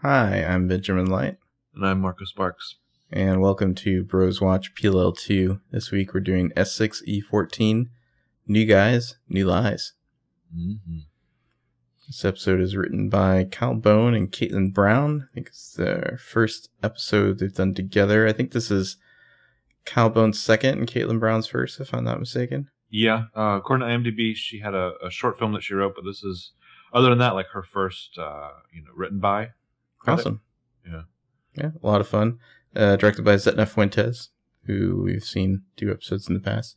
Hi, I'm Benjamin Light. And I'm Marco Sparks. And welcome to Bros Watch PLL2. This week we're doing S6E14, New Guys, New Lies. Mm-hmm. This episode is written by Kyle Bone and Caitlin Brown. I think it's their first episode they've done together. I think this is Kyle Bone's second and Caitlin Brown's first, if I'm not mistaken. Yeah, according to IMDb, she had a short film that she wrote, but this is, other than that, like her first, written by. Awesome. Yeah, a lot of fun. Directed by Zetna Fuentes, who we've seen do episodes in the past.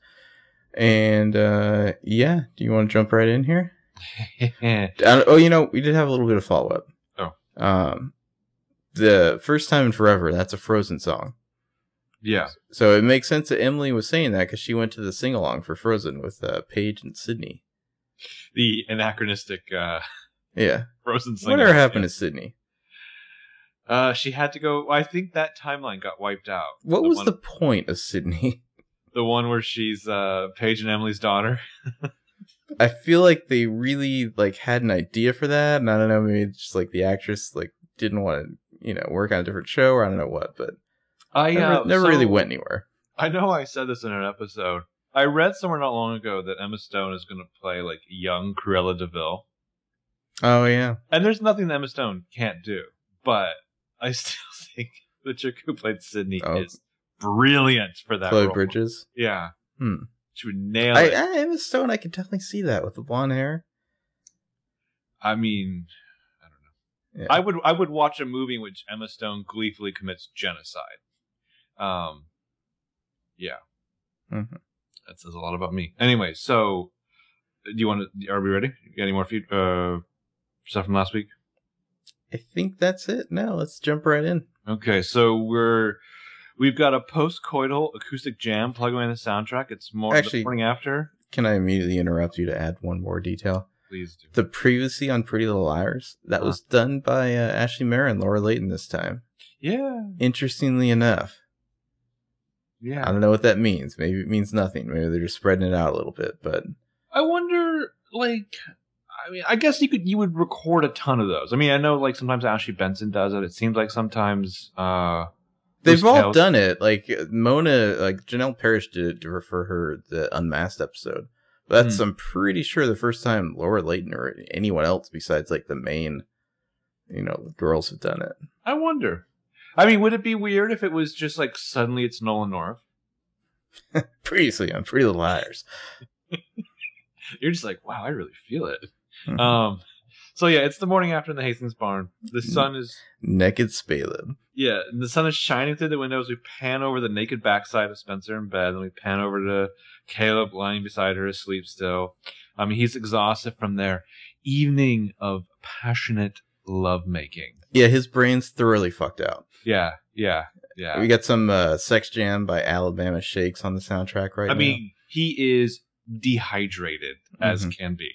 And, do you want to jump right in here? We did have a little bit of follow-up. Oh. The first time in forever, that's a Frozen song. Yeah. So it makes sense that Emily was saying that because she went to the sing-along for Frozen with Paige and Sydney. The anachronistic Frozen sing-along. Whatever happened to Sydney? She had to go. I think that timeline got wiped out. What was the point of Sydney? The one where she's Paige and Emily's daughter. I feel like they really had an idea for that, and I don't know, maybe it's just the actress didn't want to work on a different show, or I don't know what, but I never really went anywhere. I know I said this in an episode. I read somewhere not long ago that Emma Stone is going to play young Cruella de Vil. Oh yeah, and there's nothing that Emma Stone can't do, but I still think the chick who played Sydney is brilliant for that Chloe role. Bridges? Yeah. Hmm. She would nail it. Emma Stone, I could definitely see that with the blonde hair. I mean, I don't know. Yeah. I would watch a movie in which Emma Stone gleefully commits genocide. Yeah. Mm-hmm. That says a lot about me. Anyway, so are we ready? You got any more stuff from last week? I think that's it. Now let's jump right in. Okay, so we've got a post-coital acoustic jam plug away in the soundtrack. It's more actually, the morning after. Can I immediately interrupt you to add one more detail? Please do. The previously on Pretty Little Liars, that was done by Ashley Marin, Laura Layton this time. Yeah. Interestingly enough. Yeah. I don't know what that means. Maybe it means nothing. Maybe they're just spreading it out a little bit. But I wonder, I mean, I guess you would record a ton of those. I mean, I know sometimes Ashley Benson does it. It seems like sometimes they've all done it. Mona, Janelle Parrish did it for her the Unmasked episode. But that's I'm pretty sure the first time Laura Layton or anyone else besides the main, girls have done it. I wonder. I mean, would it be weird if it was just suddenly it's Nolan North? Previously on Pretty Little Liars. You're just wow, I really feel it. Mm-hmm. So yeah, it's the morning after in the Hastings barn. The sun is naked Spaleb. Yeah, and the sun is shining through the windows. We pan over the naked backside of Spencer in bed, and we pan over to Caleb lying beside her asleep still. He's exhausted from their evening of passionate lovemaking. Yeah, his brain's thoroughly fucked out. Yeah. We got some sex jam by Alabama Shakes on the soundtrack right now. I mean, he is dehydrated as can be.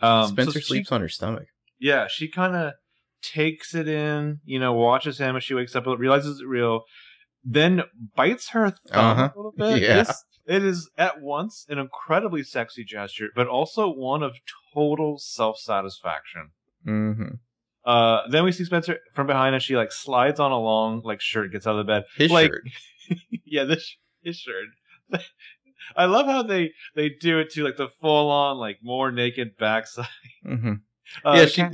Spencer sleeps on her stomach. Yeah, she kind of takes it in, watches him as she wakes up, realizes it's real, then bites her thumb a little bit. Yeah. It is at once an incredibly sexy gesture, but also one of total self-satisfaction. Mm-hmm. Then we see Spencer from behind as she slides on a long shirt, gets out of the bed. His shirt. Yeah, his shirt. I love how they do it to the full on more naked backside. Mm-hmm.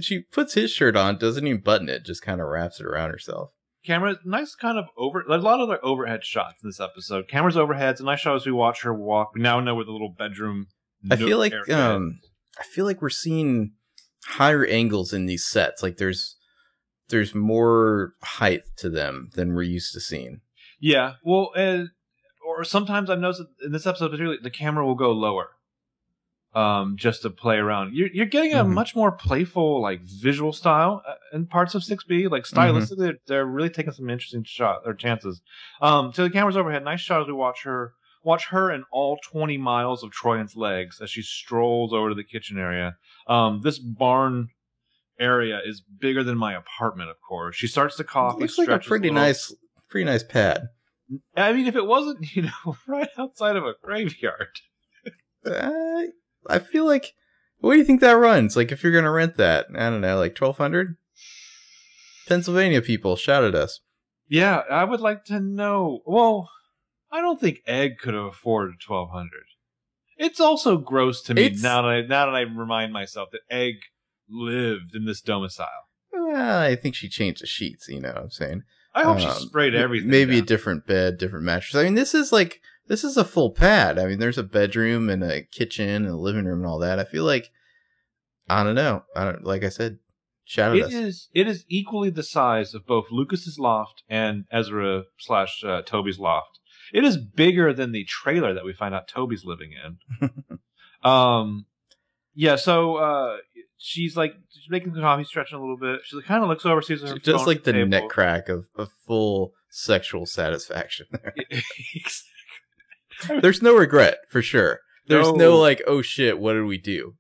She puts his shirt on, doesn't even button it, just kind of wraps it around herself. Camera, nice kind of a lot of their overhead shots in this episode. Camera's overheads, a nice shot as we watch her walk. We now know where the little bedroom. I feel I feel like we're seeing higher angles in these sets. There's more height to them than we're used to seeing. Yeah, well. Or sometimes I've noticed in this episode particularly, the camera will go lower, just to play around. You're getting a much more playful visual style in parts of 6B. Stylistically, they're really taking some interesting shots or chances. So the camera's overhead. Nice shot as we watch her and all 20 miles of Troyan's legs as she strolls over to the kitchen area. This barn area is bigger than my apartment, of course. She starts to cough. It looks like a pretty nice pad. I mean, if it wasn't, right outside of a graveyard. I feel like, what do you think that runs? Like, if you're going to rent that, I don't know, like 1,200? Pennsylvania people, shout at us. Yeah, I would like to know. Well, I don't think Egg could have afforded 1,200. It's also gross to me now that I remind myself that Egg lived in this domicile. Well, I think she changed the sheets, you know what I'm saying? I hope she sprayed everything. Maybe down. A different bed, different mattress. I mean, this is a full pad. I mean, there's a bedroom and a kitchen and a living room and all that. I feel like, I don't know. Like I said, shout out to us. It is equally the size of both Lucas's loft and Ezra / Toby's loft. It is bigger than the trailer that we find out Toby's living in. Yeah. So she's making coffee, stretching a little bit. She kind of looks over, sees her. Just like the neck crack of full sexual satisfaction. There. There's no regret for sure. There's no like, oh shit, what did we do?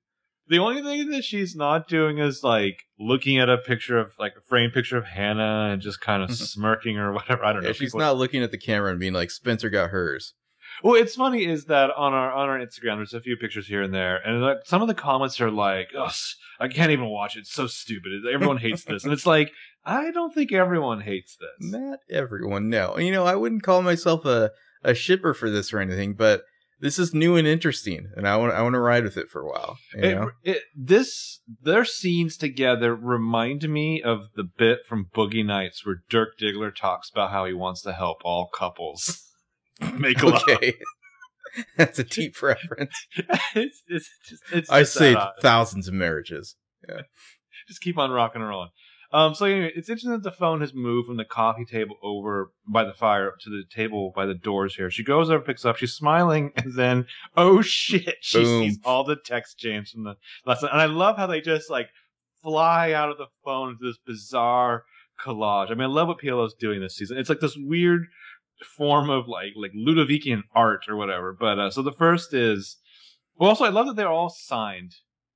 The only thing that she's not doing is like looking at a picture of like a framed picture of Hannah and just kind of smirking or whatever. I don't know. She's not looking at the camera and being like, Spencer got hers. Well, it's funny is that on our Instagram, there's a few pictures here and there, and like, some of the comments are like, "Ugh, I can't even watch it. It's so stupid. Everyone hates this." And it's like, I don't think everyone hates this. Not everyone, no. You know, I wouldn't call myself a shipper for this or anything, but this is new and interesting, and I want to ride with it for a while. Their scenes together remind me of the bit from Boogie Nights where Dirk Diggler talks about how he wants to help all couples make love. Okay, that's a deep reference. I saved thousands of marriages. Yeah, just keep on rocking and rolling. So anyway, it's interesting that the phone has moved from the coffee table over by the fire up to the table by the doors here. She goes over, picks up, she's smiling, and then, oh shit, she sees all the text chains from the lesson. And I love how they just like fly out of the phone into this bizarre collage. I mean, I love what PLO's doing this season. It's like this weird form of like Ludovican art or whatever. But so the first is, well, also I love that they're all signed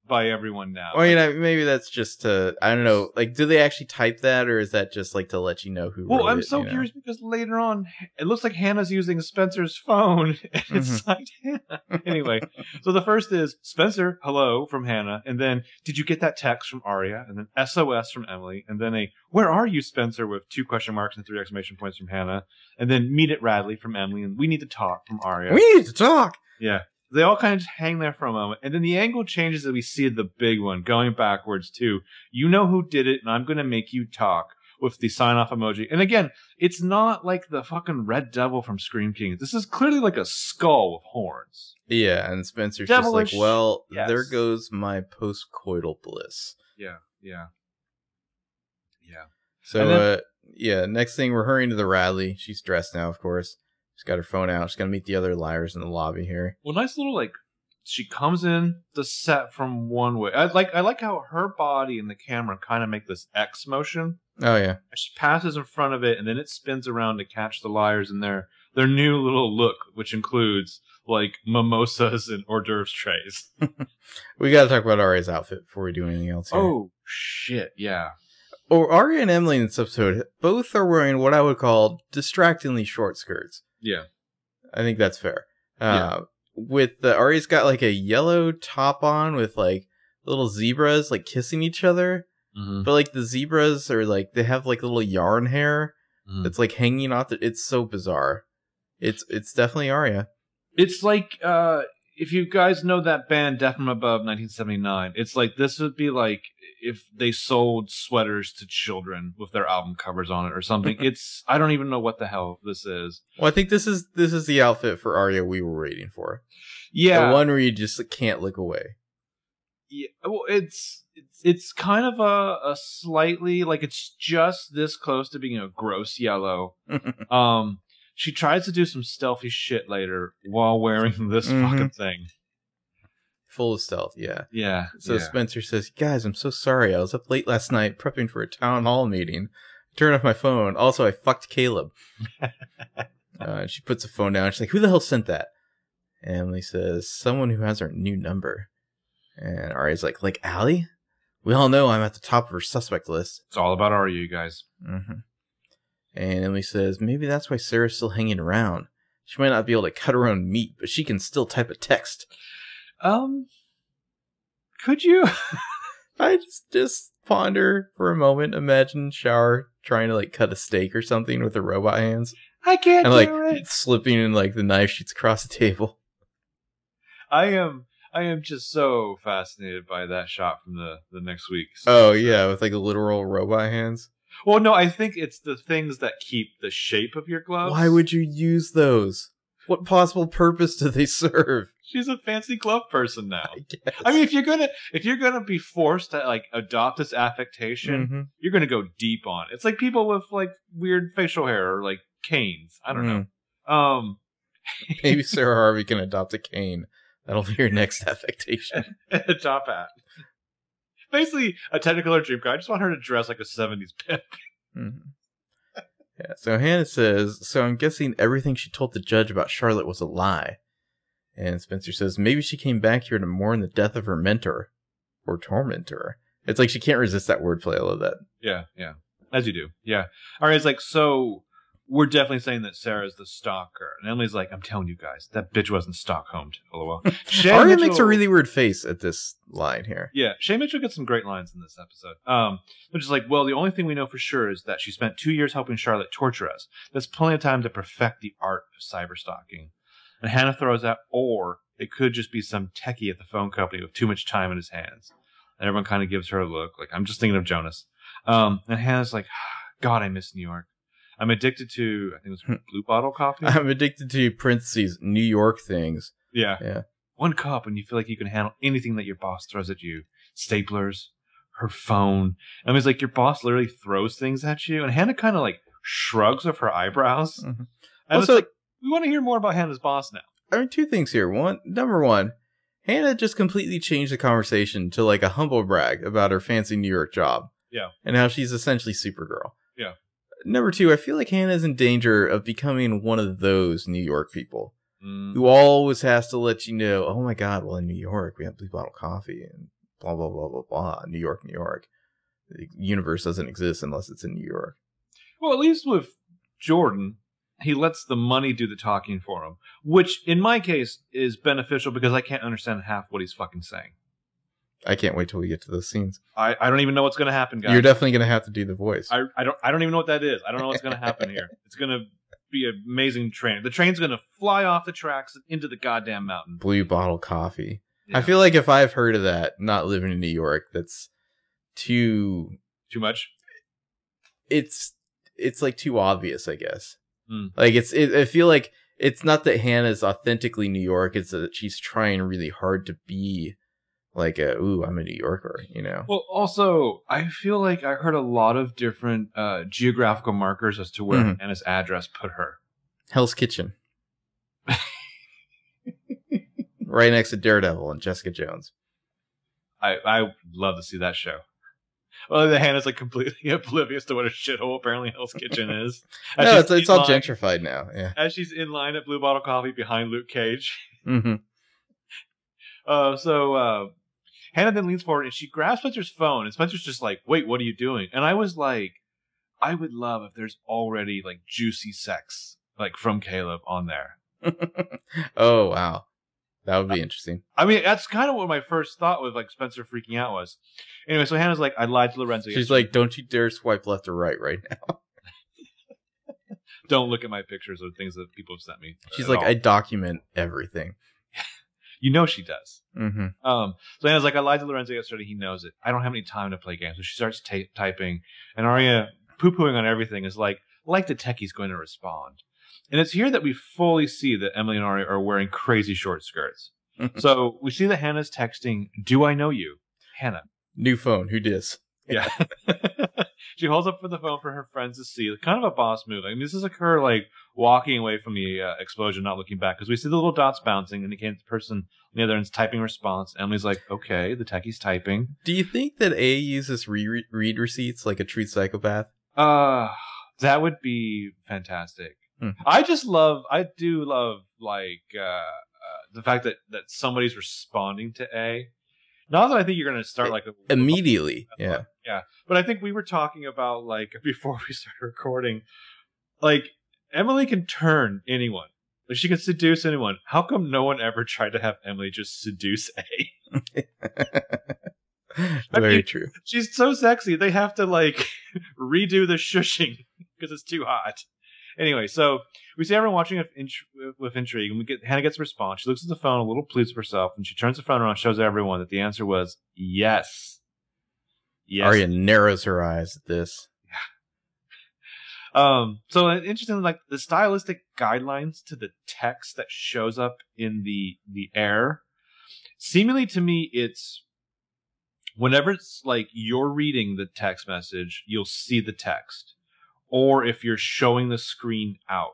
by everyone now. Well, maybe that's just to, I don't know, like, do they actually type that, or is that just like to let you know who? Well, I'm so curious because later on it looks like Hannah's using Spencer's phone and it's signed Hannah. Anyway, so the first is Spencer, hello from Hannah, and then did you get that text from Aria, and then SOS from Emily, and then a where are you Spencer with 2 question marks and 3 exclamation points from Hannah, and then meet at Radley from Emily, and we need to talk from Aria. We need to talk. Yeah. They all kind of just hang there for a moment. And then the angle changes that we see the big one going backwards to, you know who did it, and I'm going to make you talk, with the sign-off emoji. And again, it's not like the fucking Red Devil from Scream King. This is clearly like a skull with horns. Yeah, and Spencer's devilish, just like, well, yes. There goes my post-coital bliss. Yeah. So, then, next thing, we're hurrying to the Radley. She's dressed now, of course. She's got her phone out. She's going to meet the other liars in the lobby here. Well, nice little, like, she comes in the set from one way. I like how her body and the camera kind of make this X motion. Oh, yeah. She passes in front of it, and then it spins around to catch the liars in their new little look, which includes, like, mimosas and hors d'oeuvres trays. We got to talk about Aria's outfit before we do anything else here. Oh, shit, yeah. Aria and Emily in this episode, both are wearing what I would call distractingly short skirts. Yeah, I think that's fair. Yeah. With Aria's got like a yellow top on with like little zebras like kissing each other, but like the zebras are like they have like little yarn hair that's like hanging off. It's so bizarre. It's definitely Aria. It's like if you guys know that band Death From Above 1979, it's like this would be like if they sold sweaters to children with their album covers on it or something. I don't even know what the hell this is. Well, I think this is the outfit for Aria we were waiting for. Yeah. The one where you just can't look away. Yeah. Well, it's kind of a slightly, like, it's just this close to being a gross yellow. She tries to do some stealthy shit later while wearing this fucking thing. Full of stealth, yeah. Yeah. So yeah. Spencer says, guys, I'm so sorry. I was up late last night prepping for a town hall meeting. I turned off my phone. Also, I fucked Caleb. And she puts the phone down. She's like, who the hell sent that? And Emily says, someone who has our new number. And Aria's like Allie? We all know I'm at the top of her suspect list. It's all about Aria, you guys. Mm-hmm. And Emily says, maybe that's why Sarah's still hanging around. She might not be able to cut her own meat, but she can still type a text. Could you? I just ponder for a moment. Imagine Shower trying to, like, cut a steak or something with her robot hands. I can't do it. And, like, slipping in, like, the knife sheets across the table. I am just so fascinated by that shot from the next week. So, oh, yeah, with, like, literal robot hands. Well, no, I think it's the things that keep the shape of your gloves. Why would you use those? What possible purpose do they serve? She's a fancy glove person now. I mean, if you're gonna be forced to, like, adopt this affectation, mm-hmm. you're gonna go deep on it. It's like people with, like, weird facial hair or, like, canes. I don't know. Maybe Sarah Harvey can adopt a cane. That'll be your next affectation. A top hat. Basically, a Technicolor dream guy. I just want her to dress like a 70s pimp. Mm-hmm. Yeah, so Hannah says, so I'm guessing everything she told the judge about Charlotte was a lie. And Spencer says, maybe she came back here to mourn the death of her mentor. Or tormentor. It's like she can't resist that wordplay. I love that. Yeah, yeah. As you do. Yeah. All right, it's like, so we're definitely saying that Sarah's the stalker. And Emily's like, I'm telling you guys, that bitch wasn't Stockholmed. LOL. Aria makes a really weird face at this line here. Yeah, Shay Mitchell gets some great lines in this episode. Which is like, well, the only thing we know for sure is that she spent 2 years helping Charlotte torture us. That's plenty of time to perfect the art of cyberstalking. And Hannah throws out, or it could just be some techie at the phone company with too much time in his hands. And everyone kind of gives her a look, like, I'm just thinking of Jonas. And Hannah's like, God, I miss New York. I'm addicted to, I think it was Blue Bottle Coffee. I'm addicted to, parentheses, New York things. Yeah. Yeah. One cup and you feel like you can handle anything that your boss throws at you. Staplers, her phone. I mean, it's like your boss literally throws things at you. And Hannah kind of, like, shrugs of her eyebrows. Mm-hmm. And also, it's like, we want to hear more about Hannah's boss now. I mean, two things here. Number one, Hannah just completely changed the conversation to, like, a humble brag about her fancy New York job. Yeah. And how she's essentially Supergirl. Yeah. Number two, I feel like Hannah's in danger of becoming one of those New York people who always has to let you know, oh my God, well, in New York, we have Blue Bottle Coffee and blah, blah, blah, blah, blah. New York, New York. The universe doesn't exist unless it's in New York. Well, at least with Jordan, he lets the money do the talking for him, which in my case is beneficial because I can't understand half what he's fucking saying. I can't wait till we get to those scenes. I don't even know what's going to happen, guys. You're definitely going to have to do the voice. I don't even know what that is. I don't know what's going to happen here. It's going to be an amazing train. The train's going to fly off the tracks into the goddamn mountain. Blue Bottle Coffee. Yeah. I feel like if I've heard of that, not living in New York, that's too much. It's like too obvious, I guess. Mm. Like I feel like it's not that Hannah's authentically New York. It's that she's trying really hard to be. Like, I'm a New Yorker, you know? Well, also, I feel like I heard a lot of different geographical markers as to where Anna's address put her. Hell's Kitchen. Right next to Daredevil and Jessica Jones. I love to see that show. Well, Hannah's, like, completely oblivious to what a shithole apparently Hell's Kitchen is. No, it's all gentrified now. Yeah. As she's in line at Blue Bottle Coffee behind Luke Cage. Mm-hmm. Hannah then leans forward and she grabs Spencer's phone and Spencer's just like, wait, what are you doing? And I was like, I would love if there's already, like, juicy sex, like, from Caleb on there. Oh, wow. That would be interesting. I mean, that's kind of what my first thought with, like, Spencer freaking out was. Anyway, so Hannah's like, I lied to Lorenzo. She's like, don't you dare swipe left or right now. Don't look at my pictures or things that people have sent me. She's like, all. I document everything. You know she does. Mm-hmm. So Anna's like, I lied to Lorenzo yesterday. He knows it. I don't have any time to play games. So she starts typing. And Aria, poo-pooing on everything, is like the techie's going to respond. And it's here that we fully see that Emily and Aria are wearing crazy short skirts. So we see that Hannah's texting, do I know you? Hannah. New phone. Who dis? Yeah. She holds up for the phone for her friends to see. Kind of a boss move. I mean, this is like her, like, walking away from the explosion, not looking back. Because we see the little dots bouncing, and again, the person on the other end's typing response. Emily's like, okay, the techie's typing. Do you think that A uses read receipts like a true psychopath? That would be fantastic. Mm-hmm. I do love, like, the fact that somebody's responding to A. Not that I think you're going to start like a immediately. Yeah. Like, yeah. But I think we were talking about like before we started recording, like Emily can turn anyone. Like she can seduce anyone. How come no one ever tried to have Emily just seduce A? Very true. She's so sexy. They have to like redo the shushing because it's too hot. Anyway, so we see everyone watching with intrigue, and Hannah gets a response. She looks at the phone, a little pleased with herself, and she turns the phone around and shows everyone that the answer was yes. Yes. Aria narrows her eyes at this. Yeah. So interestingly, like the stylistic guidelines to the text that shows up in the air, seemingly to me, it's whenever it's like you're reading the text message, you'll see the text. Or if you're showing the screen out.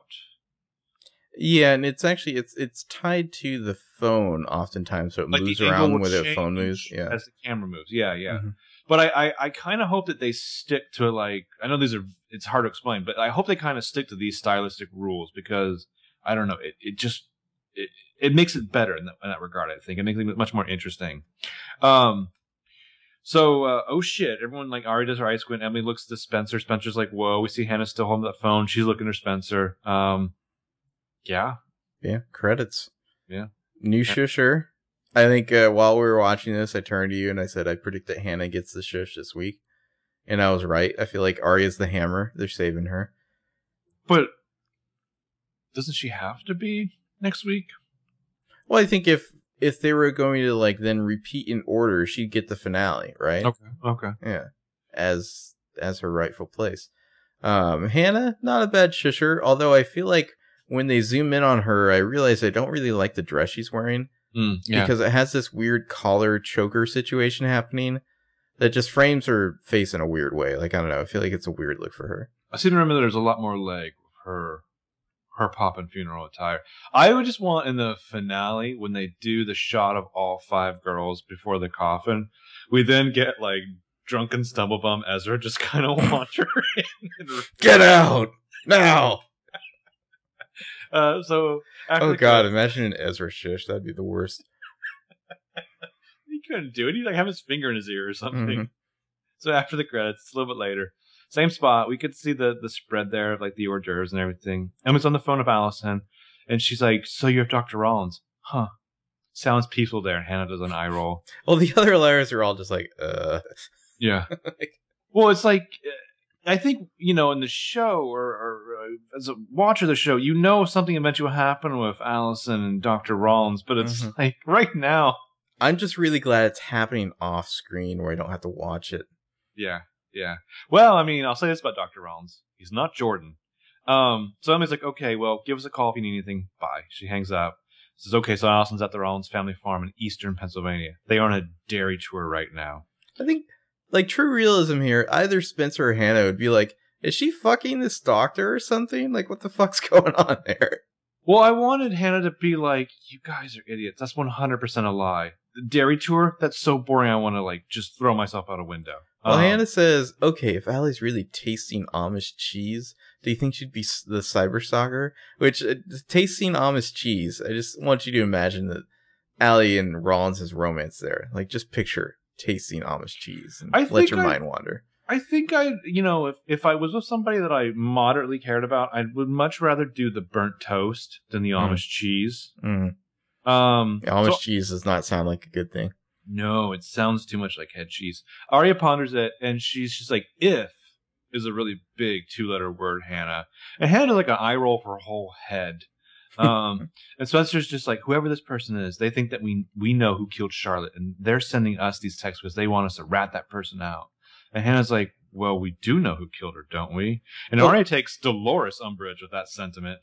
Yeah, and it's actually it's tied to the phone oftentimes, so it like moves around where the phone moves. Yeah, as the camera moves. Yeah, yeah. Mm-hmm. But I kind of hope that they stick to like I know these are it's hard to explain, but I hope they kind of stick to these stylistic rules because I don't know it just makes it better in that regard. I think it makes it much more interesting. So, oh shit, everyone, like, Aria does her ice squint. Emily looks to Spencer. Spencer's like, whoa, we see Hannah still holding that phone. She's looking at Spencer. Yeah. Yeah, credits. Yeah. New shusher. I think while we were watching this, I turned to you and I said, I predict that Hannah gets the shush this week. And I was right. I feel like Aria's the hammer. They're saving her. But doesn't she have to be next week? Well, I think if they were going to like then repeat in order, she'd get the finale, right? Okay. Yeah, as her rightful place. Hannah, not a bad shusher. Although I feel like when they zoom in on her, I realize I don't really like the dress she's wearing because it has this weird collar choker situation happening that just frames her face in a weird way. Like I don't know, I feel like it's a weird look for her. I seem to remember there's a lot more leg for her. Her pop and funeral attire. I would just want in the finale when they do the shot of all five girls before the coffin, we then get like drunken stumblebum Ezra just kind of wander in. And get out now. So. After God, imagine an Ezra shish. That'd be the worst. He couldn't do it. He'd like have his finger in his ear or something. Mm-hmm. So after the credits, a little bit later. Same spot. We could see the spread there of like the hors d'oeuvres and everything. Emma's on the phone with Allison, and she's like, "So you have Dr. Rollins, huh?" Sounds peaceful there. Hannah does an eye roll. Well, the other layers are all just like, yeah. Well, it's like I think you know in the show or as a watcher of the show, you know something eventually will happen with Allison and Dr. Rollins, but it's like right now. I'm just really glad it's happening off screen where I don't have to watch it. Yeah. Yeah. Well, I mean, I'll say this about Dr. Rollins. He's not Jordan. So Emily's like, okay, well, give us a call if you need anything. Bye. She hangs up. Says, okay, so Allison's at the Rollins family farm in eastern Pennsylvania. They are on a dairy tour right now. I think, like, true realism here, either Spencer or Hannah would be like, is she fucking this doctor or something? Like, what the fuck's going on there? Well, I wanted Hannah to be like, you guys are idiots. That's 100% a lie. The dairy tour? That's so boring. I want to, like, just throw myself out a window. Well, Hannah says, okay, if Allie's really tasting Amish cheese, do you think she'd be the cyber stalker? Which, tasting Amish cheese, I just want you to imagine that Allie and Rollins' romance there. Like, just picture tasting Amish cheese and let your mind wander. I think if I was with somebody that I moderately cared about, I would much rather do the burnt toast than the Amish cheese. Mm. Amish cheese does not sound like a good thing. No, it sounds too much like head cheese. Aria ponders it, and she's just like, if is a really big two-letter word, Hannah. And Hannah does like an eye roll for her whole head. And Spencer's just like, whoever this person is, they think that we know who killed Charlotte, and they're sending us these texts because they want us to rat that person out. And Hannah's like, well, we do know who killed her, don't we? And Aria takes Dolores umbrage with that sentiment.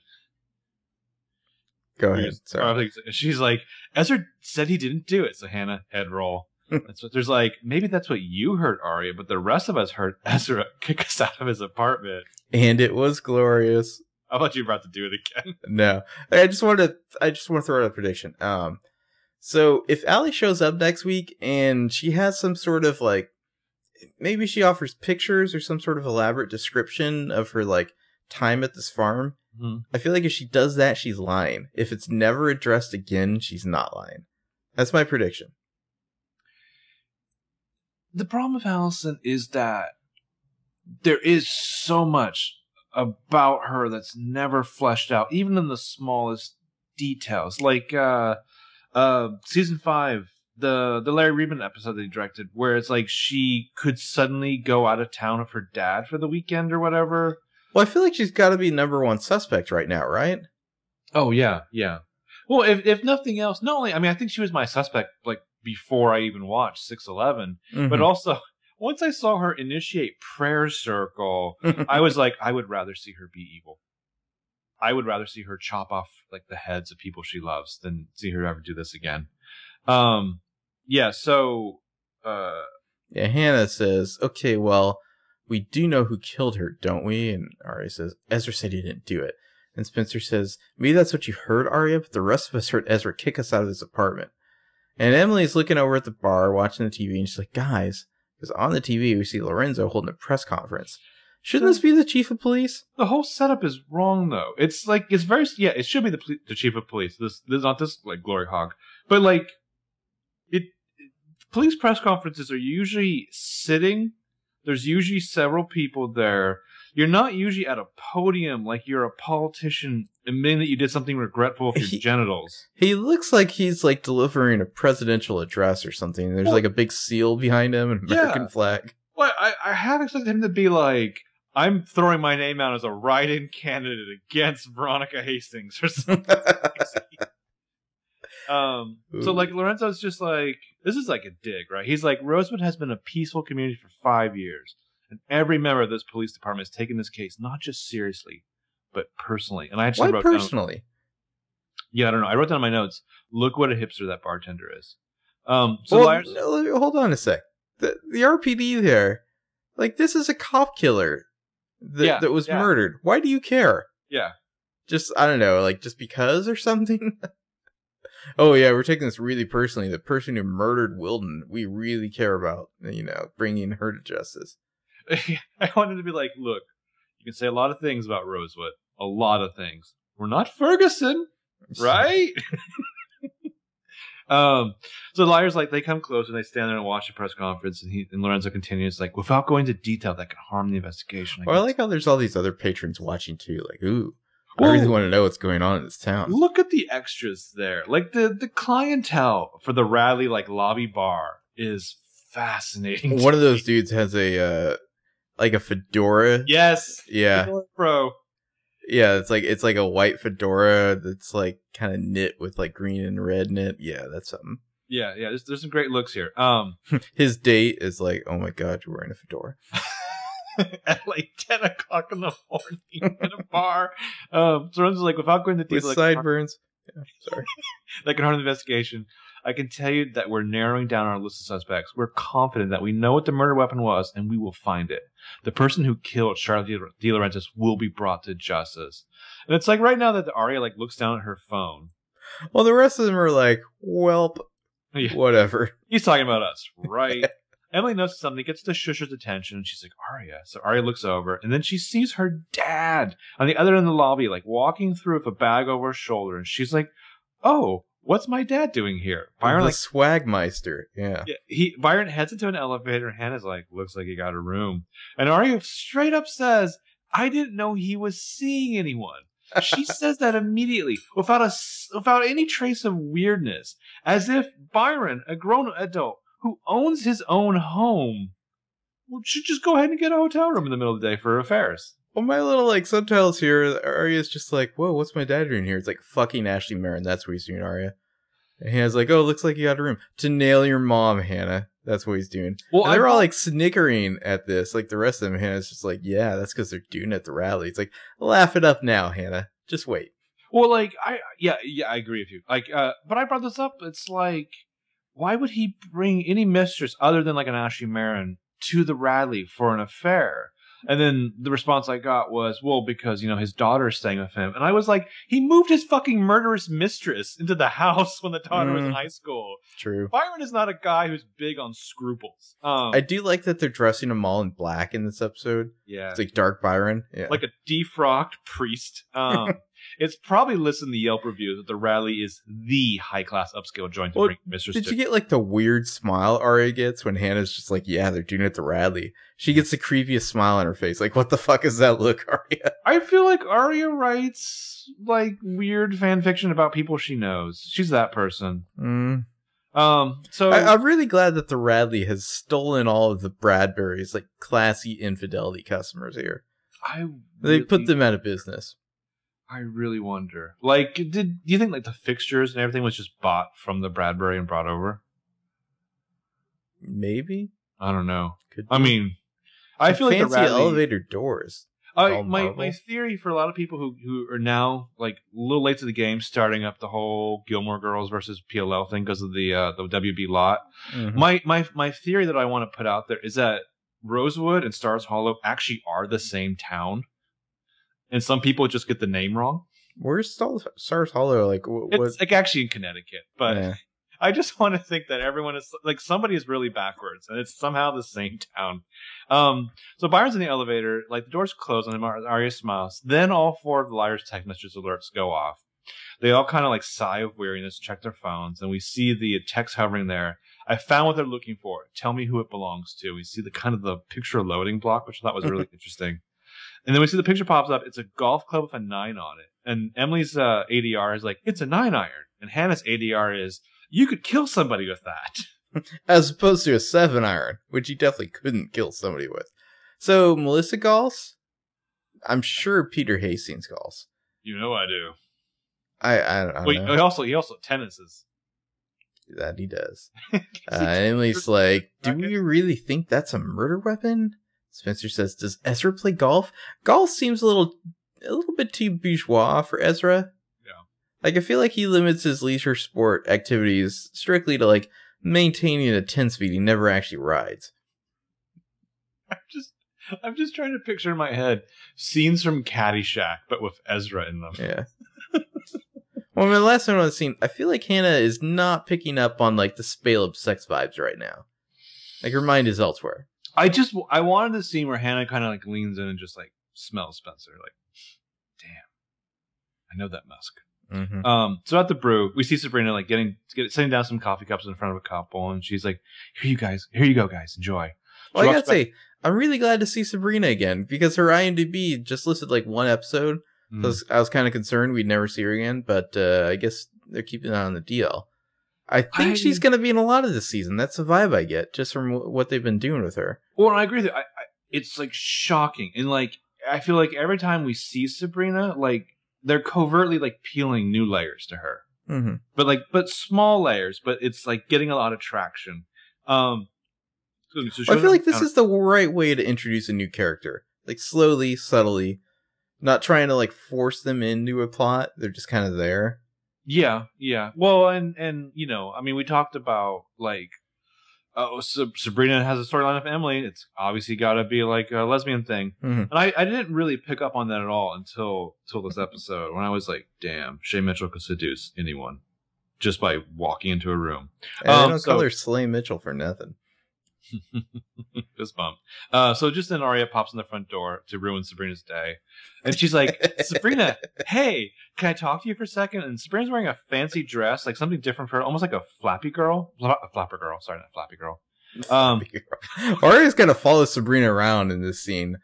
Go ahead. Sorry. She's like, Ezra said he didn't do it. So Hannah, head roll. That's what there's like. Maybe that's what you heard, Aria, but the rest of us heard Ezra kick us out of his apartment. And it was glorious. I thought you were about to do it again. No, I just want to throw out a prediction. So if Allie shows up next week and she has some sort of like, maybe she offers pictures or some sort of elaborate description of her like time at this farm. Mm-hmm. I feel like if she does that, she's lying. If it's never addressed again, she's not lying. That's my prediction. The problem with Allison is that there is so much about her that's never fleshed out, even in the smallest details. Like season 5, the Larry Reedman episode that he directed, where it's like she could suddenly go out of town with her dad for the weekend or whatever. Well, I feel like she's got to be #1 suspect right now, right? Oh, yeah, yeah. Well, if nothing else, not only, I mean, I think she was my suspect, like, before I even watched 6/11, mm-hmm. but also once I saw her initiate prayer circle, I was like, I would rather see her be evil. I would rather see her chop off like the heads of people she loves than see her ever do this again. So Hannah says, okay, well, we do know who killed her, don't we? And Aria says, Ezra said he didn't do it. And Spencer says, maybe that's what you heard, Aria, but the rest of us heard Ezra kick us out of this apartment. And Emily's looking over at the bar, watching the TV, and she's like, guys, because on the TV we see Lorenzo holding a press conference. Shouldn't this be the chief of police? The whole setup is wrong, though. It's like, it's very, yeah, it should be the chief of police. This not this, like, glory hog. But, like, police press conferences are usually sitting. There's usually several people there. You're not usually at a podium like you're a politician admitting that you did something regretful with your genitals. He looks like he's like delivering a presidential address or something. There's like a big seal behind him, an American flag. Well, I had expected him to be like, I'm throwing my name out as a write-in candidate against Veronica Hastings or something. So like Lorenzo's just like, this is like a dig, right? He's like, Rosewood has been a peaceful community for 5 years. And every member of this police department has taken this case not just seriously, but personally. And I actually wrote down... Why personally? Yeah, I don't know. I wrote down in my notes, look what a hipster that bartender is. No, hold on a sec. The RPD there, like, this is a cop killer that was murdered. Why do you care? Yeah. Just, I don't know, like, just because or something? Oh, yeah, we're taking this really personally. The person who murdered Wilden, we really care about, you know, bringing her to justice. I wanted to be like, look, you can say a lot of things about Rosewood. A lot of things. We're not Ferguson, right? So the liar's like, they come close and they stand there and watch the press conference. And Lorenzo continues like, without going into detail, that could harm the investigation. Well, I like how there's all these other patrons watching too. Like, ooh, I really want to know what's going on in this town. Look at the extras there. Like the clientele for the Radley like lobby bar is fascinating. One of those dudes has a... like a fedora. Yes. Yeah. Fedora Pro. Yeah, it's like a white fedora that's like kind of knit with like green and red in it. Yeah, that's something. Yeah, yeah. There's some great looks here. His date is like, oh my god, you're wearing a fedora. At like 10:00 in the morning in a bar. Someone's like, without going to detail, with sideburns. Yeah, sorry. That can harm the investigation. I can tell you that we're narrowing down our list of suspects. We're confident that we know what the murder weapon was, and we will find it. The person who killed Charlotte DiLaurentis will be brought to justice. And it's like right now that Aria like looks down at her phone. Well, the rest of them are like, welp, yeah. Whatever. He's talking about us, right? Emily notices something, gets to Shusher's attention, and she's like, Aria. So Aria looks over, and then she sees her dad on the other end of the lobby, like walking through with a bag over her shoulder, and she's like, oh, what's my dad doing here? Byron, like, swagmeister. Yeah. Byron heads into an elevator, and Hannah's like, looks like he got a room. And Aria straight up says, I didn't know he was seeing anyone. She says that immediately, without any trace of weirdness, as if Byron, a grown adult who owns his own home, should just go ahead and get a hotel room in the middle of the day for affairs. Well, my little, like, subtitles here, Aria's just like, whoa, what's my dad doing here? It's like, fucking Ashley Marin, that's what he's doing, Aria. And Hannah's like, oh, looks like you got a room. To nail your mom, Hannah. That's what he's doing. Well, they're all, like, snickering at this. Like, the rest of them, Hannah's just like, yeah, that's because they're doing it at the rally. It's like, laugh it up now, Hannah. Just wait. Well, like, I agree with you. Like, but I brought this up. It's like, why would he bring any mistress other than, like, an Ashley Marin to the rally for an affair? And then the response I got was, well, because, you know, his daughter's staying with him. And I was like, he moved his fucking murderous mistress into the house when the daughter was in high school. True. Byron is not a guy who's big on scruples. I do like that they're dressing him all in black in this episode. Yeah. It's like dark Byron. Yeah. Like a defrocked priest. It's probably listed in the Yelp review that the Radley is the high-class upscale joint to bring mistress to. Did you get, like, the weird smile Aria gets when Hannah's just like, yeah, they're doing it at the Radley? She gets the creepiest smile on her face. Like, what the fuck is that look, Aria? I feel like Aria writes, like, weird fan fiction about people she knows. She's that person. Mm. So I'm really glad that the Radley has stolen all of the Bradbury's, like, classy infidelity customers here. They put them out of business. I really wonder. Like, do you think, like, the fixtures and everything was just bought from the Bradbury and brought over? Maybe. I don't know. I feel like the Radley elevator doors. My theory for a lot of people who are now, like, a little late to the game, starting up the whole Gilmore Girls versus PLL thing because of the WB lot. Mm-hmm. My theory that I want to put out there is that Rosewood and Stars Hollow actually are the same town, and some people just get the name wrong. Where's Stars Hollow? Like, it's like actually in Connecticut, but yeah. I just want to think that everyone is like somebody is really backwards, and it's somehow the same town. So Byron's in the elevator, like the doors close on him. Aria smiles. Then all four of the liars' text messages alerts go off. They all kind of like sigh of weariness, check their phones, and we see the text hovering there. I found what they're looking for. Tell me who it belongs to. We see the kind of the picture loading block, which I thought was really interesting. And then we see the picture pops up. It's a golf club with a 9 on it. And Emily's ADR is like, it's a 9-iron. And Hannah's ADR is, you could kill somebody with that. As opposed to a 7-iron, which you definitely couldn't kill somebody with. So, Melissa golfs? I'm sure Peter Hastings golfs. You know I do. I don't know. He also tennises. That he does. Emily's like, do we really think that's a murder weapon? Spencer says, does Ezra play golf? Golf seems a little bit too bourgeois for Ezra. Like, I feel like he limits his leisure sport activities strictly to, like, maintaining a 10-speed he never actually rides. I'm just trying to picture in my head scenes from Caddyshack, but with Ezra in them. Yeah. Well, the last one on the scene, I feel like Hannah is not picking up on, like, the Spaleb sex vibes right now. Like, her mind is elsewhere. I wanted the scene where Hannah kind of, like, leans in and just, like, smells Spencer. Like, damn. I know that musk. Mm-hmm. So at the brew, we see Sabrina like setting down some coffee cups in front of a couple, and she's like, "Here you go, guys, enjoy." Well, I gotta say, I'm really glad to see Sabrina again because her IMDb just listed like one episode. Mm-hmm. So I was kind of concerned we'd never see her again, but I guess they're keeping that on the DL. I think she's going to be in a lot of this season. That's the vibe I get just from what they've been doing with her. Well, I agree with you. It's like shocking, and like I feel like every time we see Sabrina, like. They're covertly like peeling new layers to her, mm-hmm. but small layers. But it's like getting a lot of traction. So I feel like this is the right way to introduce a new character, like slowly, subtly, not trying to like force them into a plot. They're just kind of there. Yeah. Well, and you know, I mean, we talked about like, Sabrina has a storyline of Emily. It's obviously got to be like a lesbian thing, mm-hmm. and I didn't really pick up on that at all until this episode when I was like, "Damn, Shay Mitchell could seduce anyone just by walking into a room." I don't call her Slay Mitchell for nothing. Fist bump. So just then, Aria pops in the front door to ruin Sabrina's day, and she's like, "Sabrina, hey, can I talk to you for a second?" And Sabrina's wearing a fancy dress, like something different for her, almost like a flapper girl. Sorry, not Flappy Girl. Aria's gonna follow Sabrina around in this scene,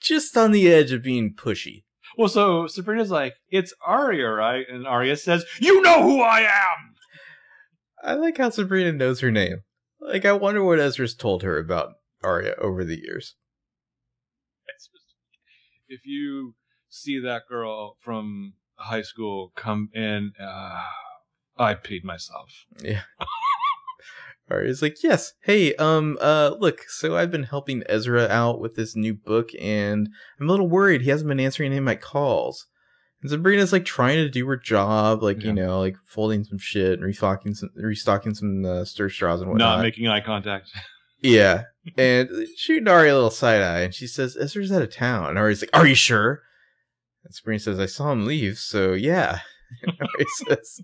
just on the edge of being pushy. Well, so Sabrina's like, "It's Aria, right?" And Aria says, "You know who I am." I like how Sabrina knows her name. Like, I wonder what Ezra's told her about Aria over the years. If you see that girl from high school come in, I peed myself. Yeah. Aria's like, yes, hey, look, so I've been helping Ezra out with this new book, and I'm a little worried he hasn't been answering any of my calls. And Sabrina's, like, trying to do her job, like, yeah. You know, like, folding some shit and restocking some stir straws and whatnot. Not making eye contact. Yeah. And shooting Aria a little side-eye, and she says, Ezra's out of town. And Aria's like, are you sure? And Sabrina says, I saw him leave, so yeah. And Aria says,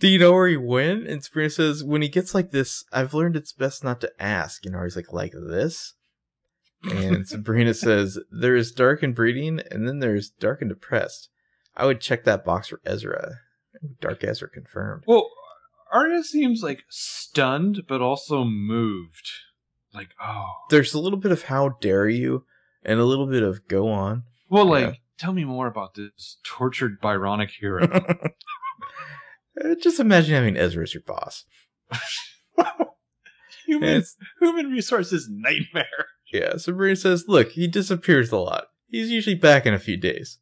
do you know where he went? And Sabrina says, when he gets like this, I've learned it's best not to ask. And Aria's like this? And Sabrina says, there is dark and brooding, and then there's dark and depressed. I would check that box for Ezra. Dark Ezra confirmed. Well, Aria seems like stunned, but also moved. Like, oh. There's a little bit of how dare you and a little bit of go on. Well, like, tell me more about this tortured Byronic hero. Just imagine having Ezra as your boss. Human resources nightmare. Yeah, Sabrina says, look, he disappears a lot. He's usually back in a few days.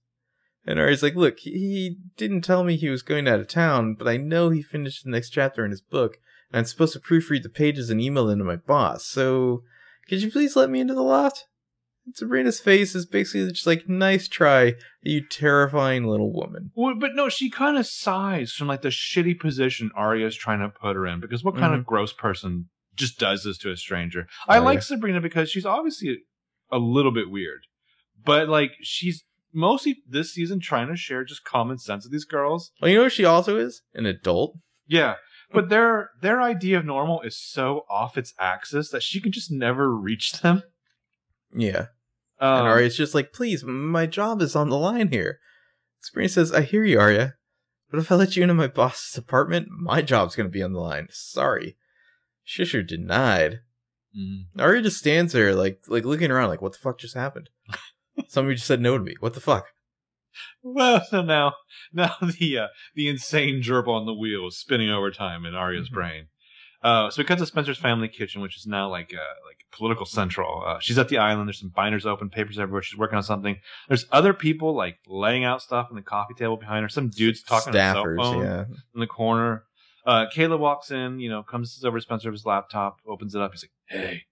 And Ari's like, look, he didn't tell me he was going out of town, but I know he finished the next chapter in his book, and I'm supposed to proofread the pages and email them to my boss, so could you please let me into the loft? And Sabrina's face is basically just like, nice try, you terrifying little woman. Well, but no, she kind of sighs from like the shitty position Aria's trying to put her in, because what kind of gross person just does this to a stranger? I like Sabrina because she's obviously a little bit weird, but like, she's mostly this season trying to share just common sense with these girls. Well, you know what she also is? An adult. Yeah, but their idea of normal is so off its axis that she can just never reach them. Yeah. And Aria's just like, please, my job is on the line here. Sabrina says, I hear you, Aria, but if I let you into my boss's apartment, my job's going to be on the line. Sorry. Shisher denied. Aria just stands there, like looking around, like, what the fuck just happened? Somebody just said no to me. What the fuck? Well, so now the insane gerbil on the wheel is spinning over time in Aria's brain. So we cut to Spencer's family kitchen, which is now like political central. She's at the island. There's some binders open, papers everywhere. She's working on something. There's other people like laying out stuff on the coffee table behind her. Some dude's talking on his cell phone in the corner. Caleb walks in, you know, comes over to Spencer with his laptop, opens it up. He's like, hey.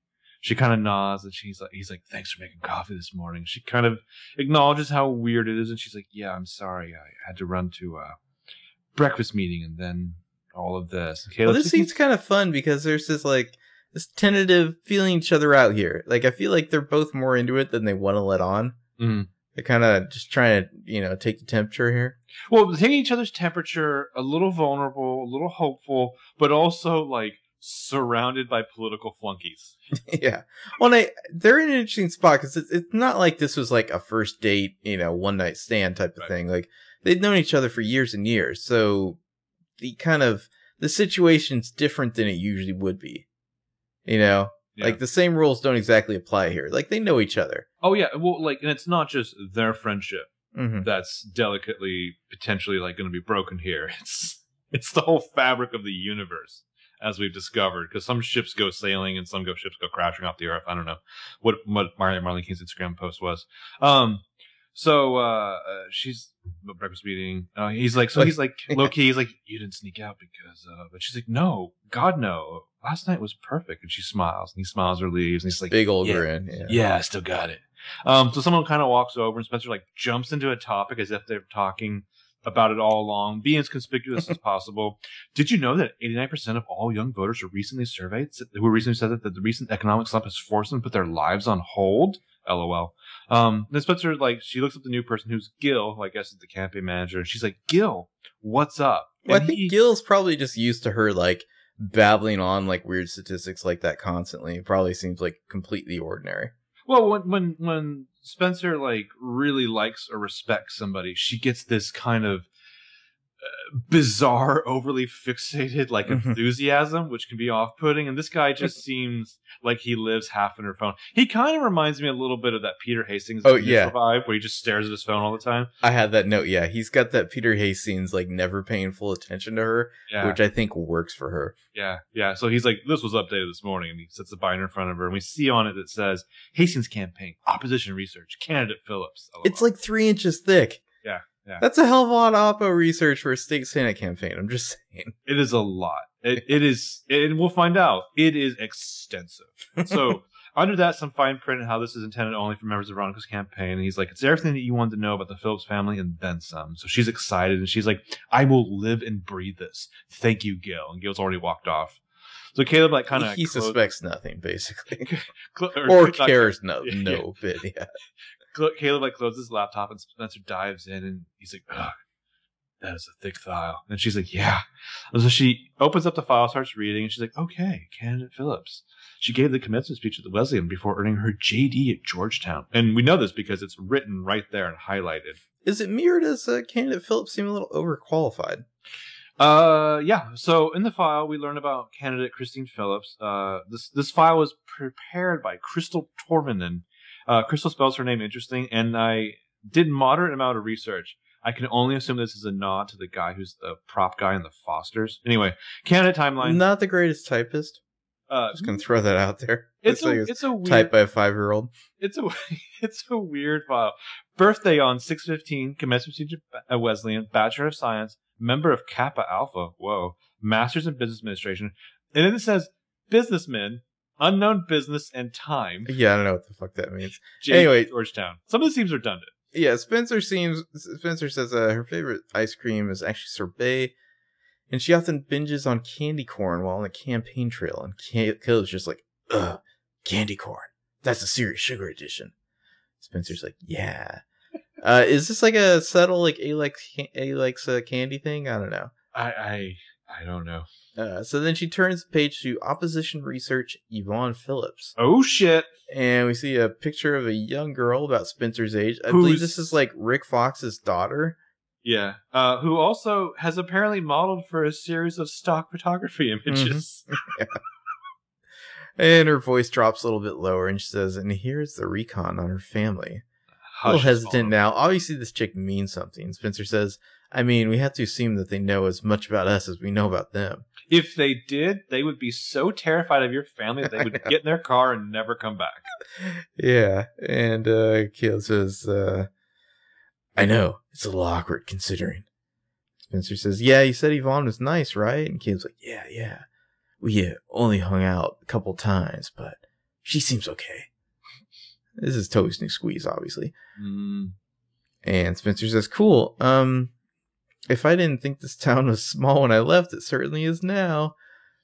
She kind of nods, and he's like, thanks for making coffee this morning. She kind of acknowledges how weird it is, and she's like, yeah, I'm sorry. I had to run to a breakfast meeting and then all of this. Well, this seems kind of fun because there's this, like, this tentative feeling each other out here. Like, I feel like they're both more into it than they want to let on. They're kind of just trying to, you know, take the temperature here. Well, taking each other's temperature, a little vulnerable, a little hopeful, but also, like, surrounded by political flunkies. Yeah. Well, they're in an interesting spot because it's not like this was like a first date, you know, one night stand type of thing. Like, they'd known each other for years and years. So the situation's different than it usually would be, you know? Yeah. Like, the same rules don't exactly apply here. Like, they know each other. Oh, yeah. Well, like, and it's not just their friendship that's delicately, potentially, like, going to be broken here. It's the whole fabric of the universe, as we've discovered, because some ships go sailing and some ships go crashing off the earth. I don't know what Marlene King's Instagram post was. So she's at breakfast meeting. He's like, low key, he's like, you didn't sneak out because of... And she's like, no, God, no. Last night was perfect. And she smiles, and he smiles or leaves. And he's like, big old grin. Yeah, I still got it. So someone kind of walks over, and Spencer like jumps into a topic as if they're talking about it all along, being as conspicuous as possible. Did you know that 89% of all young voters who recently said that the recent economic slump has forced them to put their lives on hold? LOL. Then Spencer, like, she looks up the new person who's Gil, who I guess is the campaign manager, and she's like, Gil, what's up? Well, I think Gil's probably just used to her, like, babbling on, like, weird statistics like that constantly. It probably seems, like, completely ordinary. Well, when Spencer, like, really likes or respects somebody, she gets this kind of bizarre, overly fixated, like, enthusiasm, which can be off-putting. And this guy just seems like he lives half in her phone. He kind of reminds me a little bit of that Peter Hastings vibe, where he just stares at his phone all the time. I had that note, yeah. He's got that Peter Hastings, like, never paying full attention to her, which I think works for her. Yeah, yeah. So he's like, this was updated this morning, and he sets the binder in front of her, and we see on it that says, Hastings campaign, opposition research, candidate Phillips. LOL. It's like 3 inches thick. Yeah. Yeah. That's a hell of a lot of oppo research for a state Senate campaign. I'm just saying. It is a lot. It is, and we'll find out, it is extensive. So under that, some fine print on how this is intended only for members of Veronica's campaign. And he's like, it's everything that you wanted to know about the Phillips family and then some. So she's excited, and she's like, I will live and breathe this. Thank you, Gil. And Gil's already walked off. So Caleb, like, kind of... He suspects nothing, basically. Or cares no bit, yeah. Caleb, like, closes his laptop, and Spencer dives in, and he's like, ugh, that is a thick file. And she's like, yeah. And so she opens up the file, starts reading, and she's like, okay, Candidate Phillips. She gave the commencement speech at the Wesleyan before earning her JD at Georgetown. And we know this because it's written right there and highlighted. Is it me or does Candidate Phillips seem a little overqualified? Yeah. So in the file, we learn about candidate Christine Phillips. This file was prepared by Crystal Torvinen. Crystal spells her name interesting, and I did moderate amount of research. I can only assume this is a nod to the guy who's the prop guy in the Fosters. Anyway, candidate timeline. Not the greatest typist. Just gonna throw that out there. It's a weird, typed by a 5-year-old. It's a weird file. Birthday on 6/15. Commencement speech at Wesleyan. Bachelor of Science. Member of Kappa Alpha. Whoa. Masters in Business Administration. And then it says businessman, unknown business and time. Yeah, I don't know what the fuck that means. Anyway, Georgetown. Some of this seems redundant. Yeah, Spencer says her favorite ice cream is actually sorbet, and she often binges on candy corn while on the campaign trail. And Caleb's just like, ugh, candy corn. That's the serious sugar edition. Spencer's like, yeah. Is this like a subtle like A likes candy thing? I don't know. I don't know. So then she turns the page to opposition research Yvonne Phillips. Oh, shit. And we see a picture of a young girl about Spencer's age. I believe this is like Rick Fox's daughter. Yeah. Who also has apparently modeled for a series of stock photography images. Mm-hmm. Yeah. And her voice drops a little bit lower and she says, and here's the recon on her family. A little hesitant now. Obviously, this chick means something. Spencer says, I mean, we have to assume that they know as much about us as we know about them. If they did, they would be so terrified of your family that they would get in their car and never come back. Yeah. And Caleb says, I know. It's a little awkward considering. Spencer says, yeah, you said Yvonne was nice, right? And Caleb's like, yeah. We only hung out a couple times, but she seems okay. This is Toby's new squeeze, obviously. Mm. And Spencer says, cool. If I didn't think this town was small when I left, it certainly is now.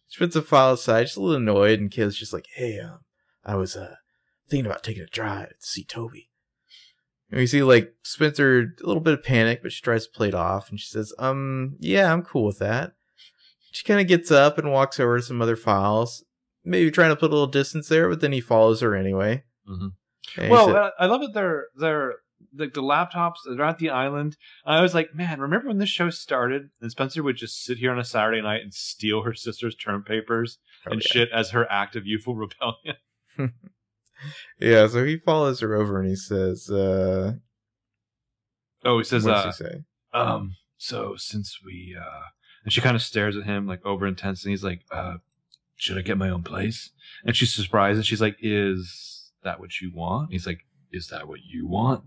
She puts a file aside, just a little annoyed, and Caleb's just like, hey, I was thinking about taking a drive to see Toby. And we see, like, Spencer, a little bit of panic, but she tries to play it off, and she says, yeah, I'm cool with that. She kind of gets up and walks over to some other files, maybe trying to put a little distance there, but then he follows her anyway. Mm-hmm. And well, I love that they're like the laptops. They're at the island. I was like, man, remember when this show started? And Spencer would just sit here on a Saturday night and steal her sister's term papers shit as her act of youthful rebellion. Yeah. So he follows her over and he says, "What's he say? So since we and she kind of stares at him like over intense, and he's like, should I get my own place? And she's surprised and she's like, is that what you want? He's like, is that what you want?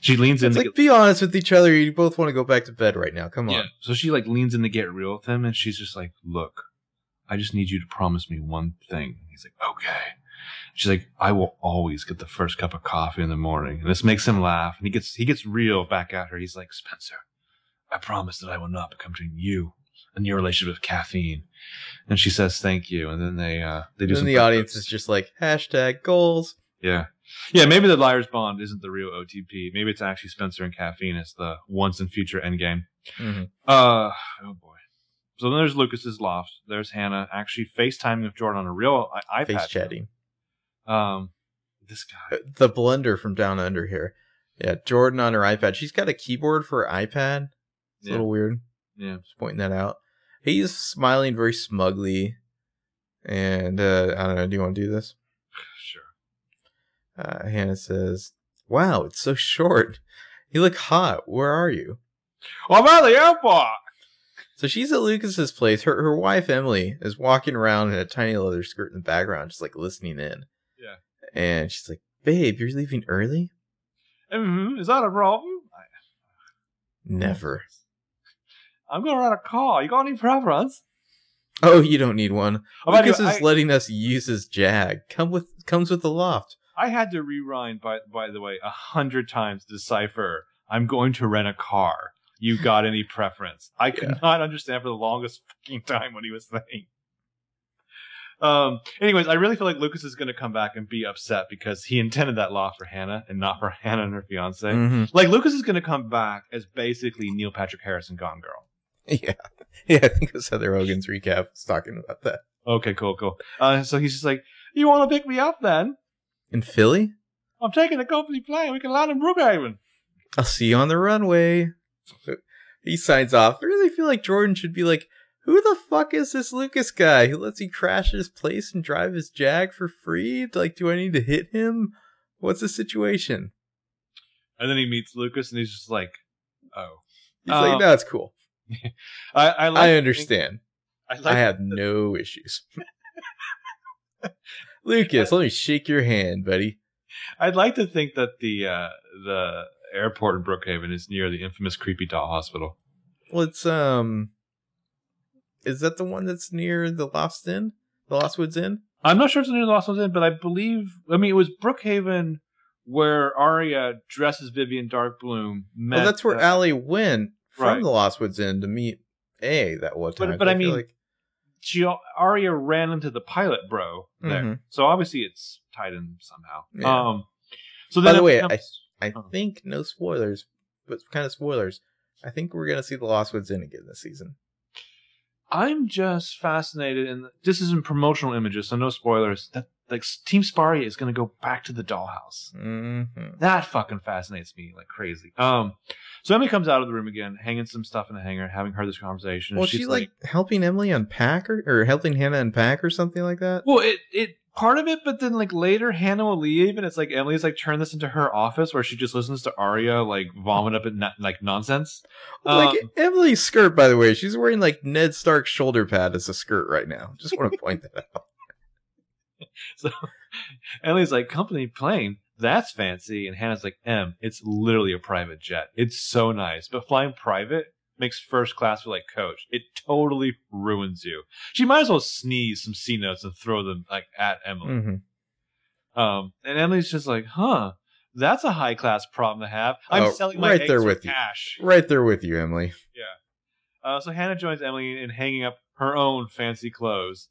She leans in. It's like, be honest with each other. You both want to go back to bed right now. Come on. Yeah. So she like leans in to get real with him, and she's just like, look, I just need you to promise me one thing. He's like, okay. She's like, I will always get the first cup of coffee in the morning. And this makes him laugh, and he gets real back at her. He's like, Spencer, I promise that I will not become between you and your relationship with caffeine. And she says, thank you. And then they do something. And the audience is just like, hashtag goals. Yeah. Yeah, maybe the liar's bond isn't the real OTP. Maybe it's actually Spencer and caffeine. It's the once and future endgame. Mm-hmm. Oh, boy. So then there's Lucas's loft. There's Hannah actually FaceTiming with Jordan on a real iPad. Face chatting. This guy. The blender from down under here. Yeah, Jordan on her iPad. She's got a keyboard for her iPad. It's a little weird. Yeah. Just pointing that out. He's smiling very smugly. And I don't know. Do you want to do this? Sure. Hannah says, wow, it's so short. You look hot. Where are you? Well, I'm at the airport. So she's at Lucas's place. Her wife, Emily, is walking around in a tiny leather skirt in the background, just like listening in. Yeah. And she's like, babe, you're leaving early? Mm-hmm. Is that a problem? Never. I'm going to rent a car. You got any preference? Oh, you don't need one. Lucas is letting us use his Jag. Comes with the loft. I had to rewind, by the way, 100 times to decipher, I'm going to rent a car. You got any preference? I could not understand for the longest fucking time what he was saying. Anyways, I really feel like Lucas is going to come back and be upset because he intended that law for Hannah and not for Hannah and her fiance. Mm-hmm. Like, Lucas is going to come back as basically Neil Patrick Harris in Gone Girl. Yeah. Yeah, I think that's Heather Hogan's recap was talking about that. Okay, cool. So he's just like, you want to pick me up then? In Philly? I'm taking a company plane. We can land in Brookhaven. I'll see you on the runway. He signs off. I really feel like Jordan should be like, who the fuck is this Lucas guy who lets you crash his place and drive his Jag for free? Like, do I need to hit him? What's the situation? And then he meets Lucas and he's just like, oh. He's like, no, it's cool. I understand. I have no issues. Lucas, let me shake your hand, buddy. I'd like to think that the airport in Brookhaven is near the infamous Creepy Doll Hospital. Well, it's is that the one that's near the Lost Inn? The Lostwoods Inn? I'm not sure if it's near the Lostwoods Inn, but I believe... I mean, it was Brookhaven where Aria dresses Vivian Darkbloom. Well, that's where Allie went from the Lostwoods Inn to meet A that one time. But I mean, like... Aria ran into the pilot bro there. Mm-hmm. So obviously it's tied in somehow. Yeah. So then by the way, I think, no spoilers, but kind of spoilers, I think we're going to see the Lostwoods Inn again this season. I'm just fascinated, and this isn't promotional images, so no spoilers, that like Team Sparia is going to go back to the dollhouse. Mm-hmm. That fucking fascinates me like crazy. So Emily comes out of the room again, hanging some stuff in the hanger, having heard this conversation. Well, she's like helping Emily unpack or helping Hannah unpack or something like that? Well, it part of it, but then like later Hannah will leave and it's like Emily's like turned this into her office where she just listens to Aria like vomit up and like nonsense. Like Emily's skirt, by the way, she's wearing like Ned Stark's shoulder pad as a skirt right now. Just want to point that out. So Emily's like, company plane, that's fancy. And Hannah's like, it's literally a private jet. It's so nice. But flying private makes first class for like coach. It totally ruins you. She might as well sneeze some C notes and throw them like at Emily. Mm-hmm. And Emily's just like, huh, that's a high class problem to have. I'm selling my eggs for cash. Right there with you, Emily. Yeah. So Hannah joins Emily in hanging up her own fancy clothes.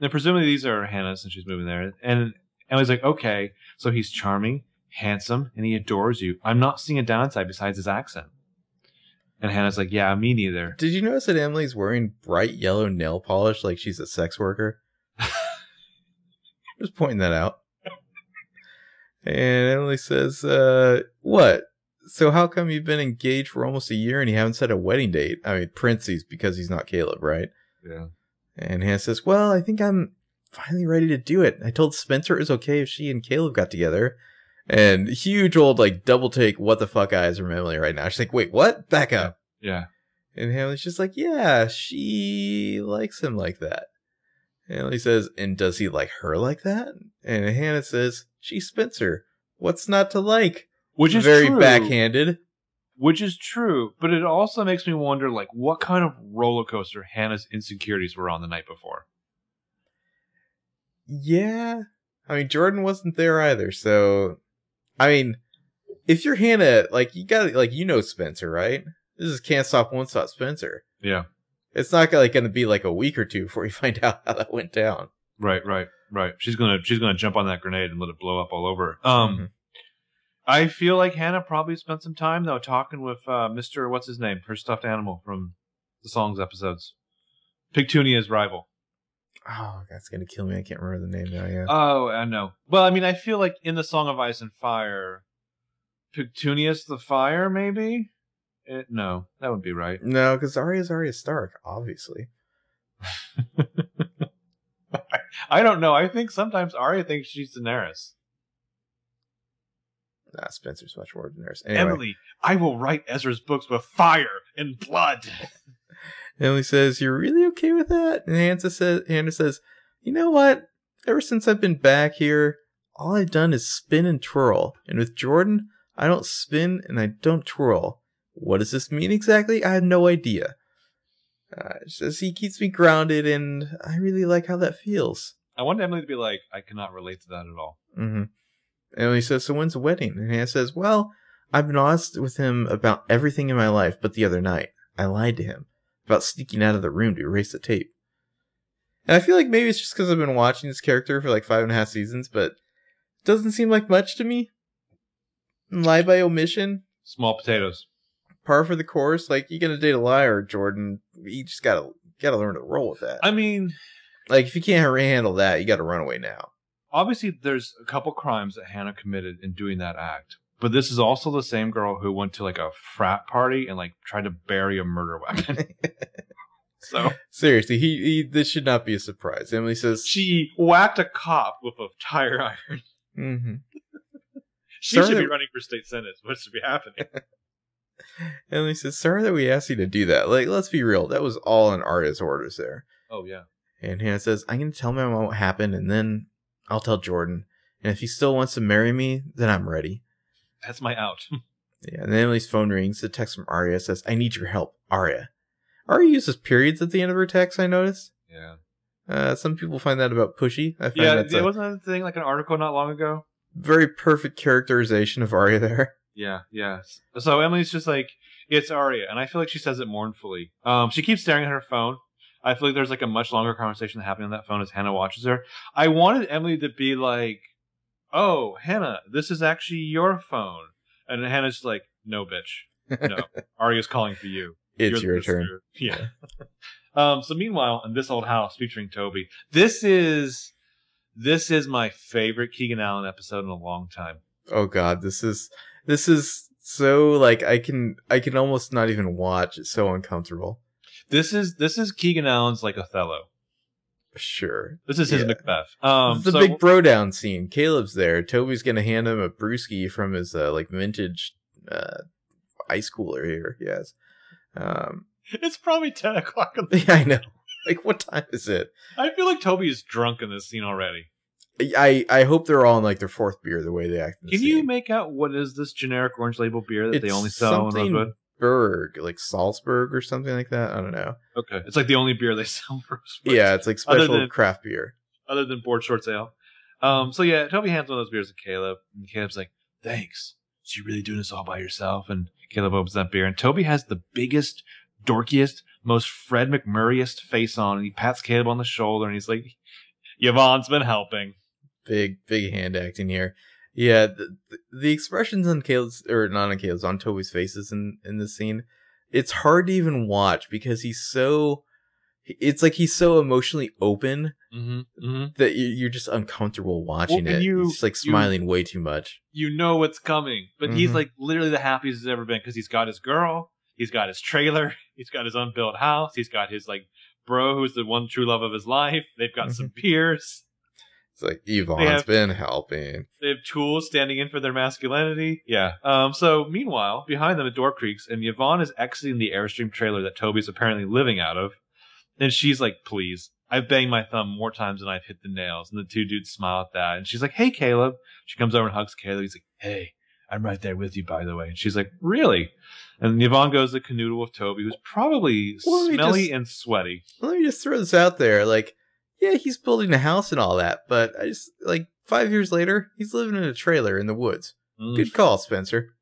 Now, presumably these are Hannah's since she's moving there. And Emily's like, okay, so he's charming, handsome, and he adores you. I'm not seeing a downside besides his accent. And Hannah's like, yeah, me neither. Did you notice that Emily's wearing bright yellow nail polish like she's a sex worker? Just pointing that out. And Emily says, what? So how come you've been engaged for almost a year and you haven't set a wedding date? I mean, Princey's because he's not Caleb, right? Yeah. And Hannah says, well, I think I'm finally ready to do it. I told Spencer it was okay if she and Caleb got together. And huge old, like, double take what the fuck eyes from Emily right now. She's like, wait, what? Back up. Yeah. And Emily's just like, yeah, she likes him like that. And Emily says, and does he like her like that? And Hannah says, she's Spencer. What's not to like? Which is very true. Backhanded. Which is true, but it also makes me wonder, like, what kind of roller coaster Hannah's insecurities were on the night before. Yeah. I mean, Jordan wasn't there either, so... I mean, if you're Hannah, like, you gotta, like, you know Spencer, right? This is Can't Stop, Won't Stop Spencer. Yeah. It's not, like, gonna be, like, a week or two before you find out how that went down. Right. She's gonna jump on that grenade and let it blow up all over. Mm-hmm. I feel like Hannah probably spent some time, though, talking with Mr. What's his name? Her stuffed animal from the songs episodes. Pigtunia's rival. Oh, that's going to kill me. I can't remember the name now, yeah. Oh, I know. Well, I mean, I feel like in the Song of Ice and Fire, Pictunius the Fire, maybe? No, that would be right. No, because Arya's Arya Stark, obviously. I don't know. I think sometimes Arya thinks she's Daenerys. Nah, Spencer's much more Daenerys. Anyway. Emily, I will write Ezra's books with fire and blood. Emily says, you're really okay with that? And Hannah says, you know what? Ever since I've been back here, all I've done is spin and twirl. And with Jordan, I don't spin and I don't twirl. What does this mean exactly? I have no idea. She says, he keeps me grounded and I really like how that feels. I want Emily to be like, I cannot relate to that at all. Mm-hmm. Emily says, so when's the wedding? And Hannah says, well, I've been honest with him about everything in my life, but the other night, I lied to him about sneaking out of the room to erase the tape. And I feel like maybe it's just because I've been watching this character for like 5.5 seasons, but it doesn't seem like much to me. Lie by omission. Small potatoes. Par for the course. Like, you're going to date a liar, Jordan. You just got to learn to roll with that. I mean... Like, if you can't handle that, you got to run away now. Obviously, there's a couple crimes that Hannah committed in doing that act. But this is also the same girl who went to, like, a frat party and, like, tried to bury a murder weapon. So seriously, this should not be a surprise. Emily says... She whacked a cop with a tire iron. Mm-hmm. She should be running for state senate. What should be happening? Emily says, sorry that we asked you to do that. Like, let's be real. That was all in artist's orders there. Oh, yeah. And Hannah says, I'm going to tell my mom what happened, and then I'll tell Jordan. And if he still wants to marry me, then I'm ready. That's my out. Yeah, and then Emily's phone rings. The text from Aria says, I need your help, Aria. Aria uses periods at the end of her text, I noticed. Yeah. Some people find that about pushy. I find that wasn't that thing, like an article not long ago? Very perfect characterization of Aria there. Yeah, yeah. So Emily's just like, it's Aria. And I feel like she says it mournfully. She keeps staring at her phone. I feel like there's like a much longer conversation happening on that phone as Hannah watches her. I wanted Emily to be like, oh, Hannah, this is actually your phone. And Hannah's just like, no, bitch. No. Aria's calling for you. It's your turn. Yeah. So meanwhile, in this old house featuring Toby, this is my favorite Keegan Allen episode in a long time. Oh, God. This is so, like, I can almost not even watch. It's so uncomfortable. This is Keegan Allen's like Othello. Sure. This is his Macbeth. This is the big bro down scene. Caleb's there. Toby's gonna hand him a brewski from his like vintage ice cooler here. Yes. It's probably 10 o'clock in the morning. I know. Like, what time is it? I feel like Toby is drunk in this scene already. I hope they're all in like their fourth beer the way they act. Can you make out what is this generic orange label beer that they only sell in Rosewood? Berg, like Salzburg or something like that. I don't know. Okay. It's like the only beer they sell for us. Yeah, it's like special craft beer. Other than Board Shorts Ale. So yeah, Toby hands one of those beers to Caleb. And Caleb's like, thanks. So you're really doing this all by yourself? And Caleb opens that beer. And Toby has the biggest, dorkiest, most Fred McMurray-est face on. And he pats Caleb on the shoulder. And he's like, Yvonne's been helping. Big hand acting here. Yeah, the expressions on Caleb's, or not on Caleb's, on Toby's faces in this scene, it's hard to even watch because he's so emotionally open that you're just uncomfortable watching it. He's just, like, smiling way too much. You know what's coming, but he's like literally the happiest he's ever been because he's got his girl, he's got his trailer, he's got his unbuilt house, he's got his like bro who's the one true love of his life. They've got some beers. It's like, Yvonne's been helping. They have tools standing in for their masculinity. Yeah. So, meanwhile, behind them, a door creaks, and Yvonne is exiting the Airstream trailer that Toby's apparently living out of. And she's like, please. I've banged my thumb more times than I've hit the nails. And the two dudes smile at that. And she's like, hey, Caleb. She comes over and hugs Caleb. He's like, hey, I'm right there with you, by the way. And she's like, really? And Yvonne goes to canoodle with Toby, who's probably smelly and sweaty. Let me just throw this out there. Like, yeah, he's building a house and all that, but I just, like, 5 years later, he's living in a trailer in the woods. Good call, Spencer.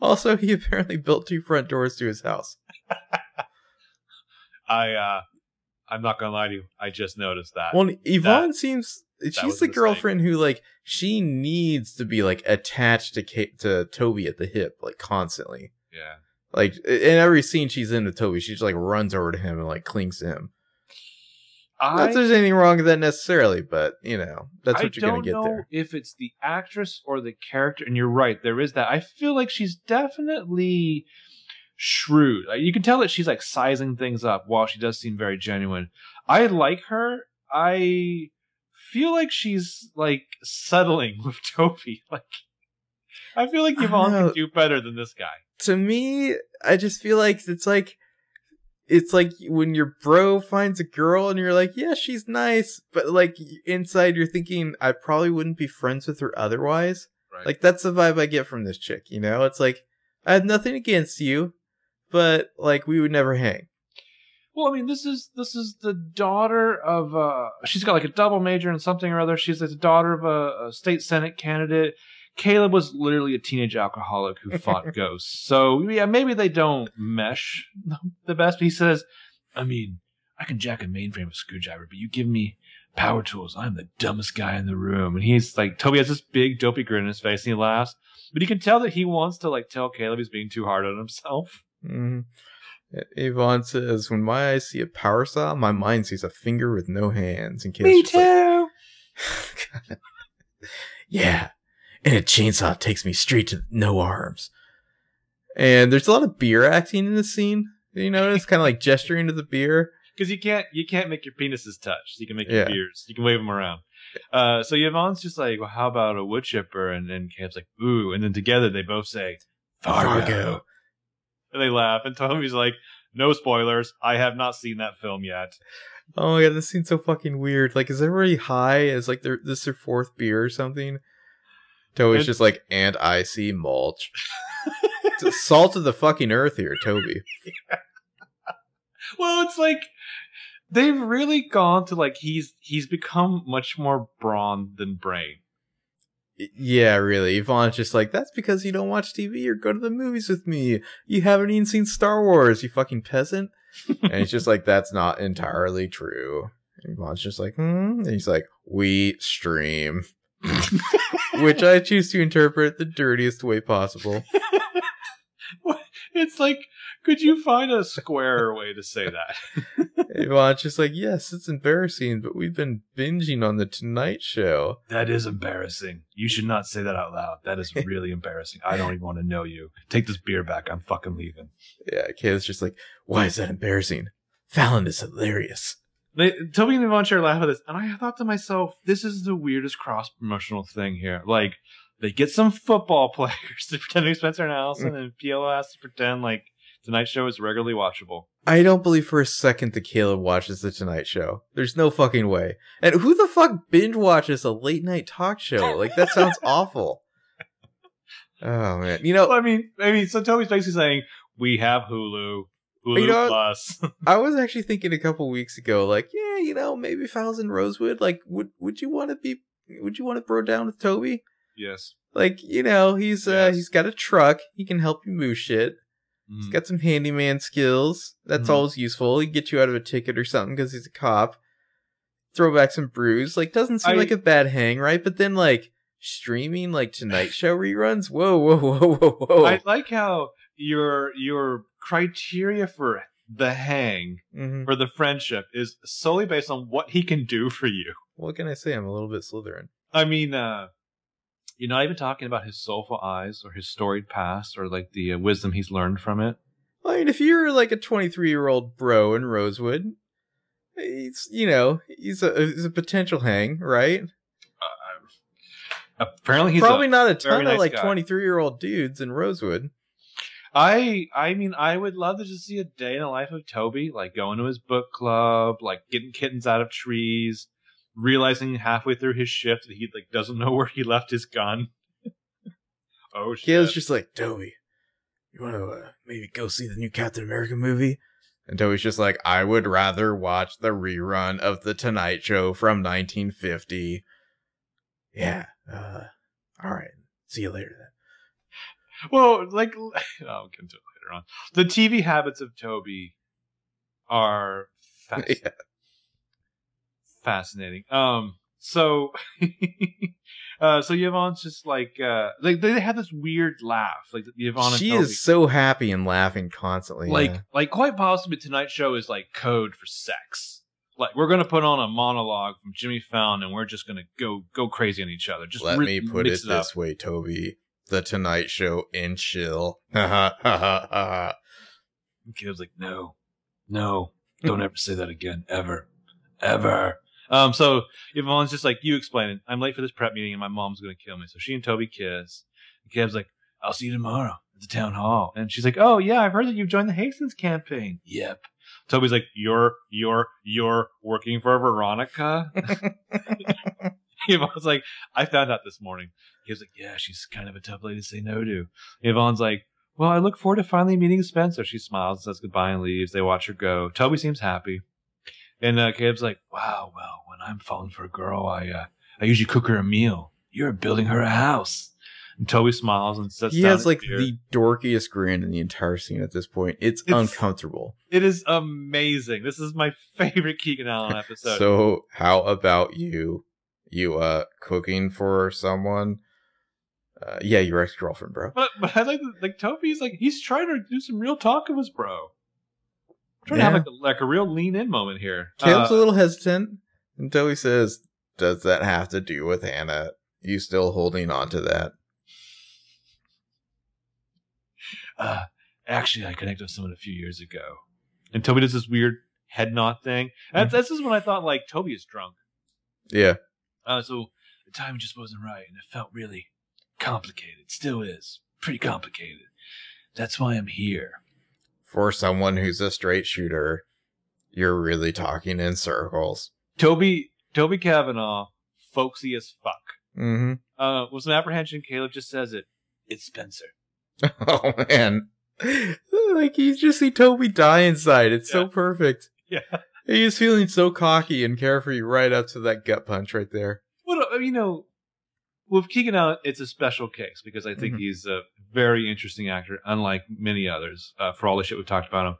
Also, he apparently built 2 front doors to his house. I'm not gonna lie to you. I just noticed that. Well, Yvonne seems... She's the girlfriend who, like, she needs to be, like, attached to Toby at the hip, like, constantly. Yeah. Like, in every scene she's in with Toby, she just, like, runs over to him and, like, clings to him. Not that there's anything wrong with that necessarily, but, you know, that's what you're going to get there. I don't know if it's the actress or the character, and you're right, there is that. I feel like she's definitely shrewd. Like, you can tell that she's, like, sizing things up while she does seem very genuine. I like her. I feel like she's, like, settling with Toby. Like, I feel like Yvonne can do better than this guy. To me, I just feel like it's like... It's like when your bro finds a girl and you're like, yeah, she's nice. But like inside you're thinking, I probably wouldn't be friends with her otherwise. Right. Like that's the vibe I get from this chick. You know, it's like, I have nothing against you, but like we would never hang. Well, I mean, this is the daughter of she's got like a double major in something or other. She's like the daughter of a state Senate candidate. Caleb was literally a teenage alcoholic who fought ghosts. So, yeah, maybe they don't mesh the best. But he says, I mean, I can jack a mainframe with a screwdriver, but you give me power tools, I'm the dumbest guy in the room. And he's like, Toby has this big dopey grin on his face and he laughs. But you can tell that he wants to like tell Caleb he's being too hard on himself. Mm-hmm. Yvonne says, when my eyes see a power saw, my mind sees a finger with no hands. And Caleb's me too! Like, yeah. And a chainsaw takes me straight to no arms. And there's a lot of beer acting in this scene. You notice? Kind of like gesturing to the beer. Because you can't make your penises touch. So you can make your beers. You can wave them around. So Yvonne's just like, well, how about a wood chipper? And then Caleb's like, ooh. And then together they both say, Fargo. And they laugh. And Tommy's like, no spoilers. I have not seen that film yet. Oh my god, this scene's so fucking weird. Like, is everybody high? Is like this their fourth beer or something? Toby's just like, and I see mulch. It's salt of the fucking earth here, Toby. Yeah. Well, it's like they've really gone to like he's become much more brawn than brain. Yeah, really. Yvonne's just like, that's because you don't watch TV or go to the movies with me. You haven't even seen Star Wars, you fucking peasant. And he's just like, that's not entirely true. And Yvonne's just like, And he's like, we stream. Which I choose to interpret the dirtiest way possible. It's like, could you find a square way to say that? Yvonne's just like, yes, it's embarrassing, but we've been binging on The Tonight Show. That is embarrassing. You should not say that out loud. That is really embarrassing. I don't even want to know you. Take this beer back. I'm fucking leaving. Yeah, Kayla's just like, why is that embarrassing? Fallon is hilarious. Toby and Yvonne share a laugh at this, and I thought to myself, this is the weirdest cross-promotional thing here. Like, they get some football players to pretend to be Spencer and Allison, and PLO has to pretend like Tonight Show is regularly watchable. I don't believe for a second that Caleb watches The Tonight Show. There's no fucking way. And who the fuck binge watches a late-night talk show? Like, that sounds awful. Oh, man. You know, well, I mean, so Toby's basically saying, we have Hulu. You know, Plus. I was actually thinking a couple weeks ago, like, yeah, you know, maybe if I was in Rosewood, like, would you want to bro down with Toby? Yes. Like, you know, he's got a truck. He can help you move shit. Mm. He's got some handyman skills. That's always useful. He can get you out of a ticket or something because he's a cop. Throw back some brews. Like, doesn't seem like a bad hang, right? But then, like, streaming like Tonight Show reruns. Whoa, whoa, whoa, whoa, whoa. I like how your criteria for the hang, for the friendship, is solely based on what he can do for you. What can I say? I'm a little bit Slytherin. I mean, you're not even talking about his soulful eyes or his storied past or like the wisdom he's learned from it. I mean, if you're like a 23-year-old bro in Rosewood, he's a potential hang, right? Apparently, he's probably not a ton nice of like guy. 23-year-old dudes in Rosewood. I mean, I would love to just see a day in the life of Toby, like going to his book club, like getting kittens out of trees, realizing halfway through his shift that he like doesn't know where he left his gun. Oh shit! Gil's just like, Toby, you want to maybe go see the new Captain America movie? And Toby's just like, I would rather watch the rerun of The Tonight Show from 1950. Yeah. All right. See you later then. Well, like, I'll get into it later on. The TV habits of Toby are fascinating. Yeah. Fascinating. So, so Yvonne's just like they have this weird laugh. Like Yvonne, and she Toby is so happy and laughing constantly. Like, like quite possibly Tonight Show is like code for sex. Like, we're gonna put on a monologue from Jimmy Fallon, and we're just gonna go crazy on each other. Just let me put it this way, Toby. The Tonight Show and chill. Caleb's like, no, don't ever say that again, ever. So Yvonne's just like, you explain it. I'm late for this prep meeting, and my mom's gonna kill me. So she and Toby kiss. And Caleb's like, I'll see you tomorrow at the town hall. And she's like, oh yeah, I've heard that you've joined the Hastings campaign. Yep. Toby's like, you're working for Veronica. Yvonne's like, I found out this morning. He was like, yeah, she's kind of a tough lady to say no to. Yvonne's like, well, I look forward to finally meeting Spencer. She smiles, says goodbye, and leaves. They watch her go. Toby seems happy. And Caleb's like, wow, well, when I'm falling for a girl, I usually cook her a meal. You're building her a house. And Toby smiles and sits down. He has like the dorkiest grin in the entire scene at this point. It's uncomfortable. It is amazing. This is my favorite Keegan Allen episode. So how about you cooking for someone? Yeah, your ex-girlfriend, bro. But I like Toby's like, he's trying to do some real talk of his bro. I'm trying to have like a real lean in moment here. Caleb's a little hesitant until he says, "Does that have to do with Hannah? You still holding on to that?" Actually, I connected with someone a few years ago, and Toby does this weird head nod thing. This is when I thought like Toby is drunk. Yeah. So the timing just wasn't right, and it felt really complicated. Still is pretty complicated. That's why I'm here. For someone who's a straight shooter, you're really talking in circles. Toby Kavanaugh, folksy as fuck. Mm-hmm. Was an apprehension. Caleb just says it. It's Spencer. Oh man, like you just see Toby die inside. It's so perfect. Yeah, he was feeling so cocky and carefree right up to that gut punch right there. Well, you know, with Keegan Allen, it's a special case because I think he's a very interesting actor, unlike many others, for all the shit we've talked about him.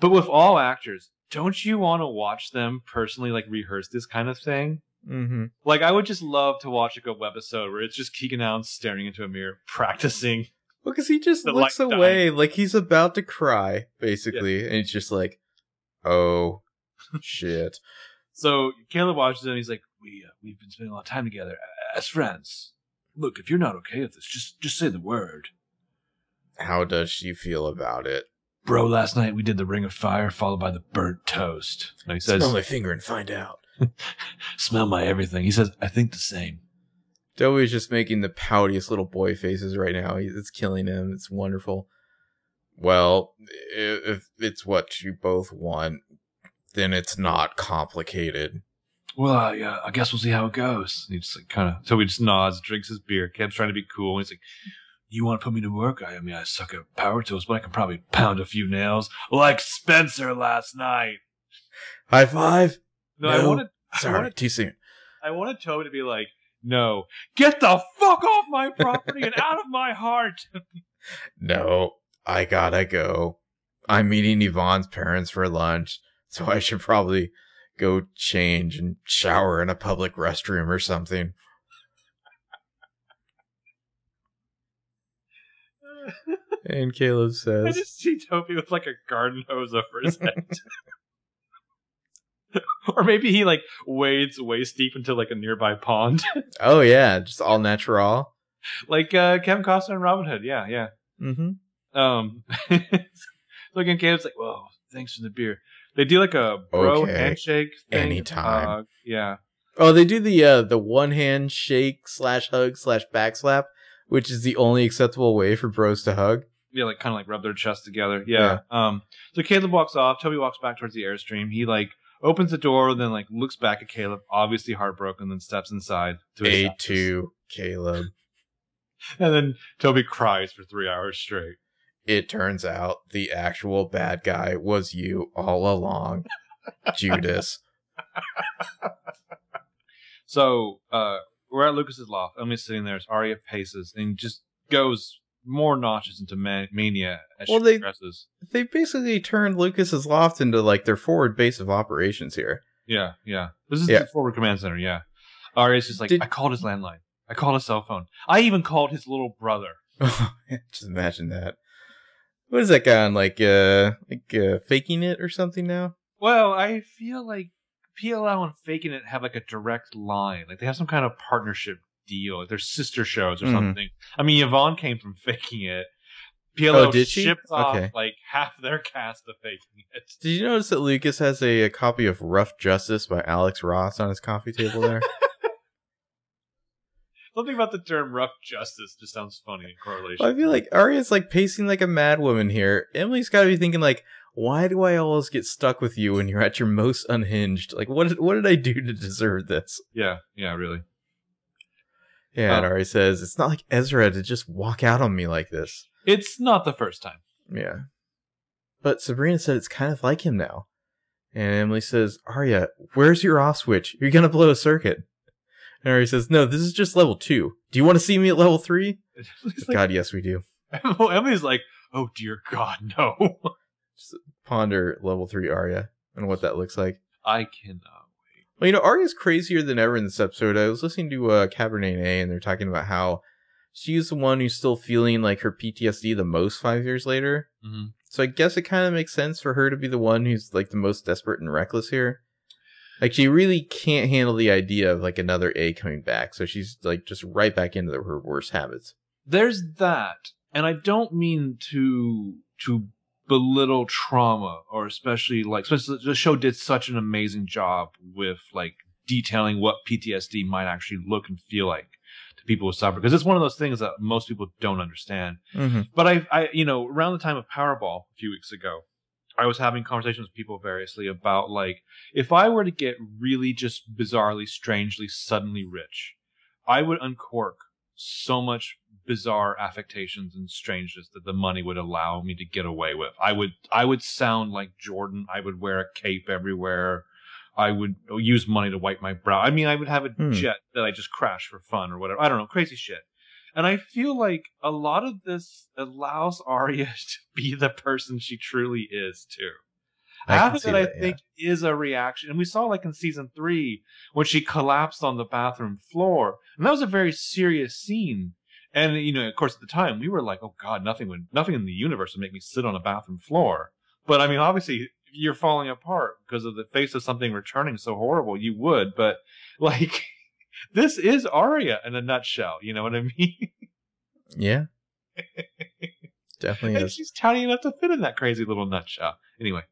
But with all actors, don't you want to watch them personally, like, rehearse this kind of thing? Mm-hmm. Like, I would just love to watch, like, a webisode where it's just Keegan Allen staring into a mirror, practicing. Well, because he just looks away like he's about to cry, basically. Yeah. And it's just like, oh, shit. So Caleb watches him. He's like, we've been spending a lot of time together as friends. Look, if you're not okay with this, just say the word. How does she feel about it? Bro, last night we did the Ring of Fire followed by the burnt toast. And he says, smell my finger and find out. Smell my everything. He says, I think the same. Toby's just making the poutiest little boy faces right now. It's killing him. It's wonderful. Well, if it's what you both want, then it's not complicated. Well, yeah, I guess we'll see how it goes. He just like, Toby just nods, drinks his beer. Kev's trying to be cool. He's like, you want to put me to work? I mean, I suck at power tools, but I can probably pound a few nails. Like Spencer last night. High five. Sorry, too soon. I wanted Toby to be like, no, get the fuck off my property and out of my heart. No, I gotta go. I'm meeting Yvonne's parents for lunch, so I should probably go change and shower in a public restroom or something. And Caleb says, I just see Toby with like a garden hose over his head. Or maybe he like wades waist deep into like a nearby pond. Oh yeah, just all natural. Like Kevin Costner and Robin Hood. Yeah, yeah. Mm-hmm. So again, Caleb's like, whoa, thanks for the beer. They do like a bro handshake thing. Anytime. Yeah. Oh, they do the one hand shake /hug/backslap, which is the only acceptable way for bros to hug. Yeah, like kind of like rub their chests together. Yeah. So Caleb walks off. Toby walks back towards the Airstream. He like opens the door, then like looks back at Caleb, obviously heartbroken, then steps inside. A2, Caleb. And then Toby cries for 3 hours straight. It turns out the actual bad guy was you all along, Judas. So we're at Lucas's loft. Emily's sitting there as Aria paces and just goes more notches into mania as she progresses. They basically turned Lucas's loft into like their forward base of operations here. Yeah, yeah. This is the forward command center, yeah. Aria's just like, I called his landline. I called his cell phone. I even called his little brother. Just imagine that. What is that guy on, like Faking It or something now? Well, I feel like PLL and Faking It have, like, a direct line. Like, they have some kind of partnership deal. Like, they're sister shows or something. I mean, Yvonne came from Faking It. PLL ships off, like, half their cast to Faking It. Did you notice that Lucas has a copy of Rough Justice by Alex Ross on his coffee table there? Something about the term rough justice just sounds funny in correlation. Well, I feel like Aria's like pacing like a mad woman here. Emily's got to be thinking like, why do I always get stuck with you when you're at your most unhinged? Like, what did I do to deserve this? Yeah, yeah, really. Yeah, and Aria says, it's not like Ezra to just walk out on me like this. It's not the first time. Yeah. But Sabrina said it's kind of like him now. And Emily says, Aria, where's your off switch? You're going to blow a circuit. And Aria says, no, this is just level 2. Do you want to see me at level 3? God, yes, we do. Emily's like, oh, dear God, no. Just ponder level 3 Aria and what that looks like. I cannot wait. Well, you know, Aria's crazier than ever in this episode. I was listening to Cabernet A, and they're talking about how she's the one who's still feeling like her PTSD the most 5 years later. Mm-hmm. So I guess it kind of makes sense for her to be the one who's like the most desperate and reckless here. Like, she really can't handle the idea of like another A coming back. So she's like just right back into her worst habits. There's that. And I don't mean to belittle trauma, or especially the show did such an amazing job with like detailing what PTSD might actually look and feel like to people who suffer, because it's one of those things that most people don't understand. Mm-hmm. But I, you know, around the time of Powerball a few weeks ago, I was having conversations with people variously about like, if I were to get really just bizarrely, strangely, suddenly rich, I would uncork so much bizarre affectations and strangeness that the money would allow me to get away with. I would sound like Jordan. I would wear a cape everywhere. I would use money to wipe my brow. I mean, I would have a jet that I just crash for fun or whatever. I don't know, crazy shit. And I feel like a lot of this allows Aria to be the person she truly is, too. Half of it, I think, is a reaction. And we saw, like, in season 3, when she collapsed on the bathroom floor. And that was a very serious scene. And, you know, of course, at the time, we were like, oh, God, nothing in the universe would make me sit on a bathroom floor. But, I mean, obviously, you're falling apart because of the face of something returning so horrible. You would, but, like... This is Aria in a nutshell. You know what I mean? Yeah. Definitely is. She's tiny enough to fit in that crazy little nutshell. Anyway.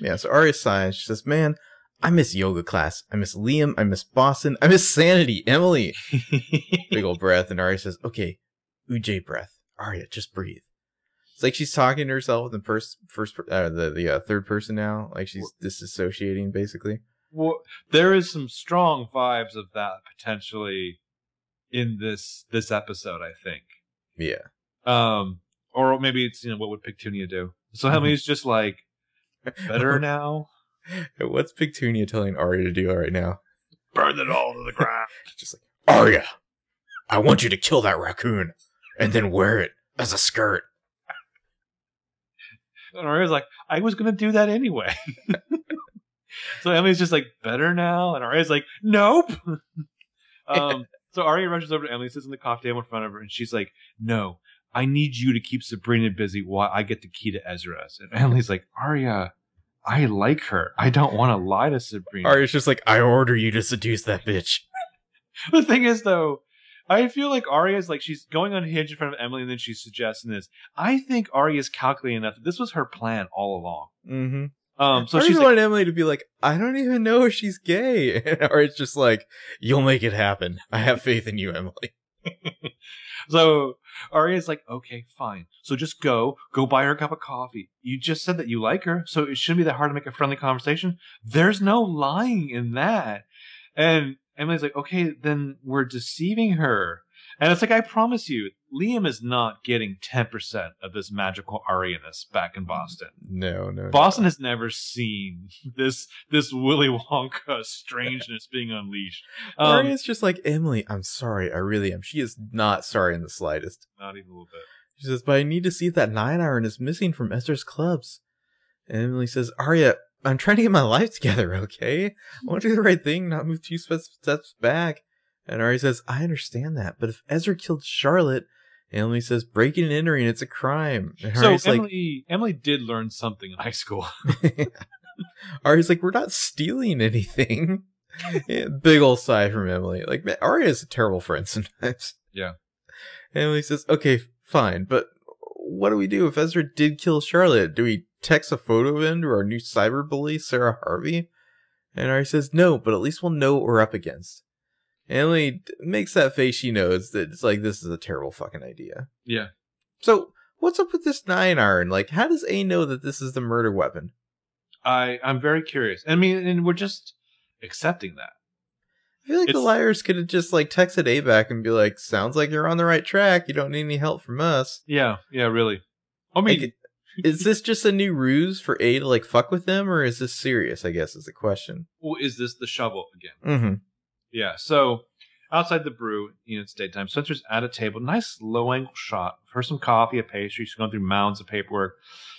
Yeah, so Aria sighs. She says, man, I miss yoga class. I miss Liam. I miss Boston. I miss sanity. Emily. Big old breath. And Aria says, okay, Ujjayi breath. Aria, just breathe. It's like she's talking to herself in the third person now. Like she's disassociating, basically. Well, there is some strong vibes of that potentially in this episode, I think. Yeah. Or maybe it's, you know, what would Petunia do? So Emily's just like, better now? What's Petunia telling Aria to do right now? Burn it all to the ground. Just like, Aria, I want you to kill that raccoon and then wear it as a skirt. And Aria's like, I was going to do that anyway. So Emily's just like, better now? And Aria's like, nope. So Aria rushes over to Emily, sits on the coffee table in front of her, and she's like, no, I need you to keep Sabrina busy while I get the key to Ezra's. And Emily's like, Aria, I like her. I don't want to lie to Sabrina. Aria's just like, I order you to seduce that bitch. The thing is, though, I feel like Aria's like, she's going unhinged in front of Emily, and then she's suggesting this. I think Aria's calculating enough that this was her plan all along. Mm-hmm. So she wanted Emily to be like, I don't even know if she's gay. Or it's just like, you'll make it happen. I have faith in you, Emily. So Aria's like, okay, fine. So just go buy her a cup of coffee. You just said that you like her, so it shouldn't be that hard to make a friendly conversation. There's no lying in that. And Emily's like, okay, then we're deceiving her. And it's like, I promise you, Liam is not getting 10% of this magical Aria-ness back in Boston. No. Boston has never seen this Willy Wonka strangeness being unleashed. Aria's just like, Emily, I'm sorry. I really am. She is not sorry in the slightest. Not even a little bit. She says, but I need to see if that 9-iron is missing from Esther's clubs. And Emily says, Aria, I'm trying to get my life together, okay? I want to do the right thing, not move 2 steps back. And Aria says, I understand that, but if Ezra killed Charlotte, Emily says, breaking and entering, it's a crime. And so Emily did learn something in high school. Aria's like, we're not stealing anything. Yeah, big old sigh from Emily. Like, man, Aria's a terrible friend sometimes. Yeah. And Emily says, okay, fine, but what do we do if Ezra did kill Charlotte? Do we text a photo in to our new cyberbully, Sarah Harvey? And Aria says, no, but at least we'll know what we're up against. Emily makes that face. She knows that it's like, this is a terrible fucking idea. Yeah. So what's up with this 9-iron? Like, how does A know that this is the murder weapon? I'm very curious. I mean, and we're just accepting that. I feel like the liars could have just like texted A back and be like, sounds like you're on the right track. You don't need any help from us. Yeah, really. I mean, like, is this just a new ruse for A to like fuck with them, or is this serious? I guess is the question. Well, is this the shovel again? Mm-hmm. Yeah, so Outside the brew, it's daytime. Spencer's at a table. Nice low-angle shot for some coffee, a pastry. She's going through mounds of paperwork.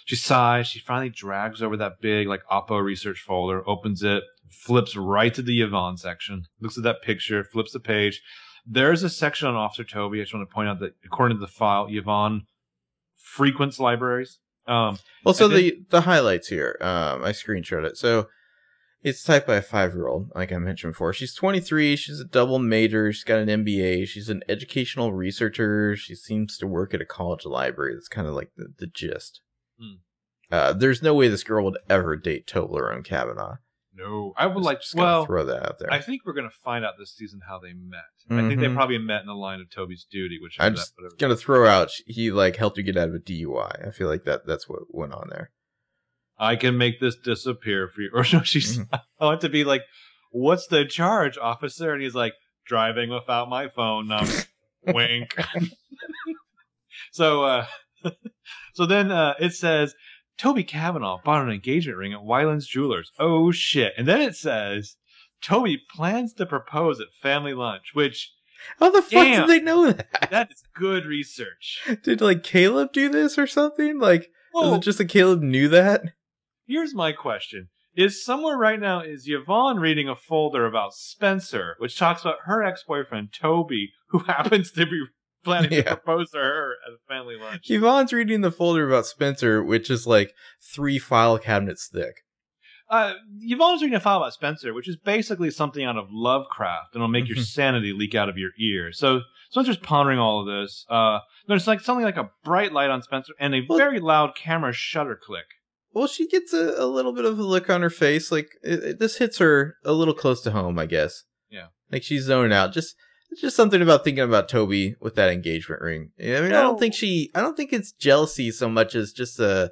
She sighs. She finally drags over that big, Oppo research folder, opens it, flips right to the Yvonne section, looks at that picture, flips the page. There's a section on Officer Toby. I just want to point out that, according to the file, Yvonne frequents libraries. The highlights here, I screenshot it. So it's typed by a 5-year-old, like I mentioned before. She's 23. She's a double major. She's got an MBA. She's an educational researcher. She seems to work at a college library. That's kind of like the gist. Mm. There's no way this girl would ever date Toblerone Kavanaugh. No, I would throw that out there. I think we're going to find out this season how they met. Mm-hmm. I think they probably met in the line of Toby's duty, which I'm just going to throw out. He helped her get out of a DUI. I feel like that's what went on there. I can make this disappear for you. Or no, she's I want to be like, what's the charge, officer? And he's like, driving without my phone. Wink. So then it says, Toby Kavanaugh bought an engagement ring at Weiland's Jewelers. Oh, shit. And then it says, Toby plans to propose at family lunch, which... How the fuck did they know that? That is good research. Did, Caleb do this or something? Is it just that Caleb knew that? Here's my question. Is somewhere right now, is Yvonne reading a folder about Spencer, which talks about her ex-boyfriend, Toby, who happens to be... planning to propose to her at a family lunch. Yvonne's reading the folder about Spencer, which is 3 file cabinets thick. Yvonne's reading a file about Spencer, which is basically something out of Lovecraft, and it'll make your sanity leak out of your ear. So Spencer's pondering all of this. There's something like a bright light on Spencer and a very loud camera shutter click. Well, she gets a little bit of a look on her face. This hits her a little close to home, I guess. Yeah. She's zoning out. Just something about thinking about Toby with that engagement ring. I don't think it's jealousy so much as just an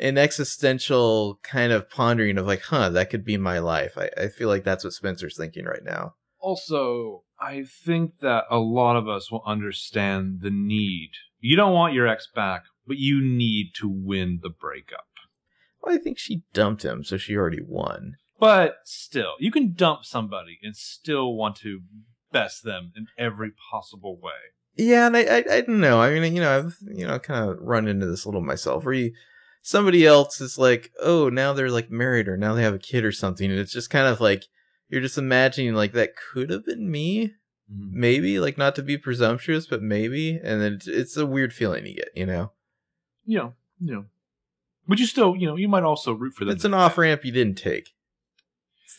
existential kind of pondering of that could be my life. I feel like that's what Spencer's thinking right now. Also, I think that a lot of us will understand the need. You don't want your ex back, but you need to win the breakup. Well, I think she dumped him, so she already won. But still, you can dump somebody and still want to... best them in every possible way. Yeah, and I don't know. I mean, I've kind of run into this a little myself. Where somebody else is oh, now they're married or now they have a kid or something, and it's just kind of you're just imagining that could have been me, maybe. Not to be presumptuous, but maybe. And then it's a weird feeling you get, Yeah, But you still, you might also root for them. It's an off ramp you didn't take.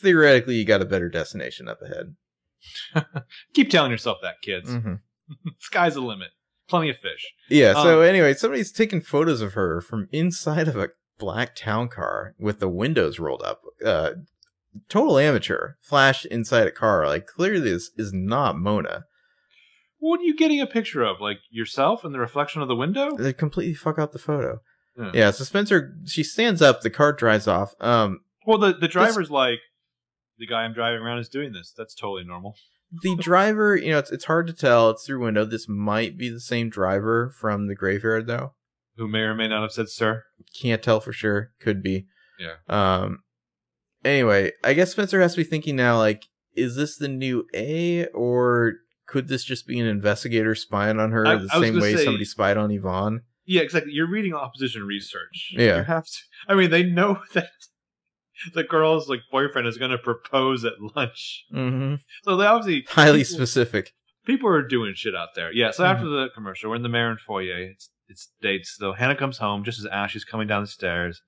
Theoretically, you got a better destination up ahead. Keep telling yourself that, kids. Sky's the limit. Plenty of fish. Yeah, so anyway, somebody's taking photos of her from inside of a black town car with the windows rolled up. Total amateur. Flash inside a car. Clearly this is not Mona. What are you getting a picture of? Yourself and the reflection of the window? They completely fuck out the photo. Yeah, so Spencer, she stands up, the car drives off. The driver's the guy I'm driving around is doing this. That's totally normal. The driver, it's hard to tell. It's through window. This might be the same driver from the graveyard, though. Who may or may not have said, sir. Can't tell for sure. Could be. Yeah. Anyway, I guess Spencer has to be thinking now, is this the new A? Or could this just be an investigator spying on her the same way somebody spied on Yvonne? Yeah, exactly. You're reading opposition research. Yeah. You have to. I mean, they know that... the girl's boyfriend is going to propose at lunch. Mm-hmm. So they obviously... highly specific. People are doing shit out there. Yeah, so after the commercial, we're in the Marin foyer. It's dates, though. Hannah comes home just as Ashley's coming down the stairs.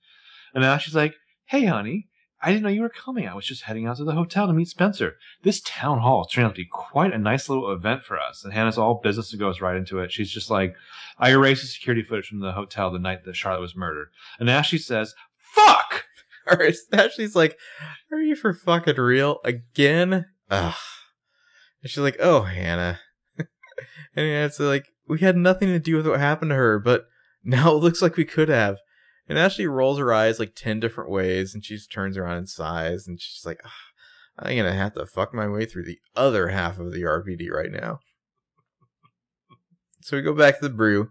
And Ashley's like, hey, honey, I didn't know you were coming. I was just heading out to the hotel to meet Spencer. This town hall turned out to be quite a nice little event for us. And Hannah's all business and goes right into it. She's just like, I erased the security footage from the hotel the night that Charlotte was murdered. And Ashley says, fuck! Or Ashley's like, are you for fucking real again? Ugh. And she's like, oh, Hannah. And it's we had nothing to do with what happened to her, but now it looks like we could have. And Ashley rolls her eyes 10 different ways, and she just turns around and sighs, and she's like, ugh, I'm going to have to fuck my way through the other half of the RPD right now. So we go back to the brew.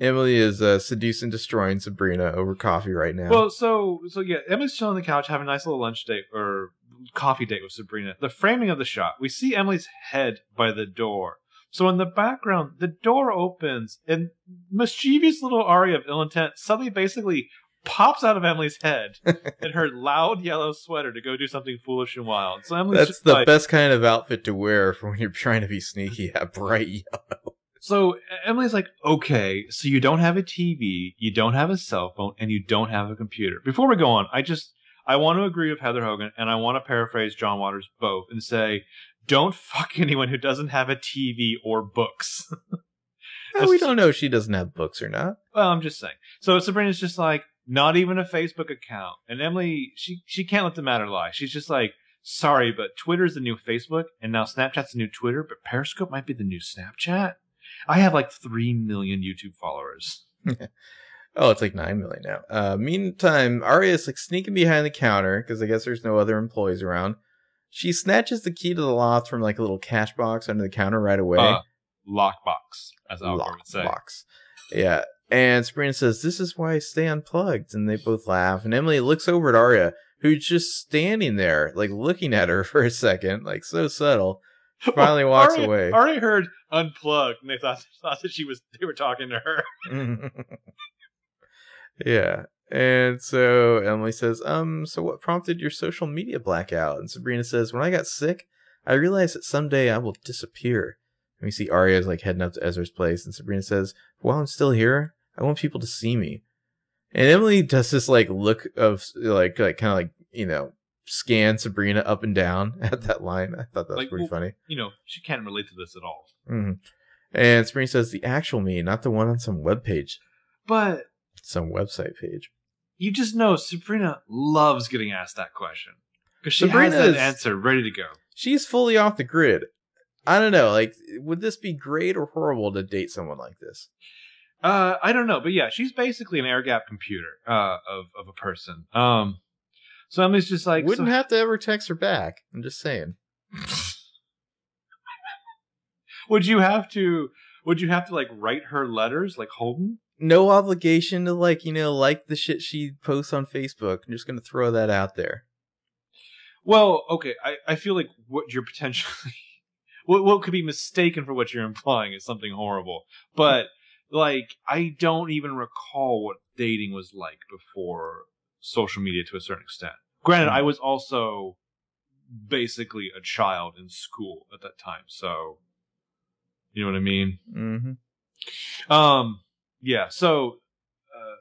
Emily is seducing, destroying Sabrina over coffee right now. Well, so yeah, Emily's chilling on the couch, having a nice little lunch date or coffee date with Sabrina. The framing of the shot. We see Emily's head by the door. So in the background, the door opens, and mischievous little Aria of ill intent suddenly basically pops out of Emily's head in her loud yellow sweater to go do something foolish and wild. So Emily's that's the best kind of outfit to wear for when you're trying to be sneaky, that bright yellow. So Emily's like, okay, so you don't have a TV, you don't have a cell phone, and you don't have a computer. Before we go on, I want to agree with Heather Hogan, and I want to paraphrase John Waters both and say, don't fuck anyone who doesn't have a TV or books. No, we don't know if she doesn't have books or not. Well, I'm just saying. So Sabrina's just like, not even a Facebook account. And Emily, she can't let the matter lie. She's just like, sorry, but Twitter's the new Facebook, and now Snapchat's the new Twitter, but Periscope might be the new Snapchat. I have like 3 million YouTube followers. Oh, it's like 9 million now. Meantime, Aria's like sneaking behind the counter, because I guess there's no other employees around. She snatches the key to the loft from like a little cash box under the counter right away. Lockbox, as I would say. Lockbox. Yeah. And Sabrina says, this is why I stay unplugged. And they both laugh. And Emily looks over at Aria, who's just standing there, like looking at her for a second, like so subtle. Finally walks away. Aria heard unplugged, and they thought that they were talking to her. Yeah. And so Emily says, so what prompted your social media blackout? And Sabrina says, when I got sick, I realized that someday I will disappear. And we see Aria's like heading up to Ezra's place, and Sabrina says, while I'm still here, I want people to see me. And Emily does this like look of like kind of like, you know, scan Sabrina up and down at that line. I thought that was like, pretty funny. You know, she can't relate to this at all. Mm-hmm. And Sabrina says, the actual me, not the one on some webpage. But some website page. You just know Sabrina loves getting asked that question. Because she has an answer ready to go. She's fully off the grid. I don't know. Like, would this be great or horrible to date someone like this? I don't know. But yeah, she's basically an air gap computer of a person. So Emily's just like... Wouldn't have to ever text her back. I'm just saying. Would you have to like write her letters like Holden? No obligation to like the shit she posts on Facebook. I'm just going to throw that out there. Well, okay. I feel like what you're potentially... What could be mistaken for what you're implying is something horrible. But, like, I don't even recall what dating was like before social media to a certain extent. Granted, I was also basically a child in school at that time. So, you know what I mean? Mm-hmm. Yeah, so...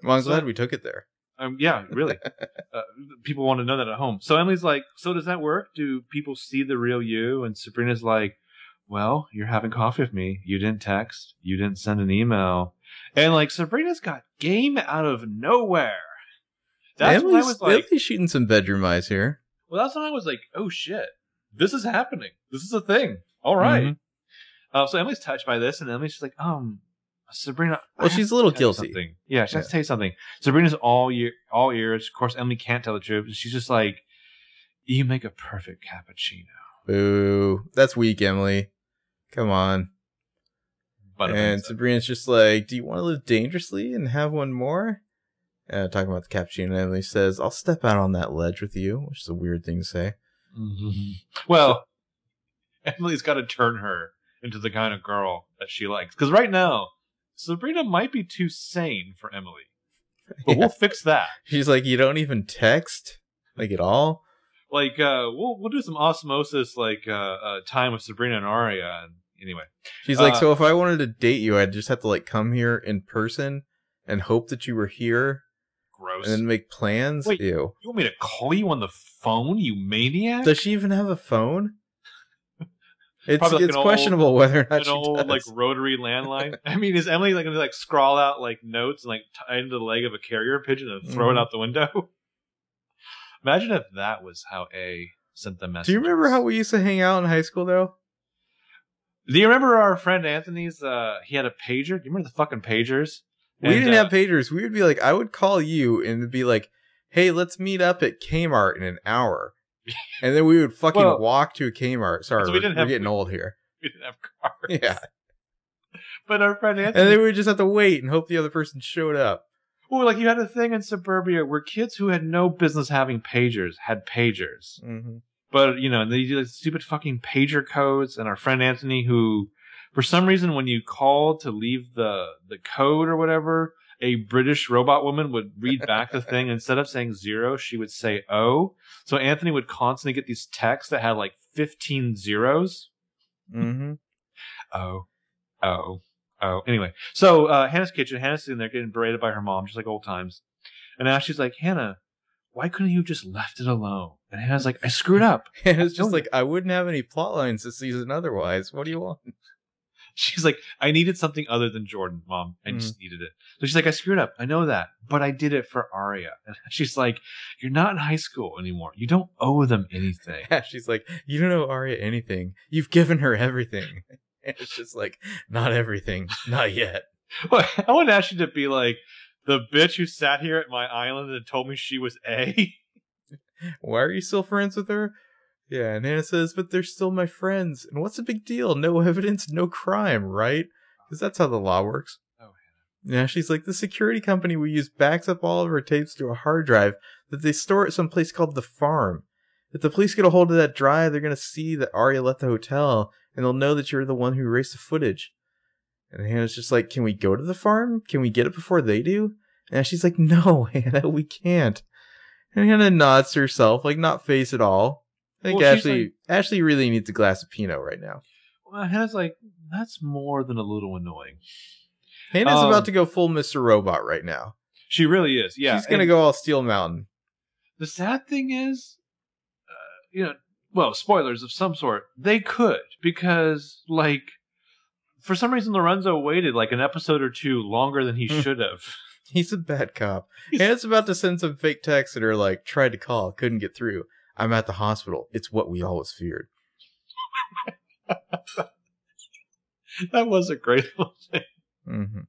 well, I'm glad we took it there. Yeah, really. People want to know that at home. So Emily's like, so does that work? Do people see the real you? And Sabrina's like, well, you're having coffee with me. You didn't text. You didn't send an email. And, like, Sabrina's got game out of nowhere. That's what I was like. Emily's shooting some bedroom eyes here. Well, that's when I was like, oh, shit. This is happening. This is a thing. All right. Mm-hmm. So Emily's touched by this, and Emily's just like, Sabrina... Well, she's a little guilty. Something. Yeah, she has to tell you something. Sabrina's all ears. Of course, Emily can't tell the truth. And she's just like, you make a perfect cappuccino. Boo. That's weak, Emily. Come on. And Sabrina's just like, do you want to live dangerously and have one more? Talking about the cappuccino, Emily says, I'll step out on that ledge with you, which is a weird thing to say. Mm-hmm. Well, Emily's got to turn her into the kind of girl that she likes. Because right now, Sabrina might be too sane for Emily, but we'll fix that. She's like, you don't even text, like at all. Like, we'll do some osmosis, like time with Sabrina and Aria. And anyway, she's like, so if I wanted to date you, I'd just have to like come here in person and hope that you were here. Gross. And then make plans. Wait, ew. You want me to call you on the phone, you maniac? Does she even have a phone? It's questionable whether or not she does. An old, like, rotary landline. I mean, is Emily going to, like, scrawl out, like, notes and, like, tie into the leg of a carrier pigeon and throw it out the window? Imagine if that was how A sent the message. Do you remember how we used to hang out in high school, though? Do you remember our friend Anthony's, he had a pager? Do you remember the fucking pagers? We didn't have pagers. We would be like, I would call you and be like, hey, let's meet up at Kmart in an hour. And then we would fucking walk to a Kmart. Sorry, we're getting old here. We didn't have cars. Yeah. But our friend Anthony... And then we would just have to wait and hope the other person showed up. Well, like you had a thing in suburbia where kids who had no business having pagers had pagers. Mm-hmm. But, you know, and they do like stupid fucking pager codes. And our friend Anthony, who, for some reason, when you called to leave the code or whatever, a British robot woman would read back the thing. Instead of saying 0, she would say O. So Anthony would constantly get these texts that had like 15 zeros. Mm-hmm. Oh. Anyway, so Hannah's kitchen. Hannah's sitting there getting berated by her mom, just like old times. And Ashley's like, Hannah, why couldn't you have just left it alone? And Hannah's like, I screwed up. Hannah's just like, I wouldn't have any plot lines this season otherwise. What do you want? She's like, I needed something other than Jordan, Mom. I just needed it. So she's like, I screwed up. I know that. But I did it for Aria. And she's like, you're not in high school anymore. You don't owe them anything. Yeah, she's like, you don't owe Aria anything. You've given her everything. And it's just like, not everything. Not yet. Well, I want Ashley to be like, the bitch who sat here at my island and told me she was A. Why are you still friends with her? Yeah, and Hannah says, but they're still my friends. And what's the big deal? No evidence, no crime, right? Because that's how the law works. Oh, Hannah. Yeah, she's like, the security company we use backs up all of our tapes to a hard drive that they store at some place called The Farm. If the police get a hold of that drive, they're going to see that Aria left the hotel, and they'll know that you're the one who erased the footage. And Hannah's just like, can we go to the farm? Can we get it before they do? And she's like, no, Hannah, we can't. And Hannah nods to herself, like, not face at all. I think Ashley really needs a glass of Pinot right now. Well, Hannah's like, that's more than a little annoying. Hannah's about to go full Mr. Robot right now. She really is, yeah. She's going to go all Steel Mountain. The sad thing is, spoilers of some sort. They could, because, like, for some reason, Lorenzo waited like an episode or two longer than he should have. He's a bad cop. And it's about to send some fake texts that are like, tried to call, couldn't get through. I'm at the hospital. It's what we always feared. That was a great little thing.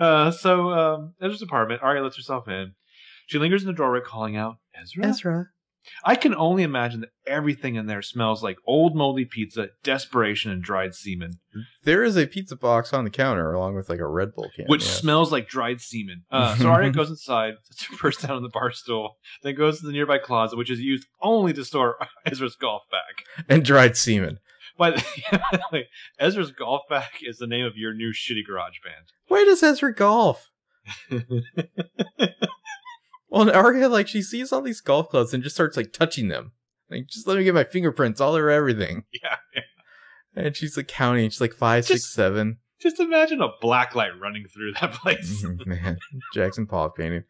Mm-hmm. So Ezra's apartment. Aria lets herself in. She lingers in the doorway calling out, Ezra? Ezra. I can only imagine that everything in there smells like old moldy pizza, desperation, and dried semen. There is a pizza box on the counter along with like a Red Bull can. Which smells like dried semen. So Aria goes inside, sits her purse down on the bar stool, then goes to the nearby closet, which is used only to store Ezra's golf bag. And dried semen. By the way, Ezra's golf bag is the name of your new shitty garage band. Where does Ezra golf? Well, and Aria, like, she sees all these golf clubs and just starts, like, touching them. Like, just let me get my fingerprints all over everything. Yeah. And she's, like, counting. She's, like, 5, 6, 7. Just imagine a black light running through that place. Man, Jackson Pollock painting.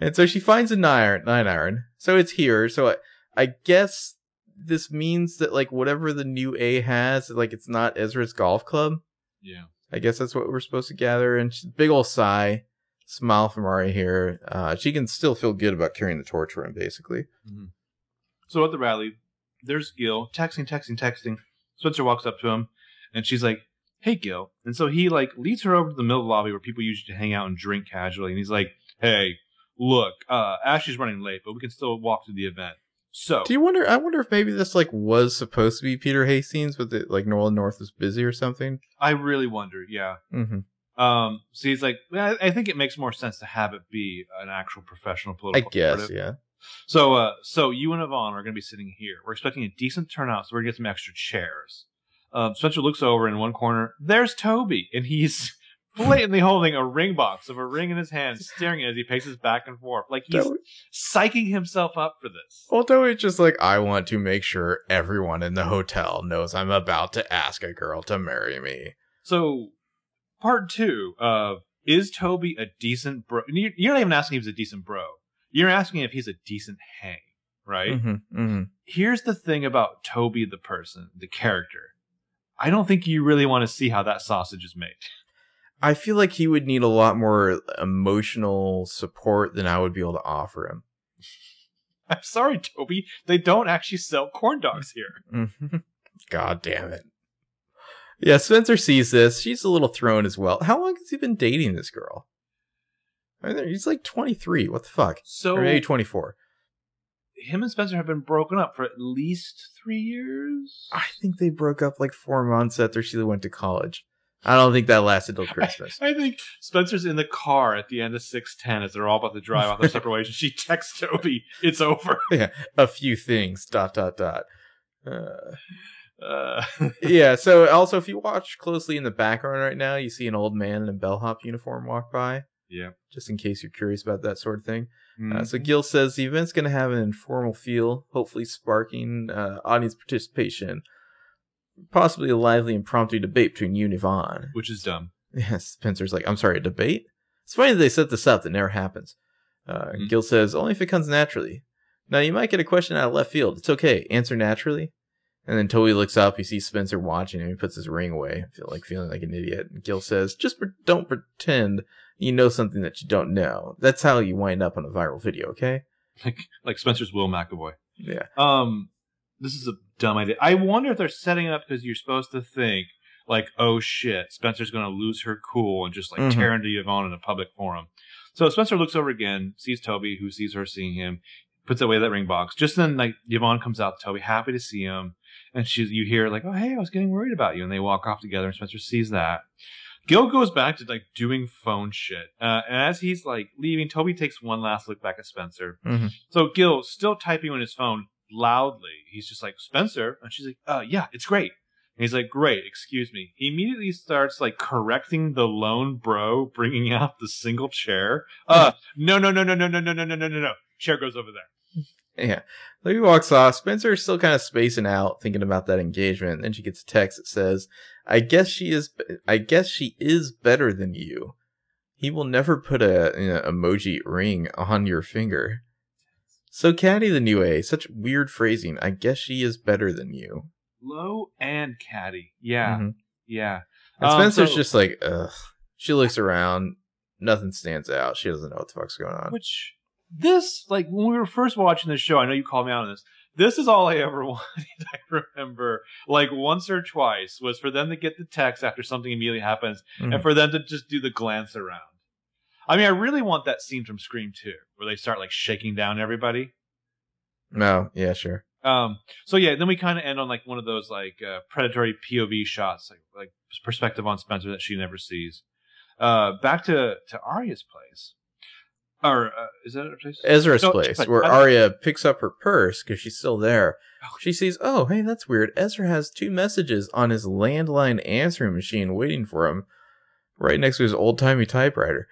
And so she finds a 9 iron. So it's here. So I guess this means that, like, whatever the new A has, like, it's not Ezra's golf club. Yeah. I guess that's what we're supposed to gather. And big ol' sigh. Smile from Aria here. She can still feel good about carrying the torch for him, basically. Mm-hmm. So at the rally, there's Gil texting. Spencer walks up to him, and she's like, hey, Gil. And so he, like, leads her over to the middle lobby where people usually hang out and drink casually. And he's like, hey, look, Ashley's running late, but we can still walk to the event. So, I wonder if maybe this, like, was supposed to be Peter Hastings, but the, like, Nolan North was busy or something. I really wonder, yeah. Mm-hmm. So he's like, well, I think it makes more sense to have it be an actual professional political narrative. I guess, yeah. So you and Yvonne are going to be sitting here. We're expecting a decent turnout, so we're going to get some extra chairs. Spencer looks over in one corner. There's Toby, and he's blatantly holding a ring box of a ring in his hand, staring at it as he paces back and forth. Like, he's psyching himself up for this. Well, Toby's just like, I want to make sure everyone in the hotel knows I'm about to ask a girl to marry me. So... Part 2 of, is Toby a decent bro? You're not even asking if he's a decent bro. You're asking if he's a decent hang, right? Mm-hmm, mm-hmm. Here's the thing about Toby the person, the character. I don't think you really want to see how that sausage is made. I feel like he would need a lot more emotional support than I would be able to offer him. I'm sorry, Toby. They don't actually sell corn dogs here. Mm-hmm. God damn it. Yeah, Spencer sees this. She's a little thrown as well. How long has he been dating this girl? I mean, he's like 23. What the fuck? So, or maybe 24. Him and Spencer have been broken up for at least 3 years? I think they broke up like 4 months after she went to college. I don't think that lasted till Christmas. I think Spencer's in the car at the end of 6:10 as they're all about to drive off their separation. She texts Toby, it's over. Yeah, a few things, .. Yeah, so also if you watch closely in the background right now, you see an old man in a bellhop uniform walk by. Yeah. Just in case you're curious about that sort of thing. Mm-hmm. So Gil says the event's going to have an informal feel, hopefully sparking audience participation. Possibly a lively impromptu debate between you and Yvonne. Which is dumb. Yeah, Spencer's like, I'm sorry, a debate? It's funny that they set this up. That never happens. Mm-hmm. Gil says, only if it comes naturally. Now, you might get a question out of left field. It's okay. Answer naturally. And then Toby looks up. He sees Spencer watching him. He puts his ring away, feeling like an idiot. And Gil says, just don't pretend you know something that you don't know. That's how you wind up on a viral video, okay? Like Spencer's Will McAvoy. Yeah. This is a dumb idea. I wonder if they're setting it up because you're supposed to think, like, oh, shit, Spencer's going to lose her cool and just, like, mm-hmm. tear into Yvonne in a public forum. So Spencer looks over again, sees Toby, who sees her seeing him, puts away that ring box. Just then, like, Yvonne comes out to Toby, happy to see him. And you hear, like, oh, hey, I was getting worried about you. And they walk off together, and Spencer sees that. Gil goes back to, like, doing phone shit. And as he's, like, leaving, Toby takes one last look back at Spencer. Mm-hmm. So Gil, still typing on his phone loudly, he's just like, Spencer? And she's like, yeah, it's great. And he's like, great, excuse me. He immediately starts, like, correcting the lone bro, bringing out the single chair. No. Chair goes over there. Yeah. He walks off. Spencer's still kind of spacing out, thinking about that engagement. And then she gets a text that says, I guess she is better than you. He will never put a emoji ring on your finger. So catty the new A. Such weird phrasing. I guess she is better than you. Low and catty. Yeah. Mm-hmm. Yeah. And Spencer's just like, ugh. She looks around. Nothing stands out. She doesn't know what the fuck's going on. Which, this, like, when we were first watching this show, I know you called me out on this. This is all I ever wanted, I remember, like, once or twice, was for them to get the text after something immediately happens, mm-hmm. and for them to just do the glance around. I mean, I really want that scene from Scream 2, where they start, like, shaking down everybody. No, yeah, sure. So yeah, then we kind of end on like one of those like predatory POV shots, like perspective on Spencer that she never sees. Back to Aria's place, or is that her place? Ezra's place, where Aria picks up her purse because she's still there. She sees, oh hey, that's weird. Ezra has 2 messages on his landline answering machine waiting for him, right next to his old timey typewriter.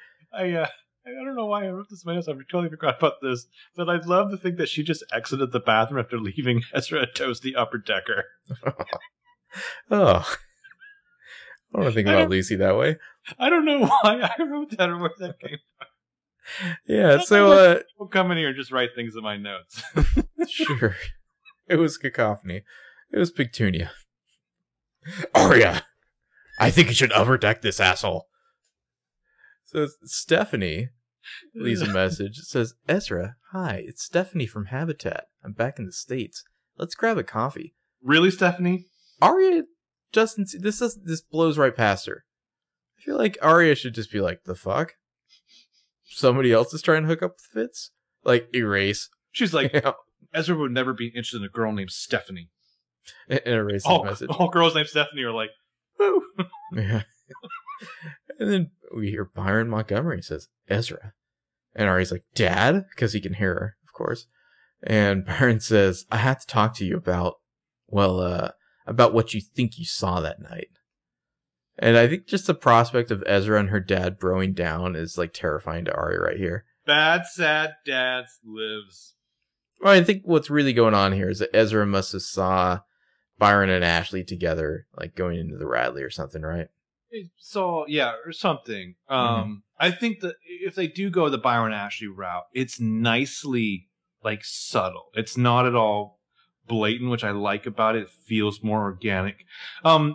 I don't know why I wrote this minus. I totally forgot about this. But I'd love to think that she just exited the bathroom after leaving Ezra a toasty upper decker. Oh. I don't think about Lucy that way. I don't know why I wrote that or where that came from. Yeah, so... people come in here and just write things in my notes. Sure. It was cacophony. It was Pictunia. Aria! I think you should upper deck this asshole. So Stephanie leaves a message. It says, Ezra, hi, it's Stephanie from Habitat. I'm back in the States. Let's grab a coffee. Really, Stephanie? Aria doesn't see this blows right past her. I feel like Aria should just be like, the fuck? Somebody else is trying to hook up with Fitz? Like, erase. She's like, Ezra would never be interested in a girl named Stephanie. And erase the message. All girls named Stephanie are like, woo. Yeah. And then we hear Byron Montgomery says, Ezra. And Ari's like, Dad? Because he can hear her, of course. And Byron says, I have to talk to you about what you think you saw that night. And I think just the prospect of Ezra and her dad broing down is, like, terrifying to Ari right here. Bad, sad dads lives. Well, I think what's really going on here is that Ezra must have saw Byron and Ashley together, like, going into the Radley or something, right? So, yeah, or something. I think that if they do go the Byron Ashley route, it's nicely, like, subtle. It's not at all blatant, which I like about it. It feels more organic. I'm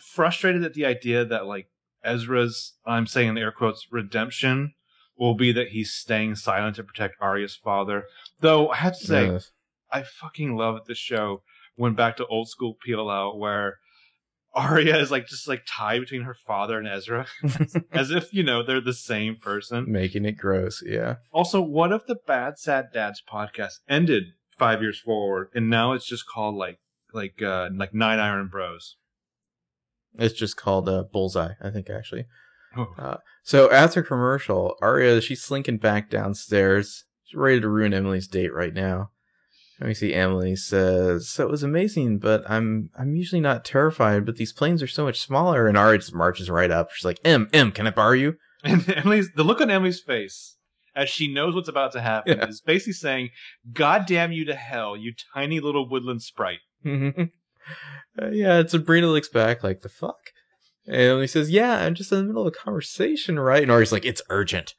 frustrated at the idea that, like, Ezra's, I'm saying in air quotes, redemption will be that he's staying silent to protect Aria's father. Though, I have to say, I fucking love the show. Went back to old school PLL where Aria is like just like tied between her father and Ezra as if, they're the same person. Making it gross. Yeah. Also, what if the Bad Sad Dads podcast ended 5 years forward and now it's just called like Nine Iron Bros? It's just called Bullseye, I think, actually. Oh. So after commercial, Aria, she's slinking back downstairs. She's ready to ruin Emily's date right now. Let me see. Emily says, so it was amazing, but I'm usually not terrified, but these planes are so much smaller. And Aria just marches right up. She's like, Em, can I borrow you? And the look on Emily's face as she knows what's about to happen is basically saying, God damn you to hell, you tiny little woodland sprite. Yeah, and Sabrina looks back like, the fuck? And Emily says, yeah, I'm just in the middle of a conversation, right? And Aria's like, it's urgent.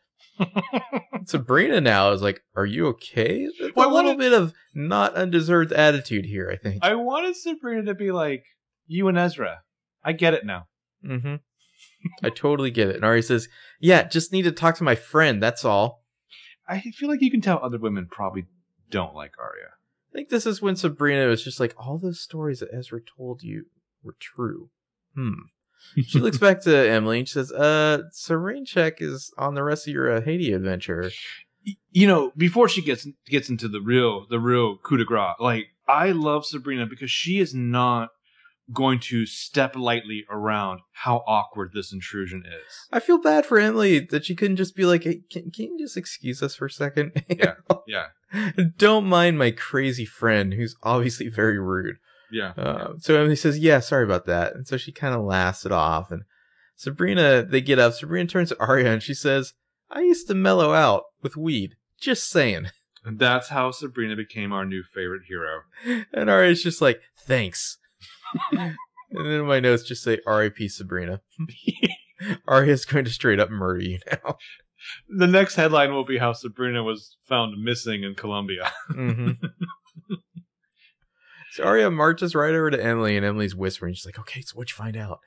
Sabrina now is like, are you okay? Well, a little bit of not undeserved attitude here, I think. I wanted Sabrina to be like, you and Ezra, I get it now. Mm-hmm. I totally get it. And Aria says, yeah, just need to talk to my friend, that's all. I feel like you can tell other women probably don't like Aria. I think this is when Sabrina was just like, all those stories that Ezra told you were true. She looks back to Emily and she says, serene check is on the rest of your Haiti adventure. You know, before she gets into the real coup de grace, like, I love Sabrina because she is not going to step lightly around how awkward this intrusion is. I feel bad for Emily that she couldn't just be like, hey, can you just excuse us for a second? Yeah. Don't mind my crazy friend who's obviously very rude. So Emily says, yeah, sorry about that. And so she kind of laughs it off. And Sabrina, they get up. Sabrina turns to Aria and she says, I used to mellow out with weed. Just saying. And that's how Sabrina became our new favorite hero. And Aria's just like, thanks. And then my notes just say, R.I.P. Sabrina. Aria's going to straight up murder you now. The next headline will be how Sabrina was found missing in Colombia. So Aria marches right over to Emily, and Emily's whispering. She's like, okay, so what'd you find out?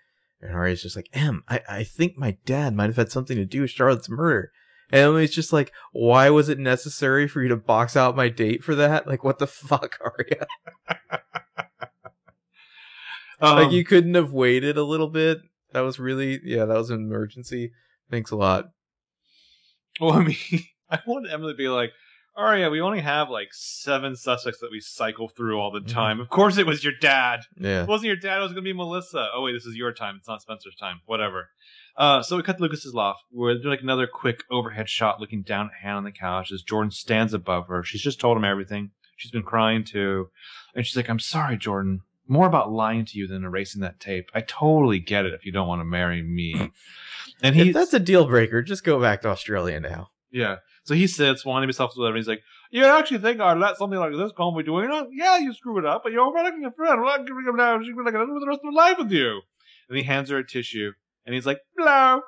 And Aria's just like, Em, I think my dad might have had something to do with Charlotte's murder. And Emily's just like, why was it necessary for you to box out my date for that? Like, what the fuck, Aria? Like, you couldn't have waited a little bit? That was really, that was an emergency. Thanks a lot. Well, I mean, I want Emily to be like, Aria, we only have like 7 suspects that we cycle through all the time. Of course it was your dad. Yeah. It wasn't your dad. It was going to be Melissa. Oh, wait, this is your time. It's not Spencer's time. Whatever. So we cut to Lucas's loft. We're doing like another quick overhead shot looking down at Hannah on the couch as Jordan stands above her. She's just told him everything. She's been crying too. And she's like, I'm sorry, Jordan. More about lying to you than erasing that tape. I totally get it if you don't want to marry me. And if that's a deal breaker, just go back to Australia now. Yeah. So he sits, wanting himself to whatever. He's like, you actually think I'd let something like this come be doing it? Yeah, you screw it up, but you're running a friend. We're not giving him now. She's going to live the rest of her life with you. And he hands her a tissue, and he's like, blow.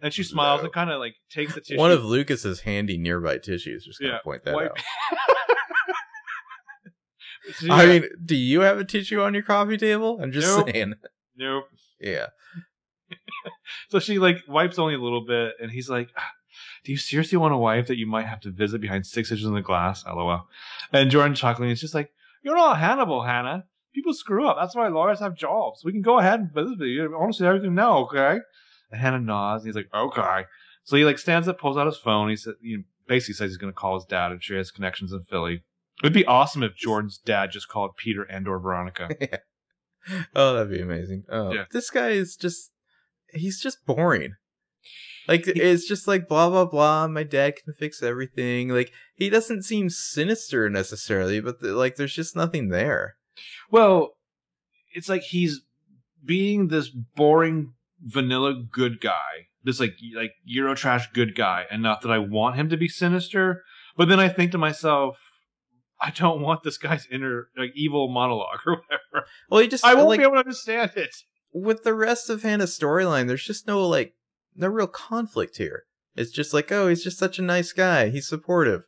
And she smiles and kind of like takes the tissue. One of Lucas's handy nearby tissues. Just going to point that out. I mean, do you have a tissue on your coffee table? I'm just saying. Nope. Yeah. So she like wipes only a little bit, and he's like, do you seriously want a wife that you might have to visit behind 6 inches in the glass? LOL. And Jordan chuckling is just like, you're not Hannibal, Hannah. People screw up. That's why lawyers have jobs. We can go ahead and visit you. Honestly, everything now, okay? And Hannah nods, and he's like, okay. So he like stands up, pulls out his phone. He basically says he's going to call his dad and share his connections in Philly. It would be awesome if Jordan's dad just called Peter and or Veronica. Oh, that'd be amazing. Oh, yeah. This guy is he's just boring. Like, it's just like, blah, blah, blah, my dad can fix everything. Like, he doesn't seem sinister necessarily, but, like, there's just nothing there. Well, it's like he's being this boring, vanilla good guy. This, like Eurotrash good guy. Enough that I want him to be sinister. But then I think to myself, I don't want this guy's inner, like, evil monologue or whatever. Well, he just, I won't be able to understand it. With the rest of Hannah's storyline, there's just no, like, no real conflict here. It's just like, oh, he's just such a nice guy. He's supportive.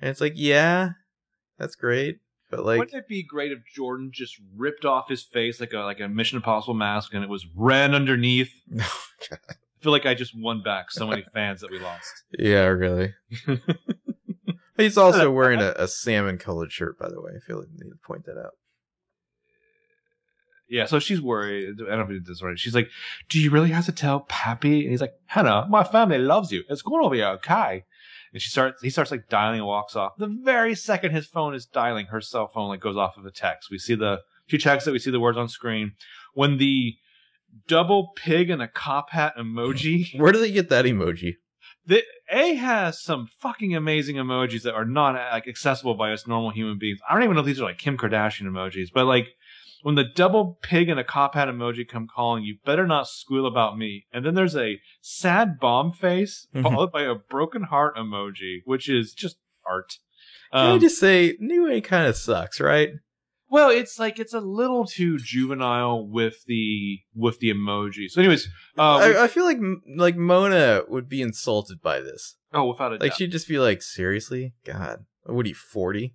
And it's like, yeah, that's great. But like, wouldn't it be great if Jordan just ripped off his face like a Mission Impossible mask and it was red underneath? Oh, God. I feel like I just won back so many fans that we lost. Yeah, really. He's also wearing a salmon-colored shirt, by the way. I feel like I need to point that out. Yeah, so she's worried. I don't know if he did this right. She's like, do you really have to tell Pappy? And he's like, Hannah, my family loves you. It's going to be okay. And he starts like dialing and walks off. The very second his phone is dialing, her cell phone like goes off of a text. She checks it, we see the words on screen. When the double pig and a cop hat emoji. Where do they get that emoji? A has some fucking amazing emojis that are not like accessible by us normal human beings. I don't even know if these are like Kim Kardashian emojis, but like when the double pig and a cop hat emoji come calling, you better not squeal about me. And then there's a sad bomb face followed by a broken heart emoji, which is just art. Can I just say, New Age kind of sucks, right? Well, it's like it's a little too juvenile with the emojis. So, anyways, I feel like Mona would be insulted by this. Oh, without a doubt. Like she'd just be like, seriously, God, what are you 40?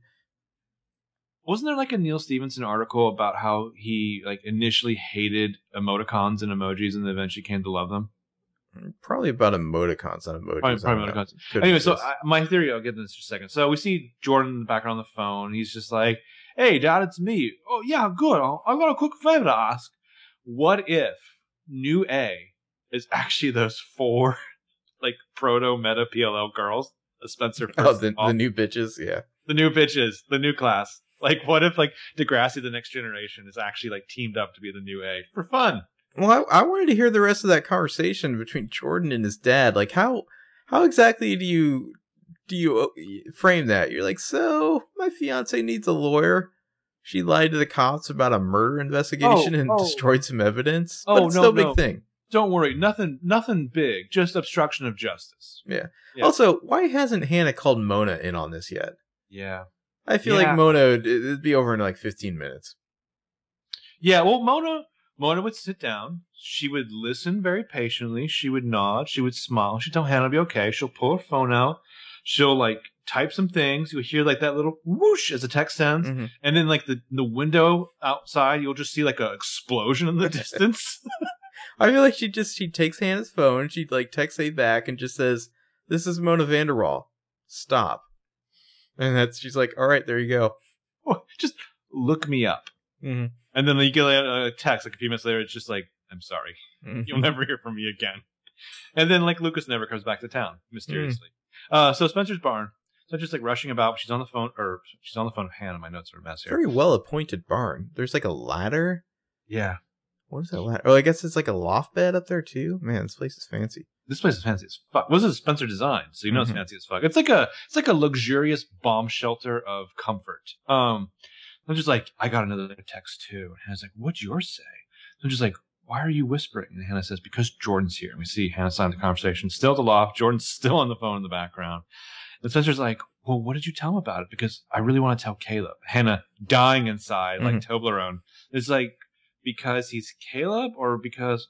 Wasn't there like a Neil Stephenson article about how he like initially hated emoticons and emojis, and then eventually came to love them? Probably about emoticons, not emojis. Probably emoticons. Anyway, so my theory, I'll get this in just a second. So we see Jordan in the background on the phone. He's just like, hey, Dad, it's me. Oh, yeah, good. I've got a quick favor to ask. What if New A is actually those four, like, proto-meta PLL girls? Spencer first. Oh, the new bitches, yeah. The new bitches, the new class. Like, what if, like, Degrassi, the Next Generation, is actually, like, teamed up to be the New A for fun? Well, I wanted to hear the rest of that conversation between Jordan and his dad. Like, how exactly do you frame that? You're like, so my fiance needs a lawyer. She lied to the cops about a murder investigation and destroyed some evidence. Oh, but it's no big thing. Don't worry, nothing big, just obstruction of justice. Yeah. Also, why hasn't Hannah called Mona in on this yet? Yeah, I feel like Mona it'd be over in like 15 minutes. Yeah, well, Mona would sit down. She would listen very patiently. She would nod. She would smile. She'd tell Hannah to be okay. She'll pull her phone out. She'll, like, type some things. You'll hear, like, that little whoosh as the text sends. Mm-hmm. And then, like, the window outside, you'll just see, like, an explosion in the distance. I feel like she takes Hannah's phone. She, like, texts A back and just says, this is Mona Vanderwaal. Stop. And she's like, all right, there you go. Oh, just look me up. Mm-hmm. And then you get a text, like, a few minutes later, it's just like, I'm sorry. Mm-hmm. You'll never hear from me again. And then, like, Lucas never comes back to town, mysteriously. Mm-hmm. So Spencer's barn. Spencer's like rushing about. She's on the phone with Hannah. My notes are a mess here. Very well appointed barn. There's like a ladder. Yeah. What is that ladder? Oh, I guess it's like a loft bed up there too. Man, this place is fancy. This place is fancy as fuck. Well, this is Spencer design, so you know it's fancy as fuck. It's like a luxurious bomb shelter of comfort. I'm just like, I got another text too. And Hannah's like, what'd yours say? I'm just like, why are you whispering? And Hannah says, because Jordan's here. And we see Hannah sign the conversation. Still at the loft. Jordan's still on the phone in the background. And Spencer's like, well, what did you tell him about it? Because I really want to tell Caleb. Hannah dying inside like Toblerone. It's like, because he's Caleb or because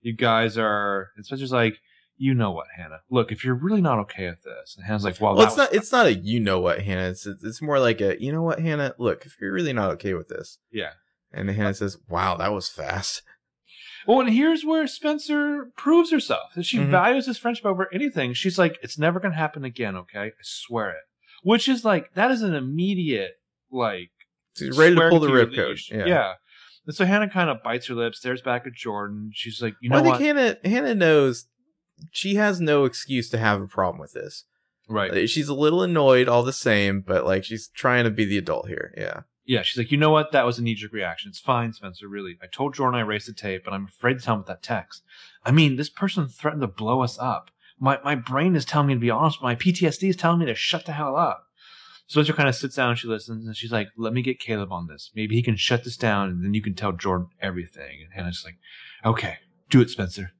you guys are... And Spencer's like, you know what, Hannah? Look, if you're really not okay with this... And Hannah's like, well it's not a you know what, Hannah. It's more like a, you know what, Hannah? Look, if you're really not okay with this. Yeah. And Hannah says, wow, that was fast. Well, and here's where Spencer proves herself. That she values his friendship over anything. She's like, it's never going to happen again, okay? I swear it. Which is like, that is an immediate, like... She's ready to pull the ripcord. Yeah. And so Hannah kind of bites her lip, stares back at Jordan. She's like, you know what? I think Hannah knows she has no excuse to have a problem with this. Right. Like, she's a little annoyed all the same, but like she's trying to be the adult here. Yeah. Yeah, she's like, you know what? That was a knee-jerk reaction. It's fine, Spencer, really. I told Jordan I erased the tape, but I'm afraid to tell him with that text. I mean, this person threatened to blow us up. My brain is telling me to be honest. My PTSD is telling me to shut the hell up. Spencer kind of sits down and she listens, and she's like, let me get Caleb on this. Maybe he can shut this down, and then you can tell Jordan everything. And Hannah's like, okay, do it, Spencer.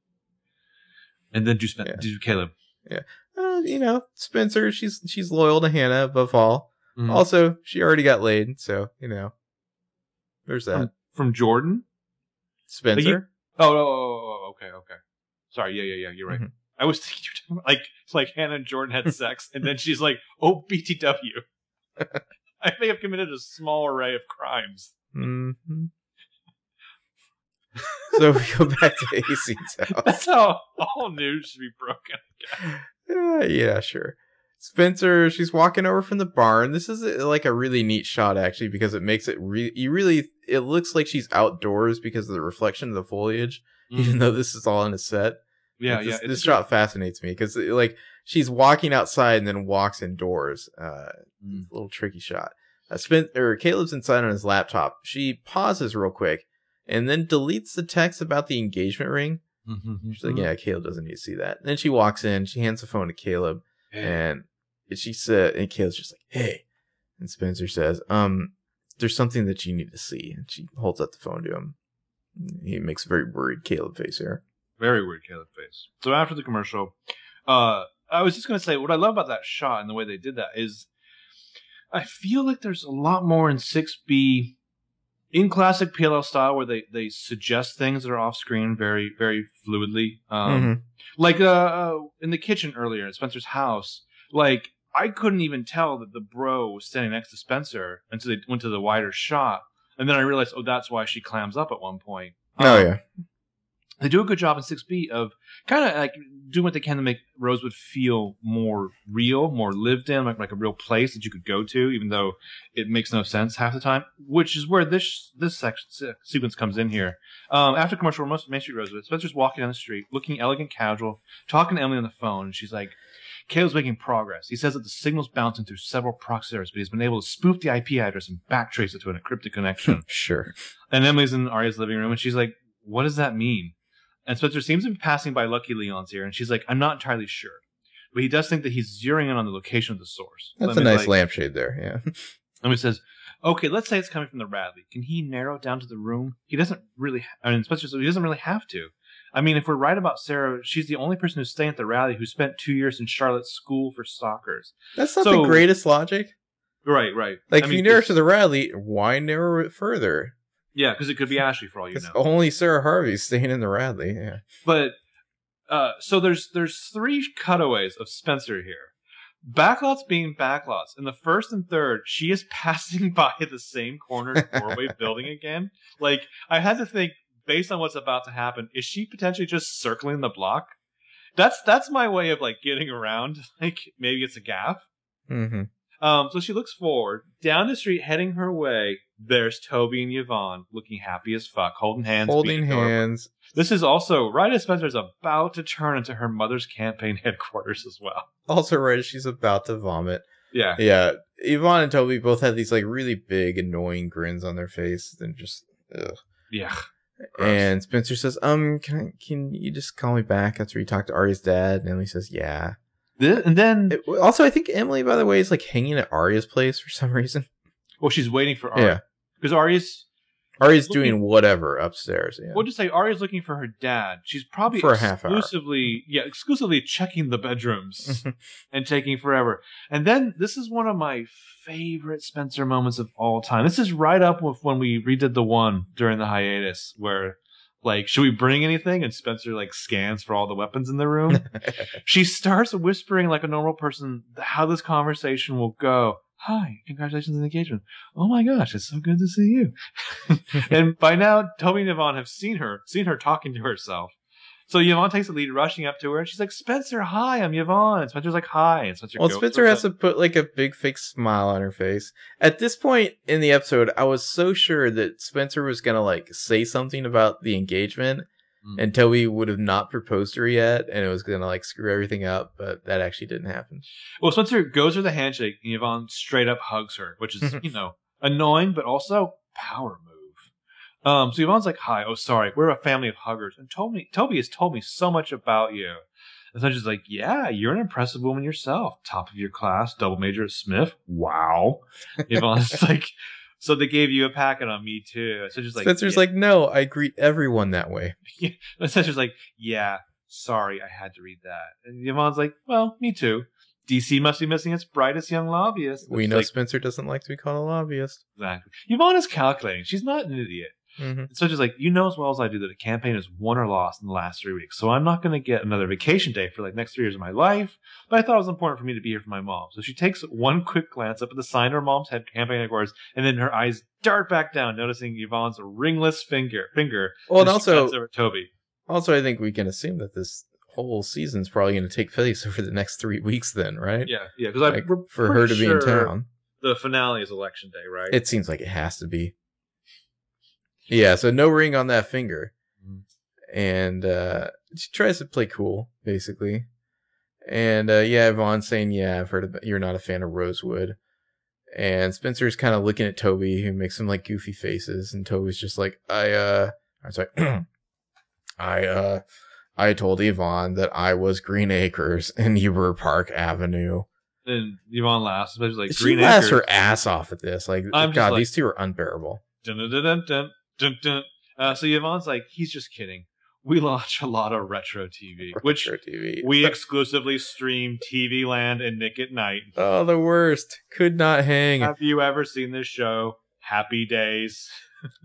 And then do Caleb. Yeah. You know, Spencer, she's loyal to Hannah above all. Mm-hmm. Also, she already got laid, so, you know, there's that. From Jordan? Spencer? Like okay. Sorry, yeah, you're right. Mm-hmm. I was thinking you were talking about, like Hannah and Jordan had sex, and then she's like, oh, BTW. I may have committed a small array of crimes. Mm-hmm. So we go back to AC's house. That's how all news should be broken again. Yeah, sure. Spencer, she's walking over from the barn. This is like a really neat shot, actually, because it makes it it looks like she's outdoors because of the reflection of the foliage, even though this is all in a set. Yeah, like, this shot fascinates me because like she's walking outside and then walks indoors. A little tricky shot. Caleb's inside on his laptop. She pauses real quick and then deletes the text about the engagement ring. Mm-hmm. She's like, yeah, Caleb doesn't need to see that. And then she walks in, she hands the phone to Caleb, and she said, and Caleb's just like, hey. And Spencer says, there's something that you need to see. And she holds up the phone to him. He makes a very worried Caleb face here. Very worried Caleb face. So after the commercial, I was just going to say, what I love about that shot and the way they did that is I feel like there's a lot more in 6B in classic PLL style where they suggest things that are off screen very, very fluidly. Like in the kitchen earlier at Spencer's house, like I couldn't even tell that the bro was standing next to Spencer until they went to the wider shot. And then I realized, oh, that's why she clams up at one point. They do a good job in 6B of kind of like doing what they can to make Rosewood feel more real, more lived in, like a real place that you could go to, even though it makes no sense half the time, which is where this section, sequence comes in here. After commercial, most of Main Street Rosewood, Spencer's walking down the street, looking elegant, casual, talking to Emily on the phone. And she's like, Caleb's making progress. He says that the signal's bouncing through several proxy servers, but he's been able to spoof the IP address and backtrace it to an encrypted connection. Sure. And Emily's in Aria's living room, and she's like, what does that mean? And Spencer seems to be passing by Lucky Leon's here, and she's like, I'm not entirely sure. But he does think that he's zeroing in on the location of the source. That's Emily's a nice lampshade there, yeah. Emily says, okay, let's say it's coming from the Radley. Can he narrow it down to the room? He doesn't really, Spencer says he doesn't really have to. I mean, if we're right about Sarah, she's the only person who's staying at the Radley who spent 2 years in Charlotte's school for stalkers. That's not the greatest logic. Right. Like, I mean, if you narrow it to the Radley, why narrow it further? Yeah, because it could be Ashley for all you know. It's only Sarah Harvey staying in the Radley. Yeah. But so there's three cutaways of Spencer here. Backlots being backlots. In the first and third, she is passing by the same corner doorway building again. Like, I had to think, based on what's about to happen, is she potentially just circling the block? That's my way of like getting around. Like, maybe it's a gap. Mm-hmm. So she looks forward down the street, heading her way. There's Toby and Yvonne looking happy as fuck, holding hands. This is also right as Spencer's about to turn into her mother's campaign headquarters as well. Also right as she's about to vomit. Yeah. Yvonne and Toby both have these like really big, annoying grins on their face, and just ugh. Yeah. Gross. And Spencer says, can you just call me back after you talk to Aria's dad? And Emily says, yeah. And then... Also, I think Emily, by the way, is like hanging at Aria's place for some reason. Well, she's waiting for Aria. Yeah. Because Aria's doing whatever upstairs. Yeah. We'll just say Aria's looking for her dad. She's probably exclusively checking the bedrooms and taking forever. And then this is one of my favorite Spencer moments of all time. This is right up with when we redid the one during the hiatus where, like, should we bring anything? And Spencer like scans for all the weapons in the room. She starts whispering like a normal person how this conversation will go. Hi, congratulations on the engagement. Oh my gosh, it's so good to see you. And by now, Toby and Yvonne have seen her talking to herself. So Yvonne takes the lead, rushing up to her. And she's like, Spencer, hi, I'm Yvonne. And Spencer's like, hi. And Spencer has to put like a big fake smile on her face. At this point in the episode, I was so sure that Spencer was going to like say something about the engagement. And Toby would have not proposed to her yet, and it was going to like screw everything up, but that actually didn't happen. Well, Spencer goes for the handshake, and Yvonne straight up hugs her, which is, annoying, but also power move. So Yvonne's like, hi, oh, sorry, we're a family of huggers. And Toby has told me so much about you. And Spencer's like, yeah, you're an impressive woman yourself. Top of your class, double major at Smith. Wow. Yvonne's like, so they gave you a packet on me, too. So just like, Spencer's like, no, I greet everyone that way. Spencer's like, yeah, sorry, I had to read that. And Yvonne's like, well, me too. DC must be missing its brightest young lobbyist. We know like, Spencer doesn't like to be called a lobbyist. Exactly. Yvonne is calculating. She's not an idiot. Mm-hmm. So just like, you know as well as I do that a campaign is won or lost in the last 3 weeks. So I'm not going to get another vacation day for like next 3 years of my life. But I thought it was important for me to be here for my mom. So she takes one quick glance up at the sign of her mom's head campaign headquarters, and then her eyes dart back down, noticing Yvonne's ringless finger. Well, and also over Toby. Also, I think we can assume that this whole season's probably going to take place over the next 3 weeks. Then, right? Yeah. Because like, for her to be in town, the finale is election day, right? It seems like it has to be. Yeah, so no ring on that finger. And she tries to play cool, basically. And Yvonne's saying, yeah, I've heard about, you're not a fan of Rosewood. And Spencer's kind of looking at Toby, who makes some, like, goofy faces. And Toby's just like, I I told Yvonne that I was Green Acres in Heber Park Avenue. And Yvonne laughs. Like, she laughs her ass off at this. Like, I'm God, like, these two are unbearable. Dun, dun, dun, dun, dun, dun. So Yvonne's like, he's just kidding. We launch a lot of retro TV, which we exclusively stream TV Land and Nick at Night. Oh, the worst. Could not hang. Have you ever seen this show? Happy Days.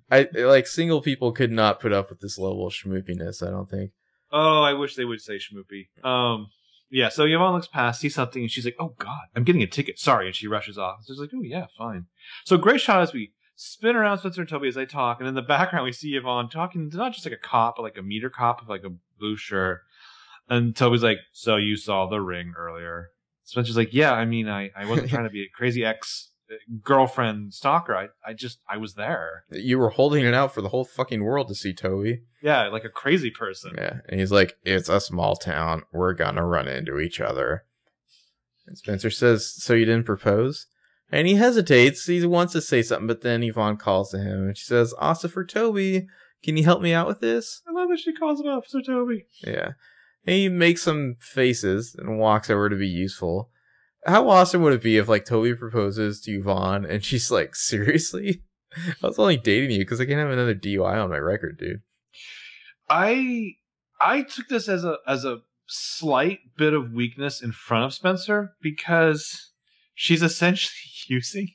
I like single people could not put up with this level of schmoopiness, I don't think. Oh, I wish they would say schmoopy. Yeah, so Yvonne looks past, sees something, and she's like, oh, God, I'm getting a ticket. Sorry. And she rushes off. So she's like, oh, yeah, fine. So great shot as we spin around Spencer and Toby as they talk. And in the background, we see Yvonne talking to not just like a cop, but like a meter cop with like a blue shirt. And Toby's like, so you saw the ring earlier. Spencer's like, yeah, I mean, I wasn't trying to be a crazy ex-girlfriend stalker. I was there. You were holding it out for the whole fucking world to see, Toby. Yeah, like a crazy person. Yeah, and he's like, it's a small town. We're gonna run into each other. And Spencer says, so you didn't propose? And he hesitates. He wants to say something, but then Yvonne calls to him, and she says, Officer Toby, can you help me out with this? I love that she calls him Officer Toby. Yeah. And he makes some faces and walks over to be useful. How awesome would it be if, like, Toby proposes to Yvonne, and she's like, seriously? I was only dating you because I can't have another DUI on my record, dude. I took this as a slight bit of weakness in front of Spencer because... she's essentially using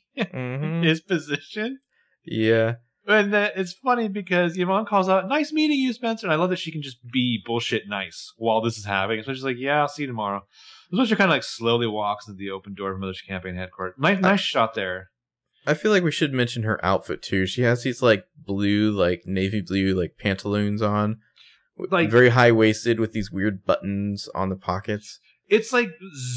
his position. Yeah. And that it's funny because Yvonne calls out, nice meeting you, Spencer. And I love that she can just be bullshit nice while this is happening. So she's like, yeah, I'll see you tomorrow. So she kind of like slowly walks into the open door of Mother's Campaign headquarters. Nice shot there. I feel like we should mention her outfit too. She has these like blue, like navy blue, like pantaloons on. Like very high-waisted with these weird buttons on the pockets. It's like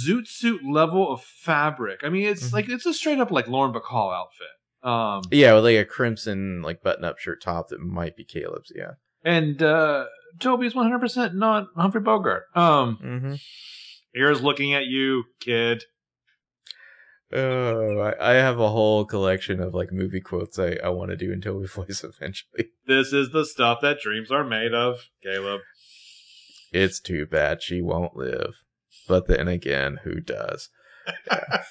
zoot suit level of fabric. I mean, it's like it's a straight up like Lauren Bacall outfit. Yeah, with like a crimson like button up shirt top that might be Caleb's. Yeah, and Toby's 100% not Humphrey Bogart. Here's looking at you, kid. Oh, I have a whole collection of like movie quotes I want to do in Toby voice eventually. This is the stuff that dreams are made of, Caleb. It's too bad she won't live. But then again, who does? Yeah.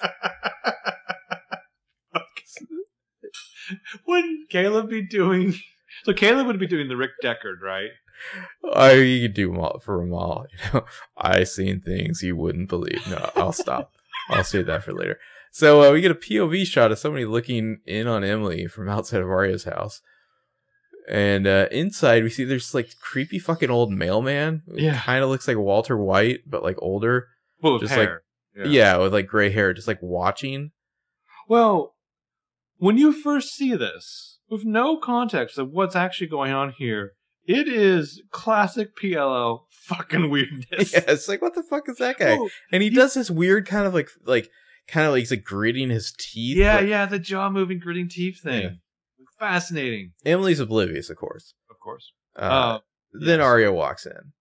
Wouldn't Caleb be doing... So Caleb would be doing the Rick Deckard, right? You could do them all, for them all. You know, I seen things you wouldn't believe. No, I'll stop. I'll save that for later. So we get a POV shot of somebody looking in on Emily from outside of Aria's house. And inside, we see there's like creepy fucking old mailman. Yeah, kind of looks like Walter White, but like older. Well, with hair. Like, yeah, with like gray hair, just like watching. Well, when you first see this, with no context of what's actually going on here, it is classic PLO fucking weirdness. Yeah, it's like, what the fuck is that guy? Oh, and he does this weird kind of like he's like gritting his teeth. Yeah, yeah, the jaw moving, gritting teeth thing. Yeah. Fascinating. Emily's oblivious, of course. Of course. Then Aria walks in.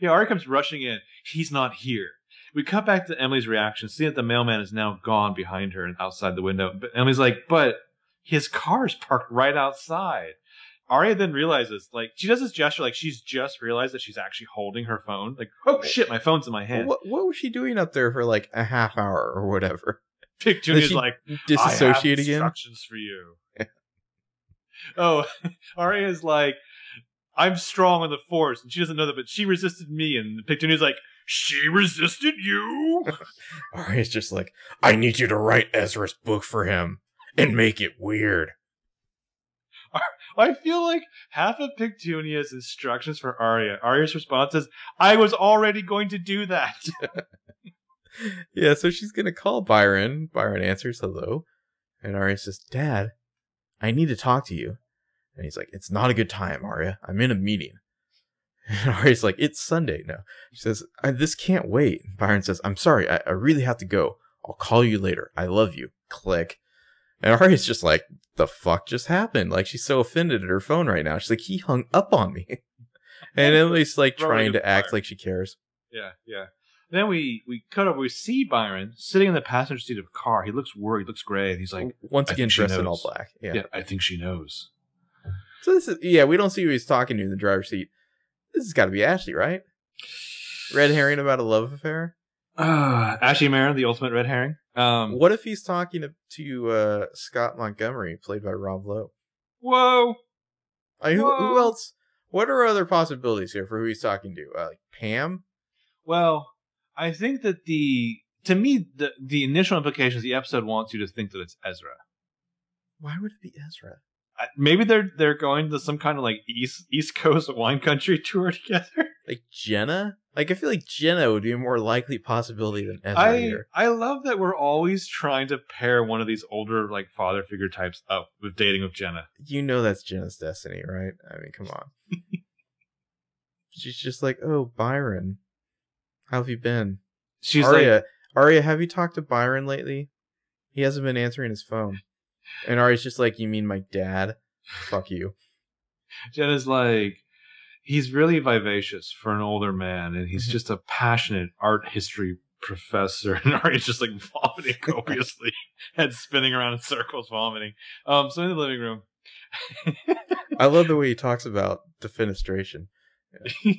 Yeah, Aria comes rushing in. He's not here. We cut back to Emily's reaction, seeing that the mailman is now gone behind her and outside the window. But Emily's like, but his car is parked right outside. Aria then realizes, like, she does this gesture, like she's just realized that she's actually holding her phone. Like, oh shit, my phone's in my hand. What was she doing up there for like a half hour or whatever? Pick Junior's like, disassociate again. Instructions for you. Oh, Aria is like, I'm strong on the force, and she doesn't know that, but she resisted me, and Pictonia's like, she resisted you? Aria's just like, I need you to write Ezra's book for him, and make it weird. I feel like half of Pictunia's instructions for Aria, Aria's response is, I was already going to do that. Yeah, so she's going to call Byron. Byron answers, hello, and Aria says, Dad, I need to talk to you. And he's like, it's not a good time, Aria. I'm in a meeting. And Aria's like, it's Sunday. No. She says, this can't wait. And Byron says, I'm sorry. I really have to go. I'll call you later. I love you. Click. And Aria's just like, the fuck just happened? Like, she's so offended at her phone right now. She's like, he hung up on me. And Emily's like trying to act like she cares. Yeah, yeah. Then we cut over. We see Byron sitting in the passenger seat of a car. He looks worried. Looks grave. He's like, once again, dressed in all black. Yeah. I think she knows. So this is, yeah, we don't see who he's talking to in the driver's seat. This has got to be Ashley, right? Red herring about a love affair? Ashley Marin, the ultimate red herring. What if he's talking to Scott Montgomery, played by Rob Lowe? Whoa! Who else? What are other possibilities here for who he's talking to? Like Pam? Well, I think that to me, the initial implications the episode wants you to think that it's Ezra. Why would it be Ezra? Maybe they're going to some kind of like East Coast wine country tour together. Like Jenna? Like I feel like Jenna would be a more likely possibility than Ezra here. I love that we're always trying to pair one of these older like father figure types up with dating with Jenna. You know that's Jenna's destiny, right? I mean, come on. She's just like, oh, Byron, how have you been? She's Aria, like, Aria, have you talked to Byron lately? He hasn't been answering his phone. And Ari's just like, you mean my dad? Fuck you. Jenna's like, he's really vivacious for an older man, and he's just a passionate art history professor. And Ari's just like vomiting copiously, head spinning around in circles, vomiting. So in the living room. I love the way he talks about defenestration. Yeah.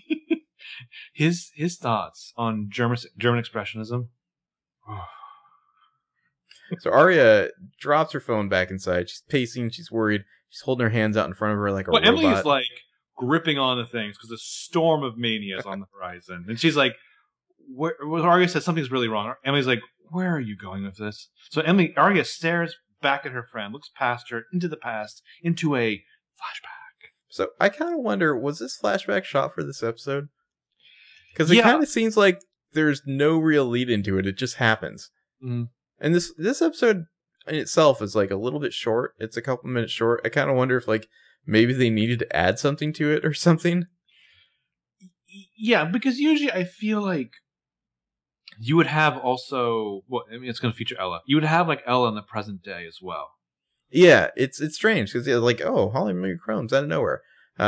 His thoughts on German expressionism. So Aria drops her phone back inside. She's pacing. She's worried. She's holding her hands out in front of her like a robot. Emily's like gripping on the things because a storm of mania is on the horizon. And she's like, Aria says something's really wrong. Emily's like, where are you going with this? So Aria stares back at her friend, looks past her, into the past, into a flashback. So I kind of wonder, was this flashback shot for this episode? Because it kind of seems like there's no real lead into it. It just happens. Mm-hmm. And this episode in itself is like a little bit short. It's a couple minutes short. I kind of wonder if like maybe they needed to add something to it or something. Yeah, because usually I feel like you would have also. Well, I mean, it's going to feature Ella. You would have like Ella in the present day as well. Yeah, it's strange because it's like, oh, Holly Marie Crone's out of nowhere.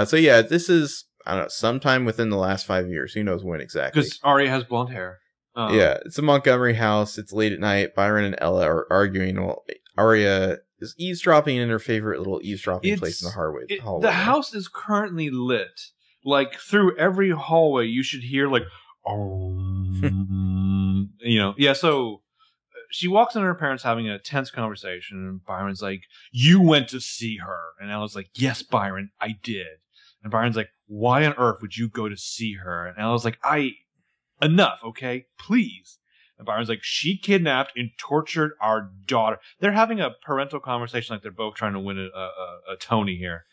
So yeah, this is, I don't know, sometime within the last 5 years. Who knows when exactly? Because Aria has blonde hair. Yeah, it's a Montgomery house. It's late at night. Byron and Ella are arguing while Aria is eavesdropping in her favorite little eavesdropping place in the hallway. The house is currently lit. Like, through every hallway, you should hear, like, oh, you know. Yeah, so she walks in on her parents having a tense conversation, and Byron's like, you went to see her. And Ella's like, yes, Byron, I did. And Byron's like, why on earth would you go to see her? And Ella's like, enough, okay? Please. And Byron's like, she kidnapped and tortured our daughter. They're having a parental conversation like they're both trying to win a Tony here.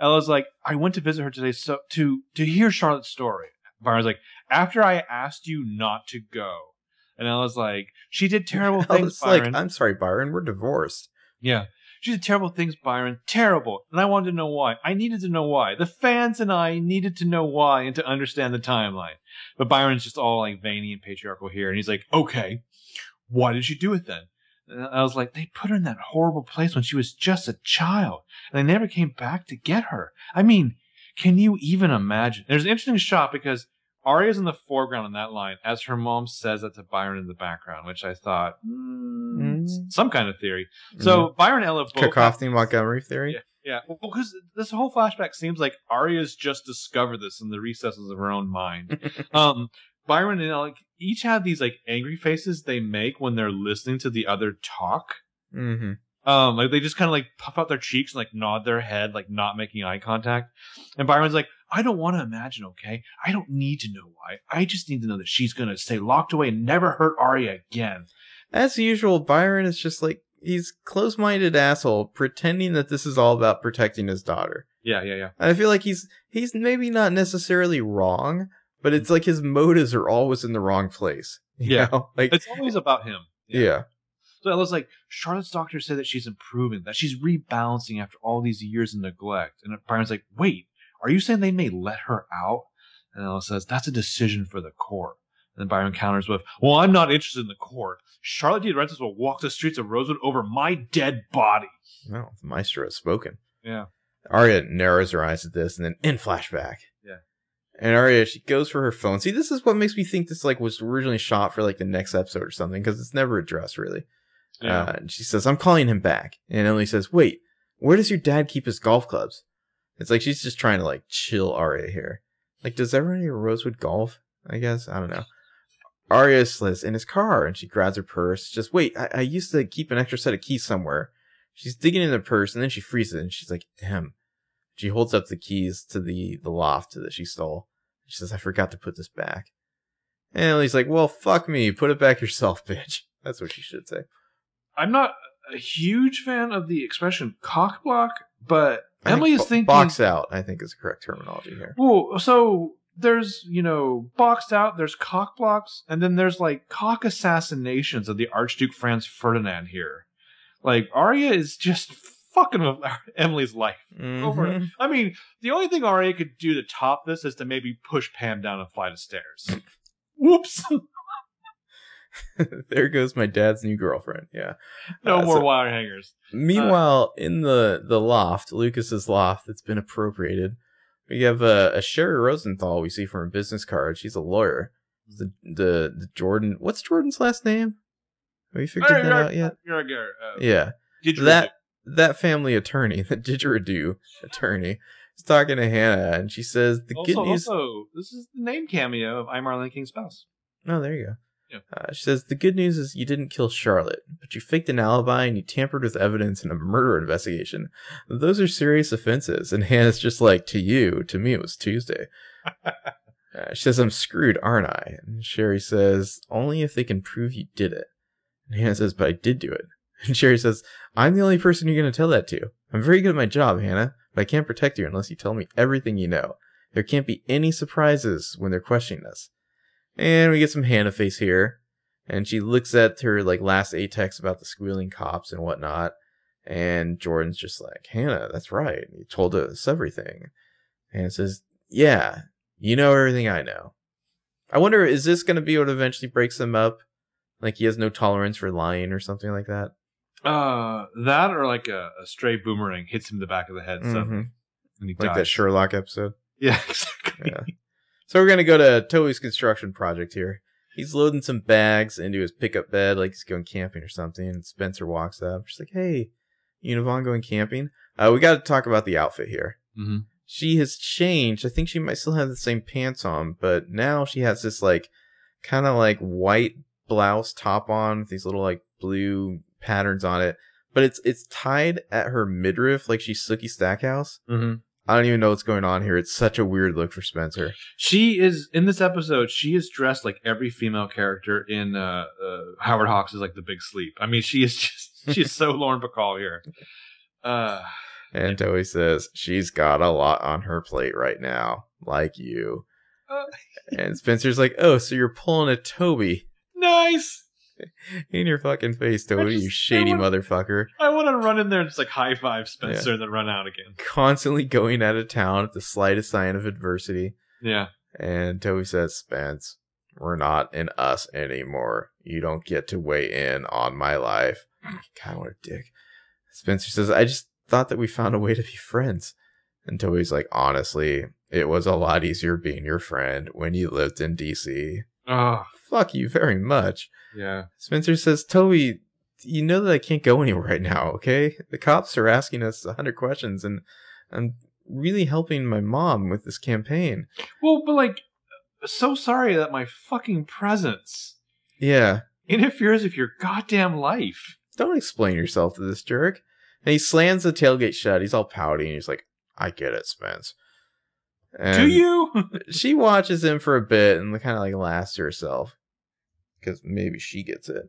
Ella's like, I went to visit her today so to hear Charlotte's story. Byron's like, after I asked you not to go. And Ella's like, she did terrible things, Byron. Like, I'm sorry, Byron, we're divorced. Yeah. She did terrible things, Byron. Terrible. And I wanted to know why. I needed to know why. The fans and I needed to know why and to understand the timeline. But Byron's just all like veiny and patriarchal here. And he's like, okay, why did she do it then? And I was like, they put her in that horrible place when she was just a child. And they never came back to get her. I mean, can you even imagine? There's an interesting shot because Aria's in the foreground in that line as her mom says that to Byron in the background, which I thought... some kind of theory. Mm-hmm. So Byron and Ella both... Cacophony Montgomery theory? Yeah. Well, because this whole flashback seems like Aria's just discovered this in the recesses of her own mind. Byron and Ella each have these like angry faces they make when they're listening to the other talk. Mm-hmm. Like they just kind of like puff out their cheeks and like nod their head, like not making eye contact. And Byron's like, I don't want to imagine, okay? I don't need to know why. I just need to know that she's going to stay locked away and never hurt Aria again. As usual, Byron is just like, he's close-minded asshole pretending that this is all about protecting his daughter. Yeah. And I feel like he's maybe not necessarily wrong, but it's like his motives are always in the wrong place. You know? Like, it's always about him. Yeah. So Ella's like, Charlotte's doctor said that she's improving, that she's rebalancing after all these years of neglect. And Byron's like, wait, are you saying they may let her out? And Ella says, that's a decision for the court. And Byron counters with, well, I'm not interested in the court. Charlotte DiLaurentis will walk the streets of Rosewood over my dead body. Well, the maestro has spoken. Yeah. Aria narrows her eyes at this and then in flashback. Yeah. And Aria, she goes for her phone. See, this is what makes me think this like was originally shot for like the next episode or something because it's never addressed really. Yeah. And she says, I'm calling him back. And Emily says, wait, where does your dad keep his golf clubs? It's like she's just trying to like chill Aria here. Like, does everybody at Rosewood golf? I guess. I don't know. Aria slips in his car and she grabs her purse. Just wait, I used to keep an extra set of keys somewhere. She's digging in the purse and then she freezes and she's like, damn. She holds up the keys to the loft that she stole. She says, I forgot to put this back. And Emily's like, well, fuck me. Put it back yourself, bitch. That's what she should say. I'm not a huge fan of the expression cock block, but Emily is thinking... Box out, I think, is the correct terminology here. Well, so there's, you know, boxed out, there's cock blocks, and then there's, like, cock assassinations of the Archduke Franz Ferdinand here. Like, Aria is just fucking with Emily's life. Mm-hmm. Over. I mean, the only thing Aria could do to top this is to maybe push Pam down a flight of stairs. Whoops. There goes my dad's new girlfriend. Yeah. No more wire hangers. Meanwhile, in the loft, Lucas's loft that's been appropriated, we have a Sherry Rosenthal we see from her business card. She's a lawyer. The Jordan... What's Jordan's last name? Have you figured that out yet? Yeah. That family attorney, the didgeridoo attorney, is talking to Hannah, and she says... Also, this is the name cameo of I'm Marlene King's spouse. Oh, there you go. She says, the good news is you didn't kill Charlotte, but you faked an alibi and you tampered with evidence in a murder investigation. Those are serious offenses. And Hannah's just like, to me it was Tuesday. She says, I'm screwed, aren't I? And Sherry says, only if they can prove you did it. And Hannah says, but I did do it. And Sherry says, I'm the only person you're going to tell that to. I'm very good at my job, Hannah, but I can't protect you unless you tell me everything you know. There can't be any surprises when they're questioning us. And we get some Hannah face here. And she looks at her, like, last eight texts about the squealing cops and whatnot. And Jordan's just like, Hannah, that's right. You told us everything. And it says, yeah, you know everything I know. I wonder, is this going to be what eventually breaks them up? Like, he has no tolerance for lying or something like that? That or, like, a stray boomerang hits him in the back of the head. Mm-hmm. And he dies. That Sherlock episode? Yeah, exactly. Yeah. So we're going to go to Toby's construction project here. He's loading some bags into his pickup bed like he's going camping or something. And Spencer walks up. She's like, hey, you and Yvonne going camping? We got to talk about the outfit here. Mm-hmm. She has changed. I think she might still have the same pants on. But now she has this like kind of like white blouse top on with these little like blue patterns on it. But it's tied at her midriff like she's Sookie Stackhouse. Mm-hmm. I don't even know what's going on here. It's such a weird look for Spencer. She is, in this episode, she is dressed like every female character in Howard Hawks' like The Big Sleep. I mean, she is just, she's so Lauren Bacall here. And Toby says, she's got a lot on her plate right now, like you. And Spencer's like, oh, so you're pulling a Toby. Nice. In your fucking face, Toby, you shady motherfucker. I want to run in there and just like high five Spencer and then run out again. Constantly going out of town at the slightest sign of adversity. Yeah. And Toby says, Spence, we're not in us anymore. You don't get to weigh in on my life. God, what a dick. Spencer says, I just thought that we found a way to be friends. And Toby's like, honestly, it was a lot easier being your friend when you lived in DC. Oh, fuck you very much. Yeah. Spencer says, Toby, you know that I can't go anywhere right now, okay? The cops are asking us 100 questions, and I'm really helping my mom with this campaign. Well, but like, so sorry that my fucking presence interferes with your goddamn life. Don't explain yourself to this jerk. And he slams the tailgate shut. He's all pouty, and he's like, I get it, Spence. And do you? She watches him for a bit and kind of like laughs to herself. Because maybe she gets it.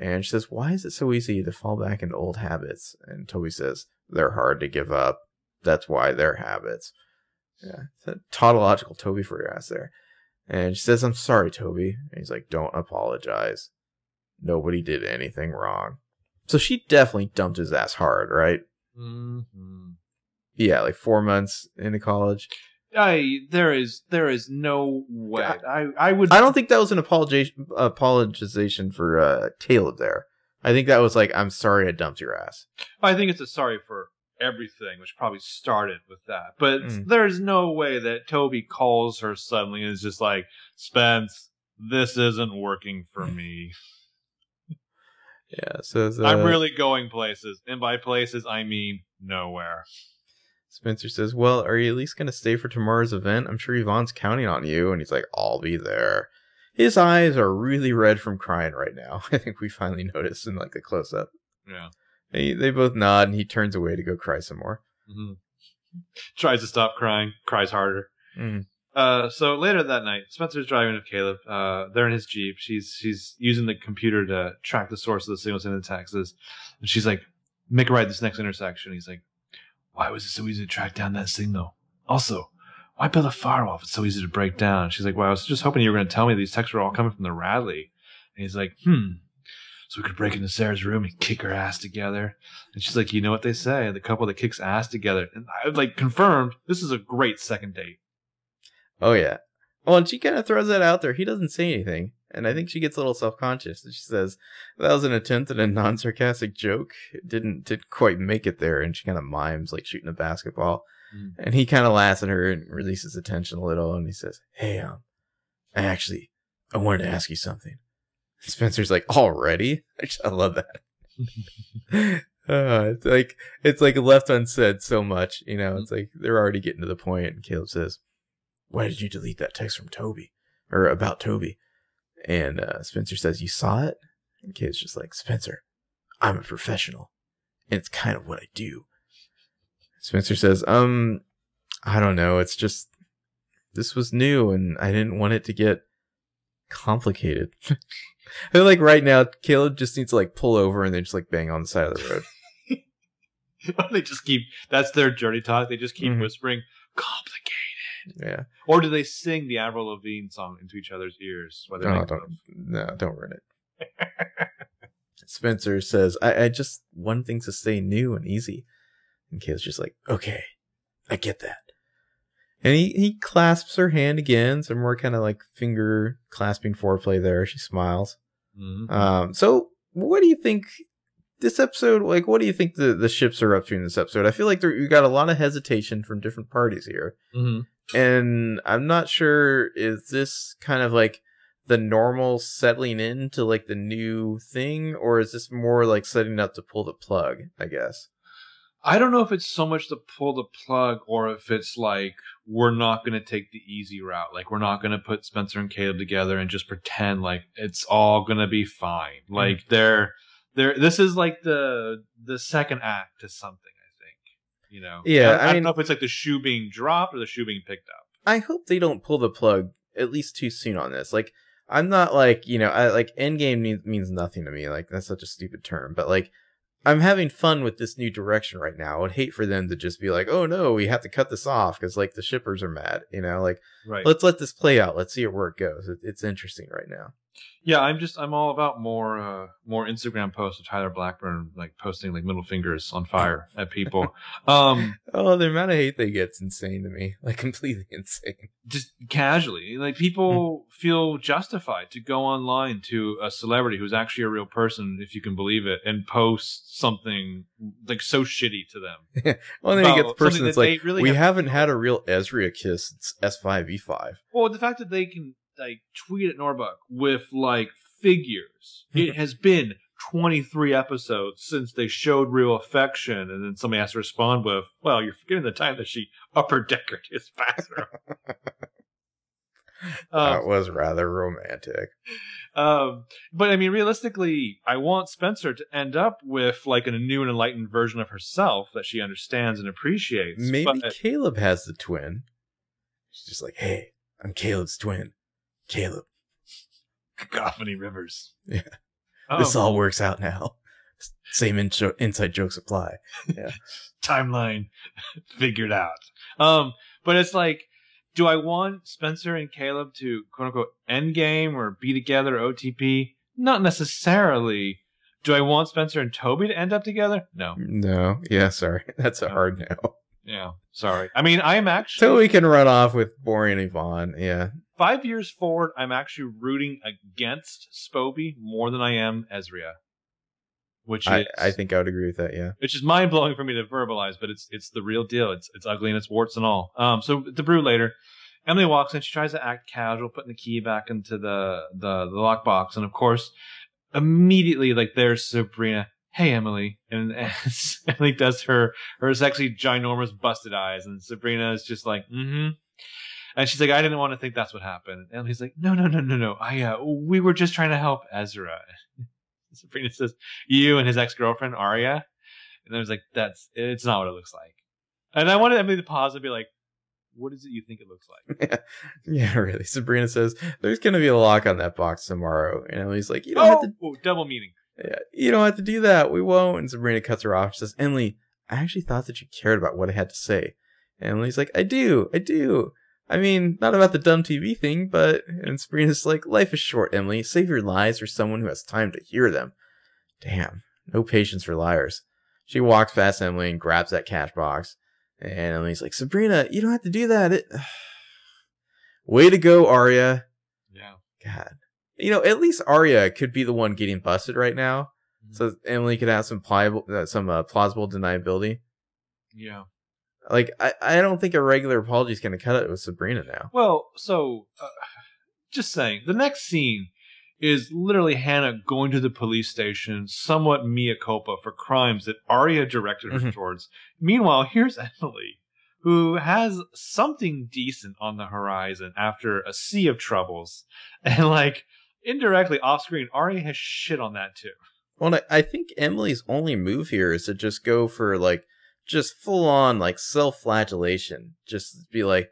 And she says, why is it so easy to fall back into old habits? And Toby says, they're hard to give up. That's why they're habits. Yeah, it's a tautological Toby for your ass there. And she says, I'm sorry, Toby. And he's like, don't apologize. Nobody did anything wrong. So she definitely dumped his ass hard, right? Mm-hmm. Yeah, like 4 months into college. There is no way. I don't think that was an apologization for Caleb there. I think that was like, I'm sorry I dumped your ass. I think it's a sorry for everything, which probably started with that. But there's no way that Toby calls her suddenly and is just like, Spence, this isn't working for me. Yeah, so I'm really going places. And by places, I mean nowhere. Spencer says, well, are you at least going to stay for tomorrow's event? I'm sure Yvonne's counting on you. And he's like, I'll be there. His eyes are really red from crying right now. I think we finally noticed in like the close up. Yeah. They both nod and he turns away to go cry some more. Mm-hmm. Tries to stop crying, cries harder. Mm. So later that night, Spencer's driving with Caleb. They're in his Jeep. She's using the computer to track the source of the signals in the taxis. And she's like, make a ride this next intersection. He's like, why was it so easy to track down that signal? Also, why build a firewall if it's so easy to break down? And she's like, well, I was just hoping you were going to tell me these texts were all coming from the Radley. And he's like, so we could break into Sarah's room and kick her ass together. And she's like, you know what they say, the couple that kicks ass together. And I like confirmed this is a great second date. Oh, yeah. Well, and she kind of throws that out there. He doesn't say anything. And I think she gets a little self-conscious. And she says, that was an attempt at a non-sarcastic joke. It didn't quite make it there. And she kind of mimes like shooting a basketball. Mm. And he kind of laughs at her and releases the tension a little. And he says, hey, I wanted to ask you something. Spencer's like, already? I love that. It's like left unsaid so much. You know, it's like they're already getting to the point. And Caleb says, why did you delete that text from Toby or about Toby? And Spencer says, you saw it? And Kid's just like, Spencer, I'm a professional. And it's kind of what I do. Spencer says, I don't know. It's just, this was new and I didn't want it to get complicated. I feel like right now, Caleb just needs to like pull over and then just like bang on the side of the road. They just keep, that's their dirty talk. They just keep whispering, complicated. Yeah. Or do they sing the Avril Lavigne song into each other's ears? Don't ruin it. Spencer says, I just want things to stay new and easy. And Kayla's just like, okay, I get that. And he clasps her hand again. Some more kind of like finger clasping foreplay there. She smiles. Mm-hmm. So what do you think this episode, like, what do you think the ships are up to in this episode? I feel like you got a lot of hesitation from different parties here. Mm-hmm. And I'm not sure, is this kind of like the normal settling into like the new thing, or is this more like setting up to pull the plug, I guess? I don't know if it's so much to pull the plug or if it's like, we're not going to take the easy route. Like, we're not going to put Spencer and Caleb together and just pretend like it's all going to be fine. Mm-hmm. Like they're, this is like the second act to something. You know, yeah, I don't know if it's like the shoe being dropped or the shoe being picked up. I hope they don't pull the plug at least too soon on this. Like, I'm not like, you know, I like endgame means nothing to me. Like, that's such a stupid term. But like, I'm having fun with this new direction right now. I would hate for them to just be like, oh no, we have to cut this off because like the shippers are mad. You know, like, right. Let's let this play out. Let's see where it goes. It's interesting right now. Yeah, I'm all about more Instagram posts of Tyler Blackburn, like posting like middle fingers on fire at people. Oh, the amount of hate they get's insane to me, like completely insane. Just casually, like people feel justified to go online to a celebrity who's actually a real person, if you can believe it, and post something like so shitty to them. Well, then you get the person that's like, really we haven't had a real Ezra kiss since S5E5. Well, the fact that they can. Like tweet at Norbuck with like figures. It has been 23 episodes since they showed real affection, and then somebody has to respond with, "Well, you're forgetting the time that she upper deckered his bathroom." That was rather romantic. But I mean, realistically, I want Spencer to end up with like a new and enlightened version of herself that she understands and appreciates. Maybe Caleb has the twin. She's just like, "Hey, I'm Caleb's twin." Caleb. Cacophony Rivers. Yeah. Oh. This all works out now. Same inside jokes apply. Yeah. Timeline figured out. But it's like, do I want Spencer and Caleb to quote unquote endgame or be together or OTP? Not necessarily. Do I want Spencer and Toby to end up together? No. No. Yeah, sorry. That's a hard no. Yeah, sorry. I mean, I'm actually... Toby can run off with Bory and Yvonne, yeah. 5 years forward, I'm actually rooting against Spoby more than I am Ezria. Which is, I think I would agree with that, yeah. Which is mind-blowing for me to verbalize, but it's the real deal. It's ugly and it's warts and all. So the brew later, Emily walks in. She tries to act casual, putting the key back into the lockbox. And, of course, immediately, like, there's Sabrina hey, Emily. And Emily does her sexy, ginormous, busted eyes. And Sabrina is just like, mm-hmm. And she's like, I didn't want to think that's what happened. And Emily's like, no. We were just trying to help Ezra. Sabrina says, you and his ex-girlfriend, Aria. And I was like, it's not what it looks like. And I wanted Emily to pause and be like, what is it you think it looks like? Yeah, really. Sabrina says, there's going to be a lock on that box tomorrow. And Emily's like, double meaning. Yeah, you don't have to do that. We won't. And Sabrina cuts her off. And says, Emily, I actually thought that you cared about what I had to say. And Emily's like, I do. I mean, not about the dumb TV thing, but... And Sabrina's like, life is short, Emily. Save your lies for someone who has time to hear them. Damn. No patience for liars. She walks past Emily and grabs that cash box. And Emily's like, Sabrina, you don't have to do that. Way to go, Aria. Yeah. God. You know, at least Aria could be the one getting busted right now. Mm-hmm. So Emily could have some plausible deniability. Yeah. Like, I don't think a regular apology is going to cut it with Sabrina now. Well, so, just saying, the next scene is literally Hannah going to the police station, somewhat mea culpa for crimes that Aria directed her mm-hmm. towards. Meanwhile, here's Emily, who has something decent on the horizon after a sea of troubles. And, like, indirectly off screen, Aria has shit on that, too. Well, I think Emily's only move here is to just go for, like, just full on like self-flagellation. Just be like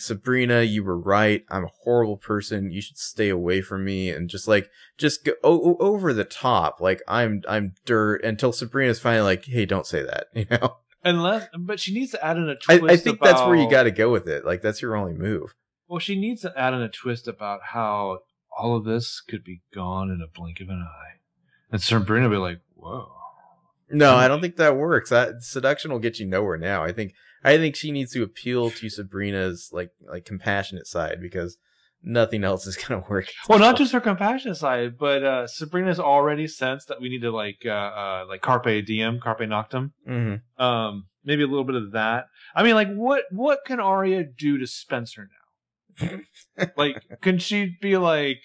Sabrina, you were right. I'm a horrible person. You should stay away from me. And just go over the top. Like I'm dirt. Until Sabrina's finally like, hey, don't say that. You know. But she needs to add in a twist. I think that's where you got to go with it. Like that's your only move. Well, she needs to add in a twist about how all of this could be gone in a blink of an eye. And Sabrina will be like, whoa. No, I don't think that works. Seduction will get you nowhere now. I think she needs to appeal to Sabrina's like compassionate side because nothing else is going to work. Well, not just her compassionate side, but Sabrina's already sensed that we need to like carpe diem, carpe noctem. Mm-hmm. Maybe a little bit of that. I mean, like what can Aria do to Spencer now? Like, can she be like?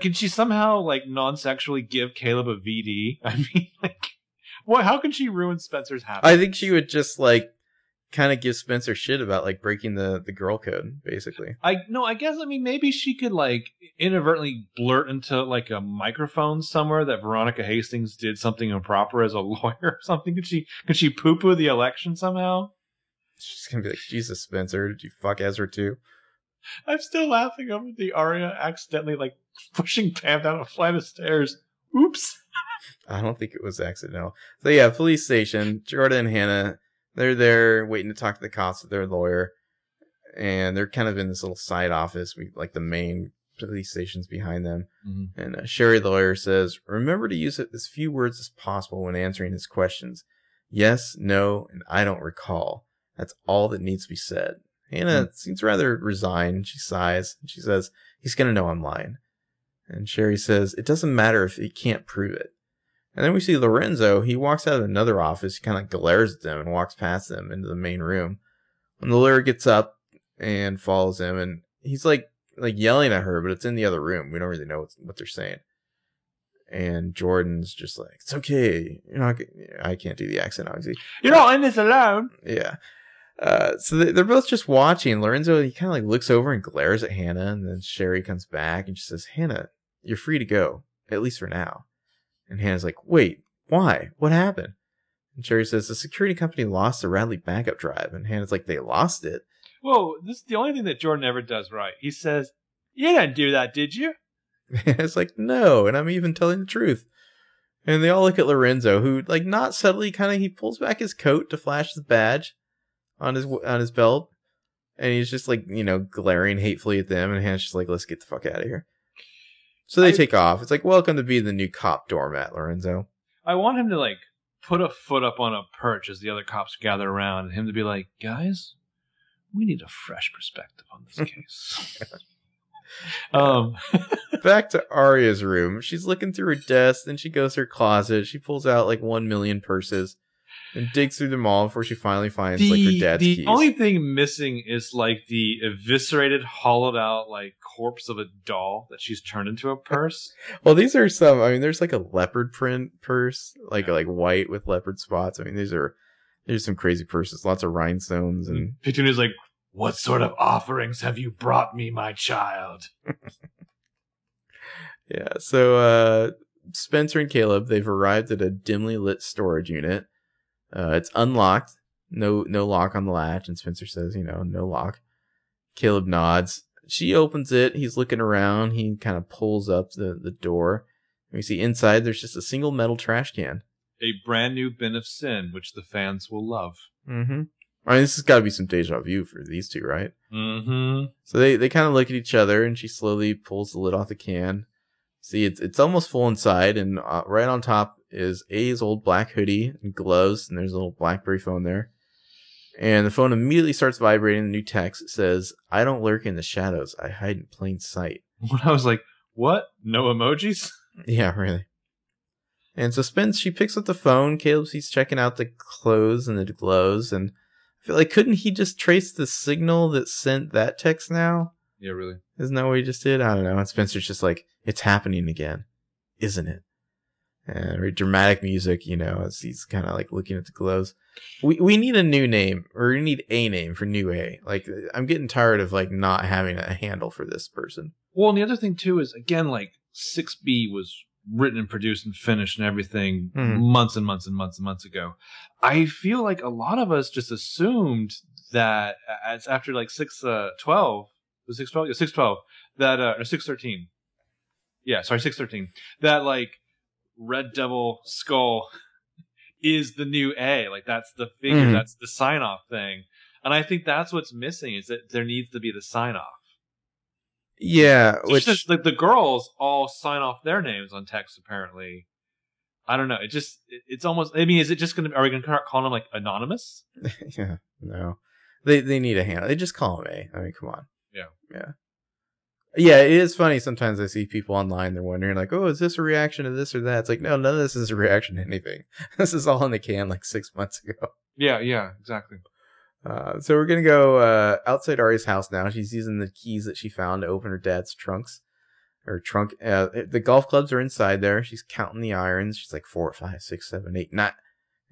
Can she somehow like non-sexually give Caleb a VD? I mean, like. What? How can she ruin Spencer's happiness? I think she would just like kind of give Spencer shit about like breaking the girl code, basically. Maybe she could like inadvertently blurt into like a microphone somewhere that Veronica Hastings did something improper as a lawyer or something. Could she poo-poo the election somehow? She's gonna be like, Jesus, Spencer, did you fuck Ezra too? I'm still laughing over the Aria accidentally like pushing Pam down a flight of stairs. Oops. I don't think it was accidental. So yeah, police station, Jordan and Hannah, they're there waiting to talk to the cops with their lawyer. And they're kind of in this little side office. Like the main police station's behind them. Mm-hmm. And Sherry, the lawyer, says, remember to use as few words as possible when answering his questions. Yes, no, and I don't recall. That's all that needs to be said. Hannah mm-hmm. seems rather resigned. She sighs. And she says, he's going to know I'm lying. And Sherry says, it doesn't matter if he can't prove it. And then we see Lorenzo. He walks out of another office, kind of glares at them and walks past them into the main room. And the lawyer gets up and follows him. And he's like yelling at her, but it's in the other room. We don't really know what they're saying. And Jordan's just like, it's okay. You're not. I can't do the accent, obviously. You're not in this alone. Yeah. So they're both just watching. Lorenzo, he kind of like looks over and glares at Hannah. And then Sherry comes back and she says, Hannah, you're free to go, at least for now. And Hannah's like, wait, why? What happened? And Sherry says, the security company lost the Radley backup drive. And Hannah's like, they lost it? Whoa, this is the only thing that Jordan ever does right. He says, you didn't do that, did you? And it's like, no, and I'm even telling the truth. And they all look at Lorenzo, who, like, not subtly, kind of, he pulls back his coat to flash the badge on his belt. And he's just, like, you know, glaring hatefully at them. And Hannah's just like, let's get the fuck out of here. So they take off. It's like, welcome to be the new cop doormat, Lorenzo. I want him to, like, put a foot up on a perch as the other cops gather around and him to be like, guys, we need a fresh perspective on this case. Back to Aria's room. She's looking through her desk. Then she goes to her closet. She pulls out, like, 1 million purses. and digs through them all before she finally finds like her dad's keys. The only thing missing is like the eviscerated, hollowed out like corpse of a doll that she's turned into a purse. Well, these are some. I mean, there's like a leopard print purse, like white with leopard spots. I mean, these are there's some crazy purses, lots of rhinestones, and Petunia's like, "What sort of offerings have you brought me, my child?" Yeah. So Spencer and Caleb, they've arrived at a dimly lit storage unit. It's unlocked. No lock on the latch. And Spencer says, no lock. Caleb nods. She opens it. He's looking around. He kind of pulls up the door. And we see inside there's just a single metal trash can. A brand new bin of sin, which the fans will love. Mm-hmm. I mean, this has got to be some deja vu for these two, right? Mm-hmm. So they kind of look at each other, and she slowly pulls the lid off the can. See, it's almost full inside, and right on top is A's old black hoodie and gloves, and there's a little BlackBerry phone there. And the phone immediately starts vibrating. The new text says, "I don't lurk in the shadows. I hide in plain sight." When I was like, what? No emojis? Yeah, really. And so she picks up the phone. Caleb, he's checking out the clothes and the gloves, and I feel like, couldn't he just trace the signal that sent that text now? Yeah, really. Isn't that what he just did? I don't know. And Spencer's just like, it's happening again, isn't it? And very dramatic music, as he's kind of like looking at the glows. We need a new name, or we need a name for New A. Like, I'm getting tired of like not having a handle for this person. Well, and the other thing too is, again, like 6B was written and produced and finished and everything months and months and months and months ago. I feel like a lot of us just assumed that it's after like 612. 612 that or 613 613 that like Red Devil Skull is the new A, like that's the figure, that's the sign off thing. And I think that's what's missing, is that there needs to be the sign off. Yeah, so which just, like, the girls all sign off their names on text apparently. I don't know, it's almost, I mean, is it just gonna, are we gonna call them like anonymous? Yeah, no, they need a handle. They just call them A. I mean, come on. Yeah, it is funny. Sometimes I see people online, they're wondering, like, oh, is this a reaction to this or that? It's like, no, none of this is a reaction to anything. This is all in the can like 6 months ago. Yeah, exactly. So we're going to go outside Aria's house now. She's using the keys that she found to open her dad's trunk. The golf clubs are inside there. She's counting the irons. She's like 4, 5, 6, 7, 8, 9.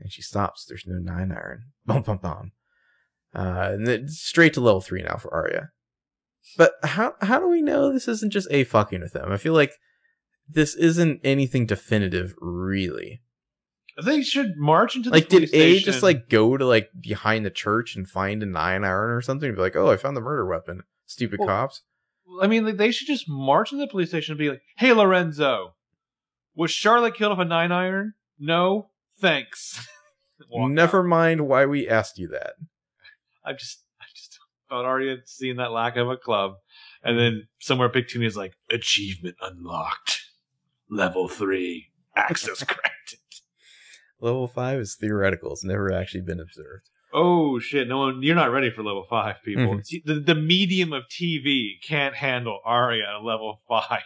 And she stops. There's no 9 iron. Bum, bum, bum. And then straight to level 3 now for Aria. But how do we know this isn't just A fucking with them? I feel like this isn't anything definitive, really. They should march into the like, police station. Did A just like go to like behind the church and find a 9 iron or something and be like, oh, I found the murder weapon. Stupid cops. I mean, like, they should just march into the police station and be like, hey, Lorenzo, was Charlotte killed with a 9 iron? No, thanks. Never mind why we asked you that. I just about already seeing that lack of a club, and then somewhere Pictunia's like, achievement unlocked, level 3, access granted. Level 5 is theoretical; it's never actually been observed. Oh shit! No one, you're not ready for level 5, people. Mm-hmm. The medium of TV can't handle Aria at level 5.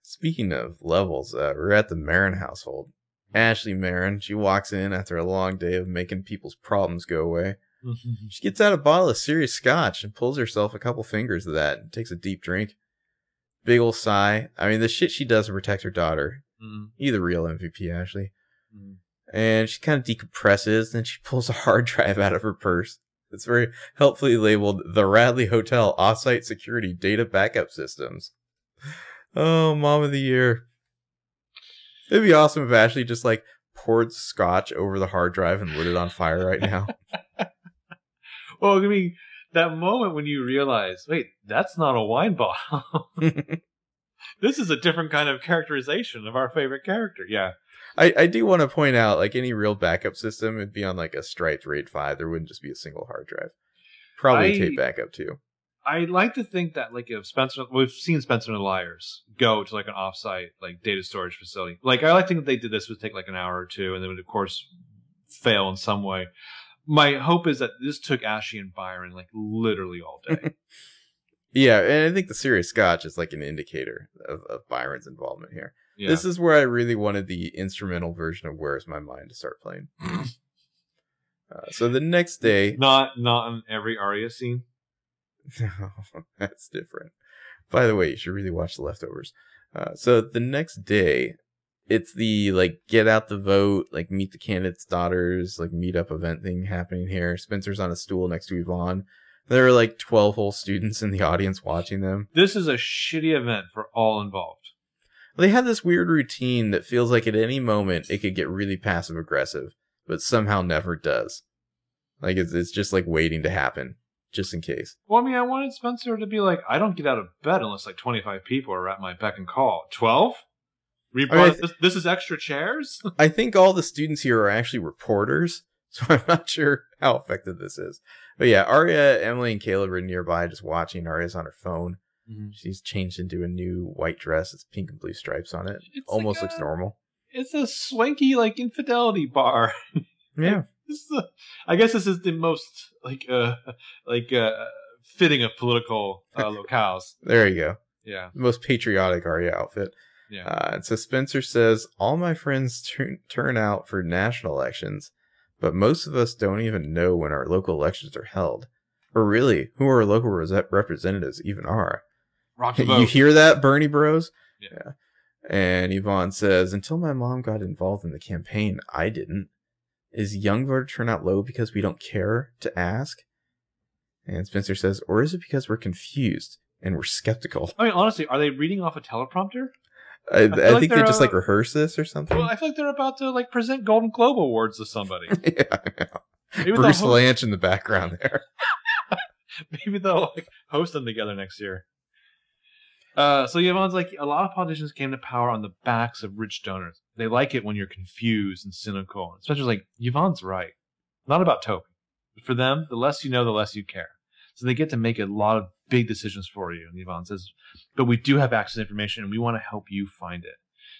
Speaking of levels, we're at the Marin household. Ashley Marin, she walks in after a long day of making people's problems go away. She gets out a bottle of serious scotch and pulls herself a couple fingers of that and takes a deep drink. Big ol' sigh. I mean, the shit she does to protect her daughter. You're the real MVP, Ashley. And she kind of decompresses, then she pulls a hard drive out of her purse. It's very helpfully labeled the Radley Hotel Offsite Security Data Backup Systems. Oh, mom of the year. It'd be awesome if Ashley just like poured scotch over the hard drive and lit it on fire right now. Well, I mean, that moment when you realize, wait, that's not a wine bottle. This is a different kind of characterization of our favorite character. Yeah. I do want to point out, like, any real backup system would be on, like, a striped RAID 5. There wouldn't just be a single hard drive. Probably tape backup, too. I like to think that, like, if Spencer... We've seen Spencer and the Liars go to, like, an offsite, like, data storage facility. Like, I like to think they did this would take, like, an hour or two, and they would, of course, fail in some way. My hope is that this took Ashley and Byron like literally all day. Yeah, and I think the serious scotch is like an indicator of Byron's involvement here. Yeah. This is where I really wanted the instrumental version of Where's My Mind to start playing. So the next day, not in every Aria scene. No, that's different. By the way, you should really watch The Leftovers. So the next day, it's the like get out the vote, like meet the candidates' daughters, like meet up event thing happening here. Spencer's on a stool next to Yvonne. There are like 12 whole students in the audience watching them. This is a shitty event for all involved. They had this weird routine that feels like at any moment it could get really passive aggressive, but somehow never does. Like it's just like waiting to happen, just in case. Well, I mean, I wanted Spencer to be like, I don't get out of bed unless like 25 people are at my beck and call. 12? This is extra chairs? I think all the students here are actually reporters, so I'm not sure how effective this is. But yeah, Aria, Emily, and Caleb are nearby just watching. Aria's on her phone. Mm-hmm. She's changed into a new white dress. It's pink and blue stripes on it. It's almost like looks normal. It's a swanky, like, infidelity bar. Yeah. I guess this is the most, fitting of political locales. There you go. Yeah. The most patriotic Aria outfit. Yeah. And so Spencer says, all my friends turn out for national elections, but most of us don't even know when our local elections are held. Or really, who our local representatives even are. You hear that, Bernie Bros? Yeah. And Yvonne says, until my mom got involved in the campaign, I didn't. Is young voter turnout low because we don't care to ask? And Spencer says, or is it because we're confused and we're skeptical? I mean, honestly, are they reading off a teleprompter? I think they just like rehearse this or something. Well, I feel like they're about to like present Golden Globe Awards to somebody. Yeah, I know. Maybe Bruce Lanch in the background there. Maybe they'll like host them together next year. So Yvonne's like, a lot of politicians came to power on the backs of rich donors. They like it when you're confused and cynical. And Spencer's like, Yvonne's right. Not about Toby. But for them, the less you know, the less you care. So they get to make a lot of big decisions for you. And Yvonne says, but we do have access to information and we want to help you find it.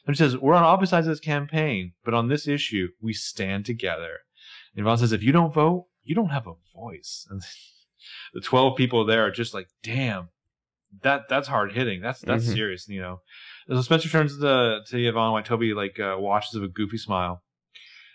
And she says, we're on opposite sides of this campaign, but on this issue, we stand together. And Yvonne says, if you don't vote, you don't have a voice. And the 12 people there are just like, damn, that's hard hitting. That's mm-hmm. serious, you know. And so Spencer turns to Yvonne while Toby like watches with a goofy smile.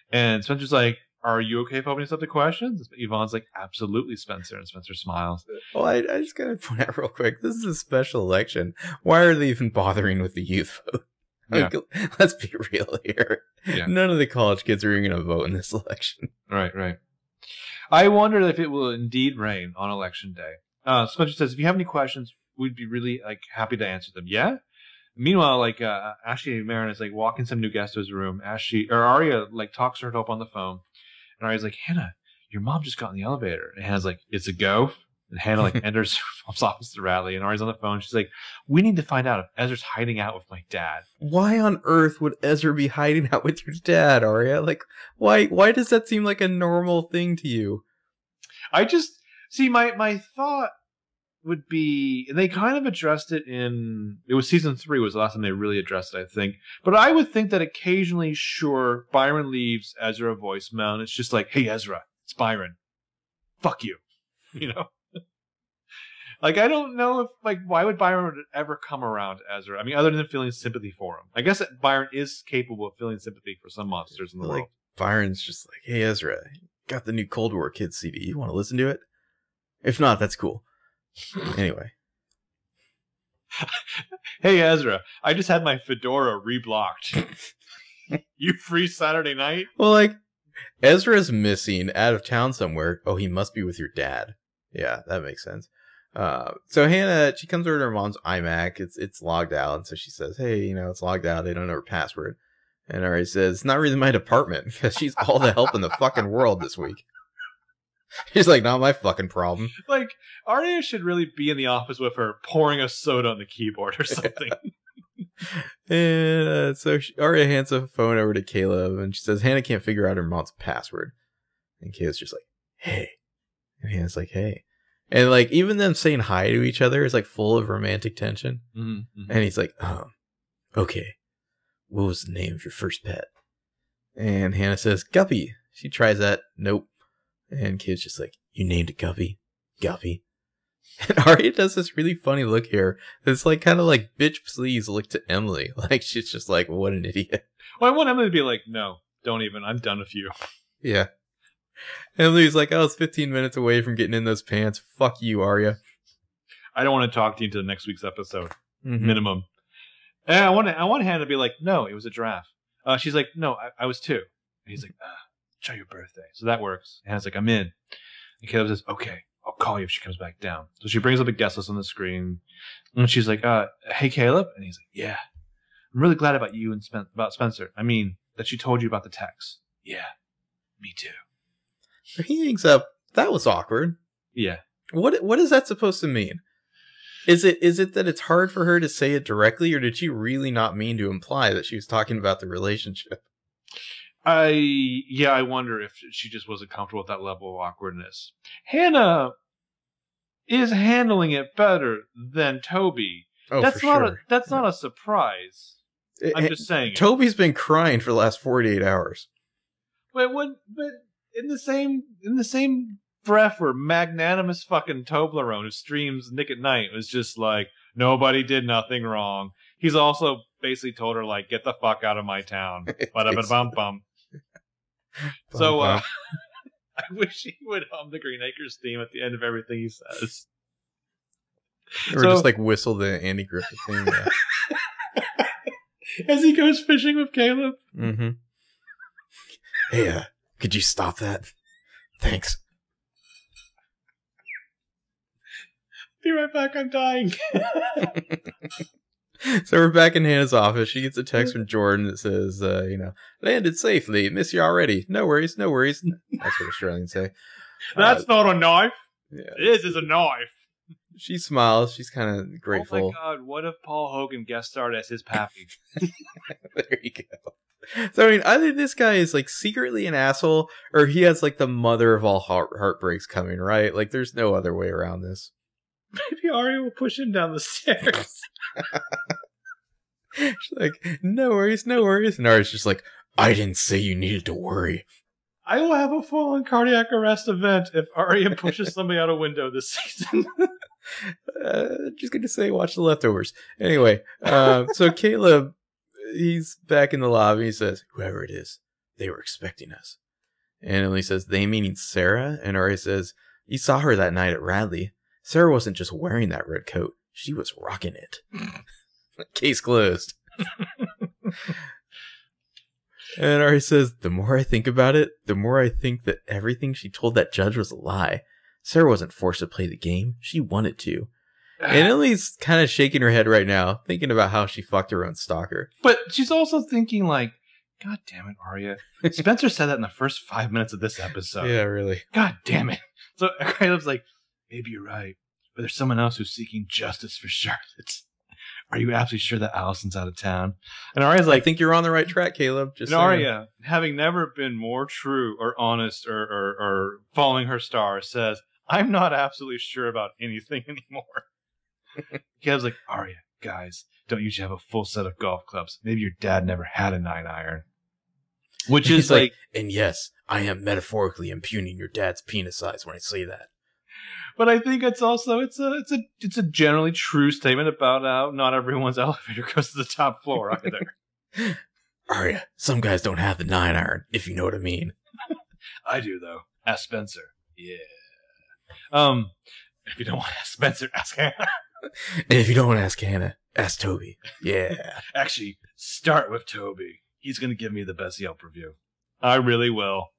And Spencer's like, are you okay if I open up the questions? Yvonne's like, absolutely, Spencer. And Spencer smiles. Well, I just got to point out real quick, this is a special election. Why are they even bothering with the youth vote? Yeah. Like, let's be real here. Yeah. None of the college kids are even going to vote in this election. Right, right. I wonder if it will indeed rain on election day. Spencer says, if you have any questions, we'd be really like happy to answer them. Yeah? Meanwhile, like Ashley Marin is like walking some new guest to his room. Aria like talks her up on the phone. And Aria's like, Hannah, your mom just got in the elevator. And Hannah's like, it's a go. And Hannah like enters her mom's office to Radley. And Aria's on the phone. She's like, we need to find out if Ezra's hiding out with my dad. Why on earth would Ezra be hiding out with your dad, Aria? Like, why does that seem like a normal thing to you? I just, see, my thought would be, and they kind of addressed it in, it was season 3 was the last time they really addressed it, I think. But I would think that occasionally, sure, Byron leaves Ezra a voicemail, and it's just like, hey, Ezra, it's Byron. Fuck you. You know? Like, I don't know if, like, why would Byron ever come around to Ezra? I mean, other than feeling sympathy for him. I guess that Byron is capable of feeling sympathy for some monsters in the world. Byron's just like, hey, Ezra, got the new Cold War Kids CD. You want to listen to it? If not, that's cool. Anyway. Hey, Ezra, I just had my fedora reblocked. You free Saturday night? Well, like, Ezra's missing out of town somewhere. Oh, he must be with your dad. Yeah, that makes sense. So Hannah, she comes over to her mom's iMac. It's logged out. And so she says, hey, you know, it's logged out. They don't know her password. And Ari says, it's not really my department because she's all the help in the fucking world this week. He's like, not my fucking problem. Like, Aria should really be in the office with her, pouring a soda on the keyboard or something. And so Aria hands a phone over to Caleb, and she says, Hannah can't figure out her mom's password. And Caleb's just like, hey. And Hannah's like, hey. And, like, even them saying hi to each other is, like, full of romantic tension. Mm-hmm. And he's like, okay. What was the name of your first pet? And Hannah says, Guppy. She tries that. Nope. And Kid's just like, you named it Guppy? Guppy. And Aria does this really funny look here. It's like kind of like, bitch, please look to Emily. Like, she's just like, what an idiot. Well, I want Emily to be like, no, don't even. I'm done with you. Yeah. Emily's like, I was 15 minutes away from getting in those pants. Fuck you, Aria. I don't want to talk to you until next week's episode. Mm-hmm. Minimum. And I want Hannah to be like, no, it was a giraffe. She's like, no, I was two. And he's like, try your birthday. So that works. Hannah's like, I'm in. And Caleb says, okay, I'll call you if she comes back down. So she brings up a guest list on the screen. And she's like, hey, Caleb. And he's like, yeah. I'm really glad about you and about Spencer. I mean, that she told you about the text. Yeah, me too. He hangs up. That was awkward. Yeah. What is that supposed to mean? Is it that it's hard for her to say it directly, or did she really not mean to imply that she was talking about the relationship? I wonder if she just wasn't comfortable with that level of awkwardness. Hannah is handling it better than Toby. Oh, that's not a surprise. I'm just saying. Toby's been crying for the last 48 hours. But in the same breath where magnanimous fucking Toblerone, who streams Nick at Night, was just like, nobody did nothing wrong. He's also basically told her, like, get the fuck out of my town. So I wish he would hum the Green Acres theme at the end of everything he says. Or just like whistle the Andy Griffith theme. Yeah. As he goes fishing with Caleb. Mm-hmm. Hey, could you stop that? Thanks. Be right back, I'm dying. So we're back in Hannah's office. She gets a text from Jordan that says, landed safely. Miss you already. No worries, no worries. That's what Australians say. That's not a knife. Yeah. This is a knife. She smiles. She's kind of grateful. Oh my God, what if Paul Hogan guest starred as his pappy? There you go. So, I mean, either this guy is, like, secretly an asshole, or he has, like, the mother of all heartbreaks coming, right? Like, there's no other way around this. Maybe Aria will push him down the stairs. She's like, no worries, no worries. And Aria's just like, I didn't say you needed to worry. I will have a full-on cardiac arrest event if Aria pushes somebody out a window this season. Just going to say, watch The Leftovers. Anyway, so Caleb, he's back in the lobby. He says, whoever it is, they were expecting us. And Emily says, they meaning Sarah? And Aria says, you saw her that night at Radley. Sarah wasn't just wearing that red coat. She was rocking it. Case closed. And Aria says, the more I think about it, the more I think that everything she told that judge was a lie. Sarah wasn't forced to play the game. She wanted to. And Emily's kind of shaking her head right now, thinking about how she fucked her own stalker. But she's also thinking, like, God damn it, Aria. Spencer said that in the first 5 minutes of this episode. Yeah, really. God damn it. So Caleb's like, maybe you're right, but there's someone else who's seeking justice for Charlotte. Are you absolutely sure that Allison's out of town? And Aria's like, I think you're on the right track, Caleb. Just Aria, having never been more true or honest or following her star, says, I'm not absolutely sure about anything anymore. Caleb's like, Aria, guys, don't usually have a full set of golf clubs. Maybe your dad never had a 9-iron. Which is like, and yes, I am metaphorically impugning your dad's penis size when I say that. But I think it's also it's a generally true statement about how not everyone's elevator goes to the top floor either. Aria, some guys don't have the 9-iron, if you know what I mean. I do though. Ask Spencer. Yeah. If you don't want to ask Spencer, ask Hannah. And if you don't want to ask Hannah, ask Toby. Yeah. Actually, start with Toby. He's gonna give me the best Yelp review. I really will.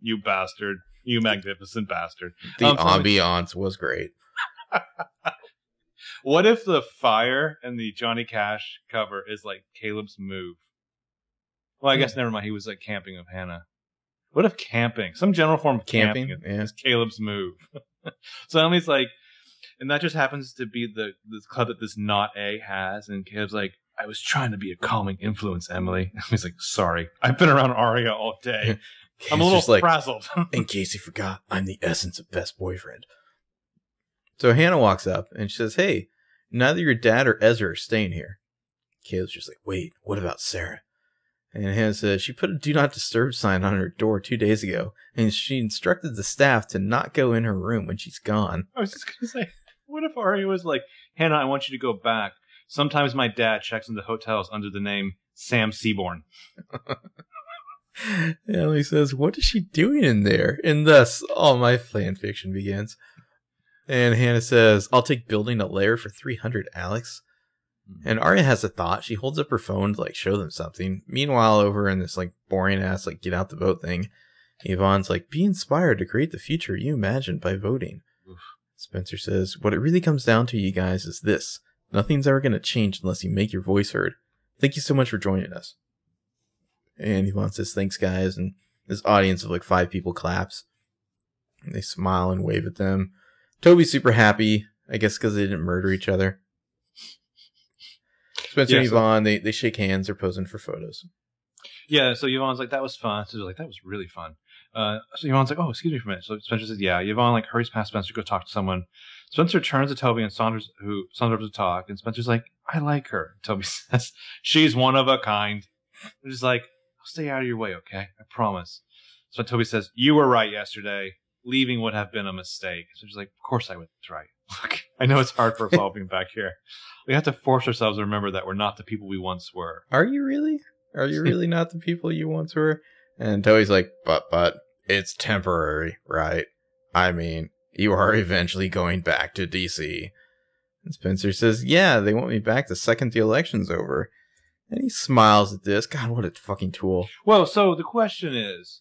You bastard. You magnificent bastard. The ambiance was great. What if the fire and the Johnny Cash cover is like Caleb's move? Well, I guess never mind. He was like camping with Hannah. What if camping? Some general form of camping is Caleb's move. So Emily's like, and that just happens to be the club that this not A has. And Caleb's like, I was trying to be a calming influence, Emily. Emily's like, sorry. I've been around Aria all day. I'm a little frazzled. In case you forgot, I'm the essence of best boyfriend. So Hannah walks up and she says, hey, neither your dad or Ezra are staying here. Caleb's just like, wait, what about Sarah? And Hannah says, she put a do not disturb sign on her door 2 days ago, and she instructed the staff to not go in her room when she's gone. I was just going to say, what if Aria was like, Hannah, I want you to go back. Sometimes my dad checks into hotels under the name Sam Seaborn. Emily says, "What is she doing in there?" And thus, all my fan fiction begins. And Hannah says, "I'll take building a lair for 300, Alex." And Aria has a thought. She holds up her phone to, like, show them something. Meanwhile, over in this, like, boring-ass, like, get-out-the-vote thing, Yvonne's like, "Be inspired to create the future you imagined by voting." Oof. Spencer says, "What it really comes down to, you guys, is this. Nothing's ever going to change unless you make your voice heard. Thank you so much for joining us." And Yvonne says, "Thanks, guys." And this audience of, like, 5 people claps. And they smile and wave at them. Toby's super happy, I guess because they didn't murder each other. Spencer and Yvonne, they shake hands. They're posing for photos. Yeah, so Yvonne's like, "That was fun." So they're like, "That was really fun." So Yvonne's like, "Oh, excuse me for a minute." So Spencer says, "Yeah." Yvonne, like, hurries past Spencer to go talk to someone. Spencer turns to Toby and saunters over to talk. And Spencer's like, "I like her." Toby says, "She's one of a kind." They're just like, "I'll stay out of your way, okay? I promise." So Toby says, "You were right yesterday. Leaving would have been a mistake." So she's like, "Of course I was right. Look, I know it's hard for us all being back here. We have to force ourselves to remember that we're not the people we once were." Are you really? Are you really not the people you once were? And Toby's like, but it's temporary, right? I mean, you are eventually going back to DC." And Spencer says, "Yeah, they want me back the second the election's over." And he smiles at this. God, what a fucking tool. Well, so the question is,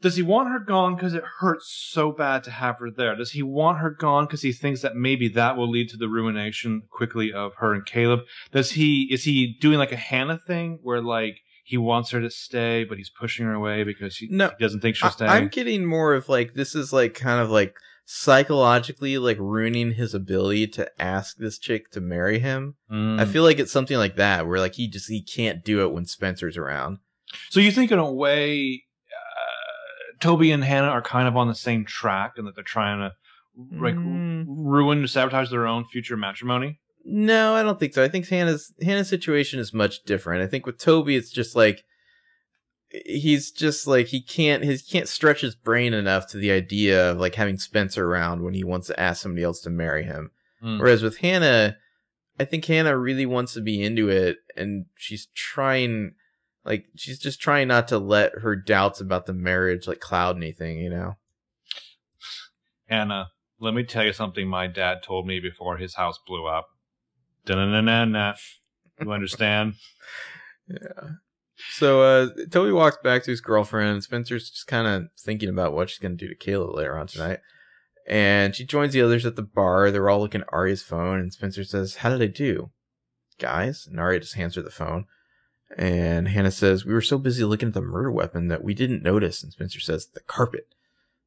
does he want her gone because it hurts so bad to have her there? Does he want her gone because he thinks that maybe that will lead to the ruination quickly of her and Caleb? Is he doing like a Hannah thing where, like, he wants her to stay, but he's pushing her away because he doesn't think she'll stay? I'm getting more of, like, this is, like, kind of, like, psychologically, like, ruining his ability to ask this chick to marry him. I feel like it's something like that where, like, he can't do it when Spencer's around. So you think in a way Toby and Hannah are kind of on the same track and that they're trying to, like, sabotage their own future matrimony? No, I don't think so. I think Hannah's situation is much different. I think with Toby, it's just like, he's just like, he can't stretch his brain enough to the idea of, like, having Spencer around when he wants to ask somebody else to marry him. Whereas with Hannah, I think Hannah really wants to be into it, and she's trying... Like, she's just trying not to let her doubts about the marriage, like, cloud anything, you know? "Hannah, let me tell you something my dad told me before his house blew up. Da-na-na-na-na. You understand?" Yeah. So, Toby walks back to his girlfriend. Spencer's just kind of thinking about what she's going to do to Caleb later on tonight. And she joins the others at the bar. They're all looking at Aria's phone. And Spencer says, "How did I do, guys?" And Aria just hands her the phone. And Hannah says, "We were so busy looking at the murder weapon that we didn't notice." And Spencer says, "The carpet."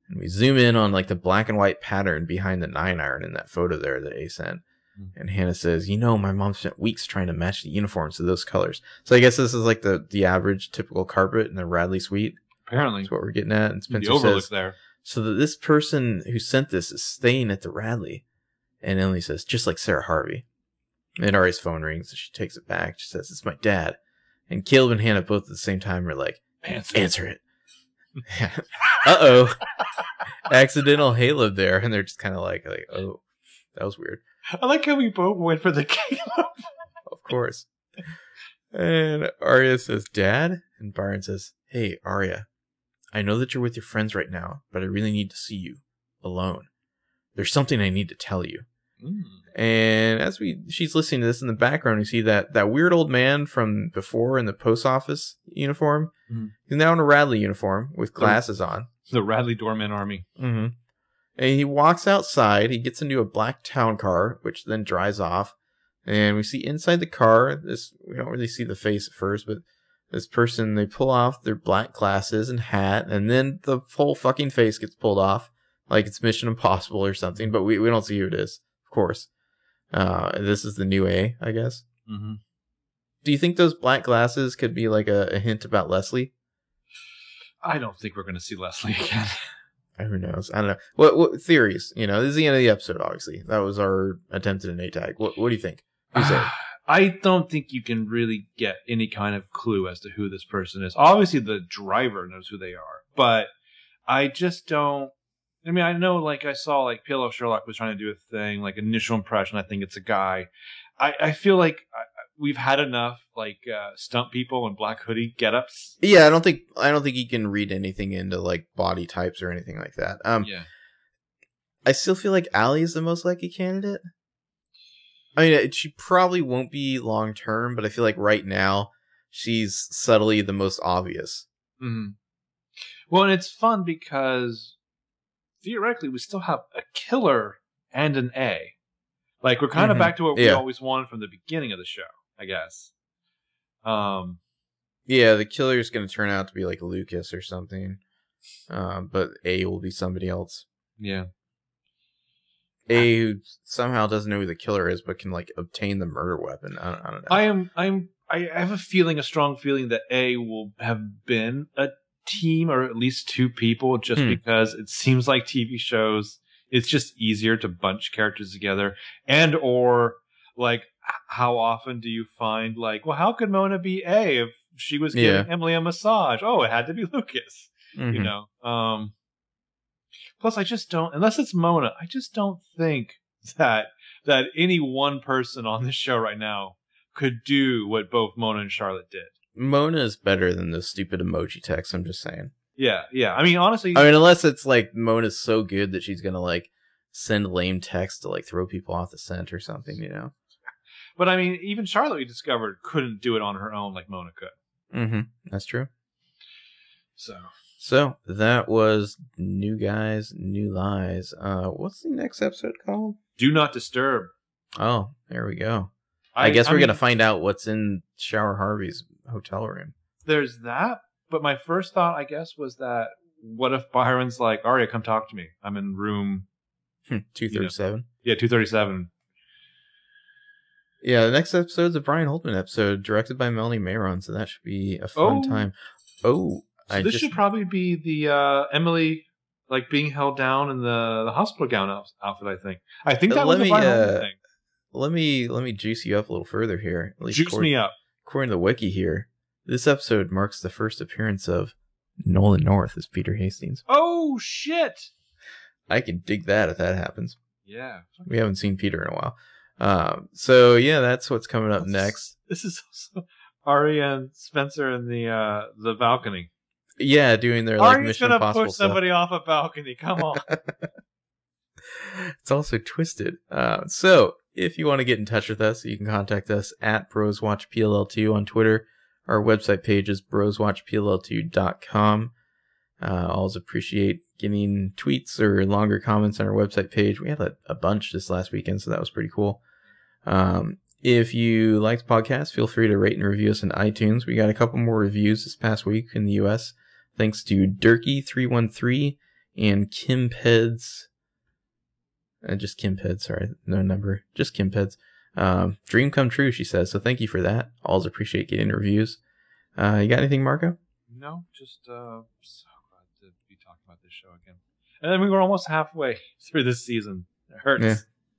And we zoom in on, like, the black and white pattern behind the 9-iron in that photo there that Ace sent. And Hannah says, "You know, my mom spent weeks trying to match the uniforms to those colors." So I guess this is, like, the average typical carpet in the Radley suite. Apparently. That's what we're getting at. And Spencer says, there. "So that this person who sent this is staying at the Radley." And Emily says, "Just like Sarah Harvey." And Ari's phone rings, and she takes it back. She says, "It's my dad." And Caleb and Hannah both at the same time are like, answer it. Uh-oh. Accidental Caleb there. And they're just kind of like, "Oh, that was weird." I like how we both went for the Caleb. Of course. And Aria says, "Dad?" And Byron says, "Hey, Aria, I know that you're with your friends right now, but I really need to see you alone. There's something I need to tell you." And as she's listening to this in the background, we see that weird old man from before in the post office uniform. He's now in a Radley uniform with glasses on. The Radley Doorman Army. And he walks outside. He gets into a black town car, which then drives off. And we see inside the car, we don't really see the face at first, but this person, they pull off their black glasses and hat, and then the whole fucking face gets pulled off, like it's Mission Impossible or something, but we don't see who it is. Course, this is the new A, I guess. Do you think those black glasses could be like a hint about Leslie? I don't think we're going to see Leslie again. Who knows? I don't know. What theories? You know, this is the end of the episode. Obviously, that was our attempt at an A tag. What do you think? Who's A? I don't think you can really get any kind of clue as to who this person is. Obviously, the driver knows who they are, but I just don't. I mean, I know, like, I saw, like, Pillow Sherlock was trying to do a thing, like, initial impression, I think it's a guy. I feel like we've had enough like stunt people and black hoodie get-ups. Yeah, I don't think he can read anything into like body types or anything like that. Yeah. I still feel like Allie is the most likely candidate. I mean, she probably won't be long term, but I feel like right now she's subtly the most obvious. Mm-hmm. Well, and it's fun because theoretically we still have a killer and an A. Like, we're kind of back to what we always wanted from the beginning of the show, I guess. Yeah, the killer is going to turn out to be like Lucas or something, but A will be somebody else. Yeah. A who somehow doesn't know who the killer is, but can like obtain the murder weapon. I don't know. I have a strong feeling that A will have been a team or at least two people, just because it seems like TV shows, it's just easier to bunch characters together. And or like, how often do you find like, well, how could Mona be A if she was giving Emily a massage? Oh, it had to be Lucas, you know? Plus, I just don't, unless it's Mona, I just don't think that any one person on this show right now could do what both Mona and Charlotte did. Mona is better than those stupid emoji texts, I'm just saying. Yeah, yeah. I mean, honestly... I mean, unless it's like Mona's so good that she's going to like send lame texts to like throw people off the scent or something, you know? But I mean, even Charlotte, we discovered, couldn't do it on her own like Mona could. Mm-hmm. That's true. So that was New Guys, New Lies. What's the next episode called? Do Not Disturb. Oh, there we go. I guess we're going to find out what's in Sarah Harvey's hotel room. There's that. But my first thought, I guess, was that what if Byron's like, Aria, come talk to me. I'm in room 237. Yeah, 237. Yeah, the next episode is a Brian Holtman episode directed by Melanie Mayron. So that should be a fun time. So this should probably be the Emily like being held down in the hospital gown outfit, I think. I think that was the final thing. Let me juice you up a little further here. At least juice me up. According to the wiki here, this episode marks the first appearance of Nolan North as Peter Hastings. Oh, shit! I can dig that if that happens. Yeah. We haven't seen Peter in a while. So, yeah, that's what's coming up next. This is also Aria and Spencer in the balcony. Yeah, doing their like Mission Impossible stuff. Are you going to push somebody off a balcony? Come on. It's also twisted. So if you want to get in touch with us, you can contact us at BrosWatchPLL2 on Twitter. Our website page is broswatchpll2.com. Always appreciate getting tweets or longer comments on our website page. We had a bunch this last weekend, so that was pretty cool. If you liked the podcast, feel free to rate and review us on iTunes. We got a couple more reviews this past week in the US, thanks to Durkey313 and Kim Peds. Just Kim Peds, sorry, no number, just Kim Peds. Dream come true, she says. So thank you for that. Always appreciate getting reviews. You got anything, Marco? No, just so glad to be talking about this show again. And then we were almost halfway through this season. It hurts. Yeah.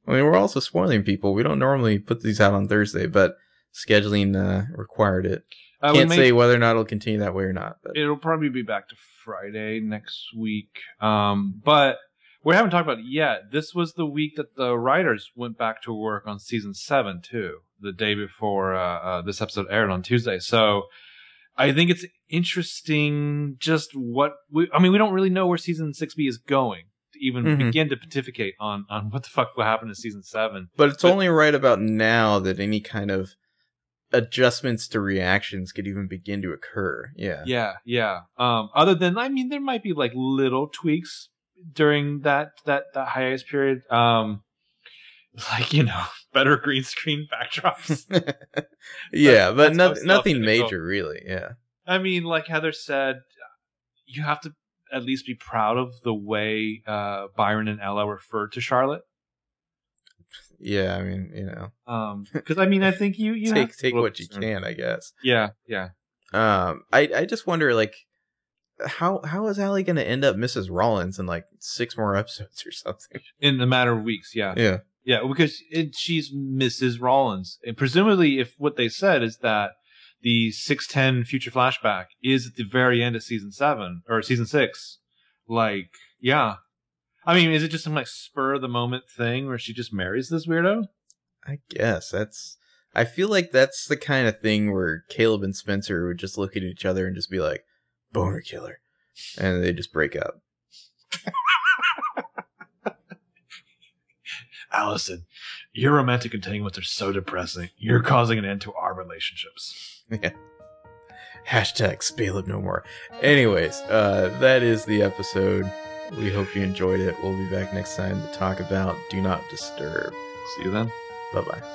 I mean, we're also spoiling people. We don't normally put these out on Thursday, but scheduling required it. Can't say whether or not it'll continue that way or not. But it'll probably be back to Friday next week. But we haven't talked about it yet. This was the week that the writers went back to work on season 7, too. The day before this episode aired on Tuesday. So I think it's interesting just what... we don't really know where season 6B is going. Even begin to pontificate on what the fuck will happen in season 7. But it's only right about now that any kind of adjustments to reactions could even begin to occur. Yeah. Other than, I mean, there might be like little tweaks during that hiatus period. Like, you know, better green screen backdrops. Yeah, but nothing major, really. Yeah. I mean, like Heather said, you have to at least be proud of the way Byron and Ella referred to Charlotte. Yeah, I mean, you know. Because, I mean, I think you take what you can, I guess. Yeah. I just wonder, like, how is Allie going to end up Mrs. Rollins in, like, 6 more episodes or something? In a matter of weeks, yeah. Yeah, because she's Mrs. Rollins. And presumably, if what they said is that the 610 future flashback is at the very end of season 7 or season 6. Like, yeah. I mean, is it just some like spur of the moment thing where she just marries this weirdo? I guess that's, I feel like that's the kind of thing where Caleb and Spencer would just look at each other and just be like, boner killer. And they just break up. Allison, your romantic entanglements are so depressing. You're causing an end to our relationships. Yeah. Hashtag Spaleb no more. Anyways, that is the episode. We hope you enjoyed it. We'll be back next time to talk about Do Not Disturb. See you then. Bye-bye.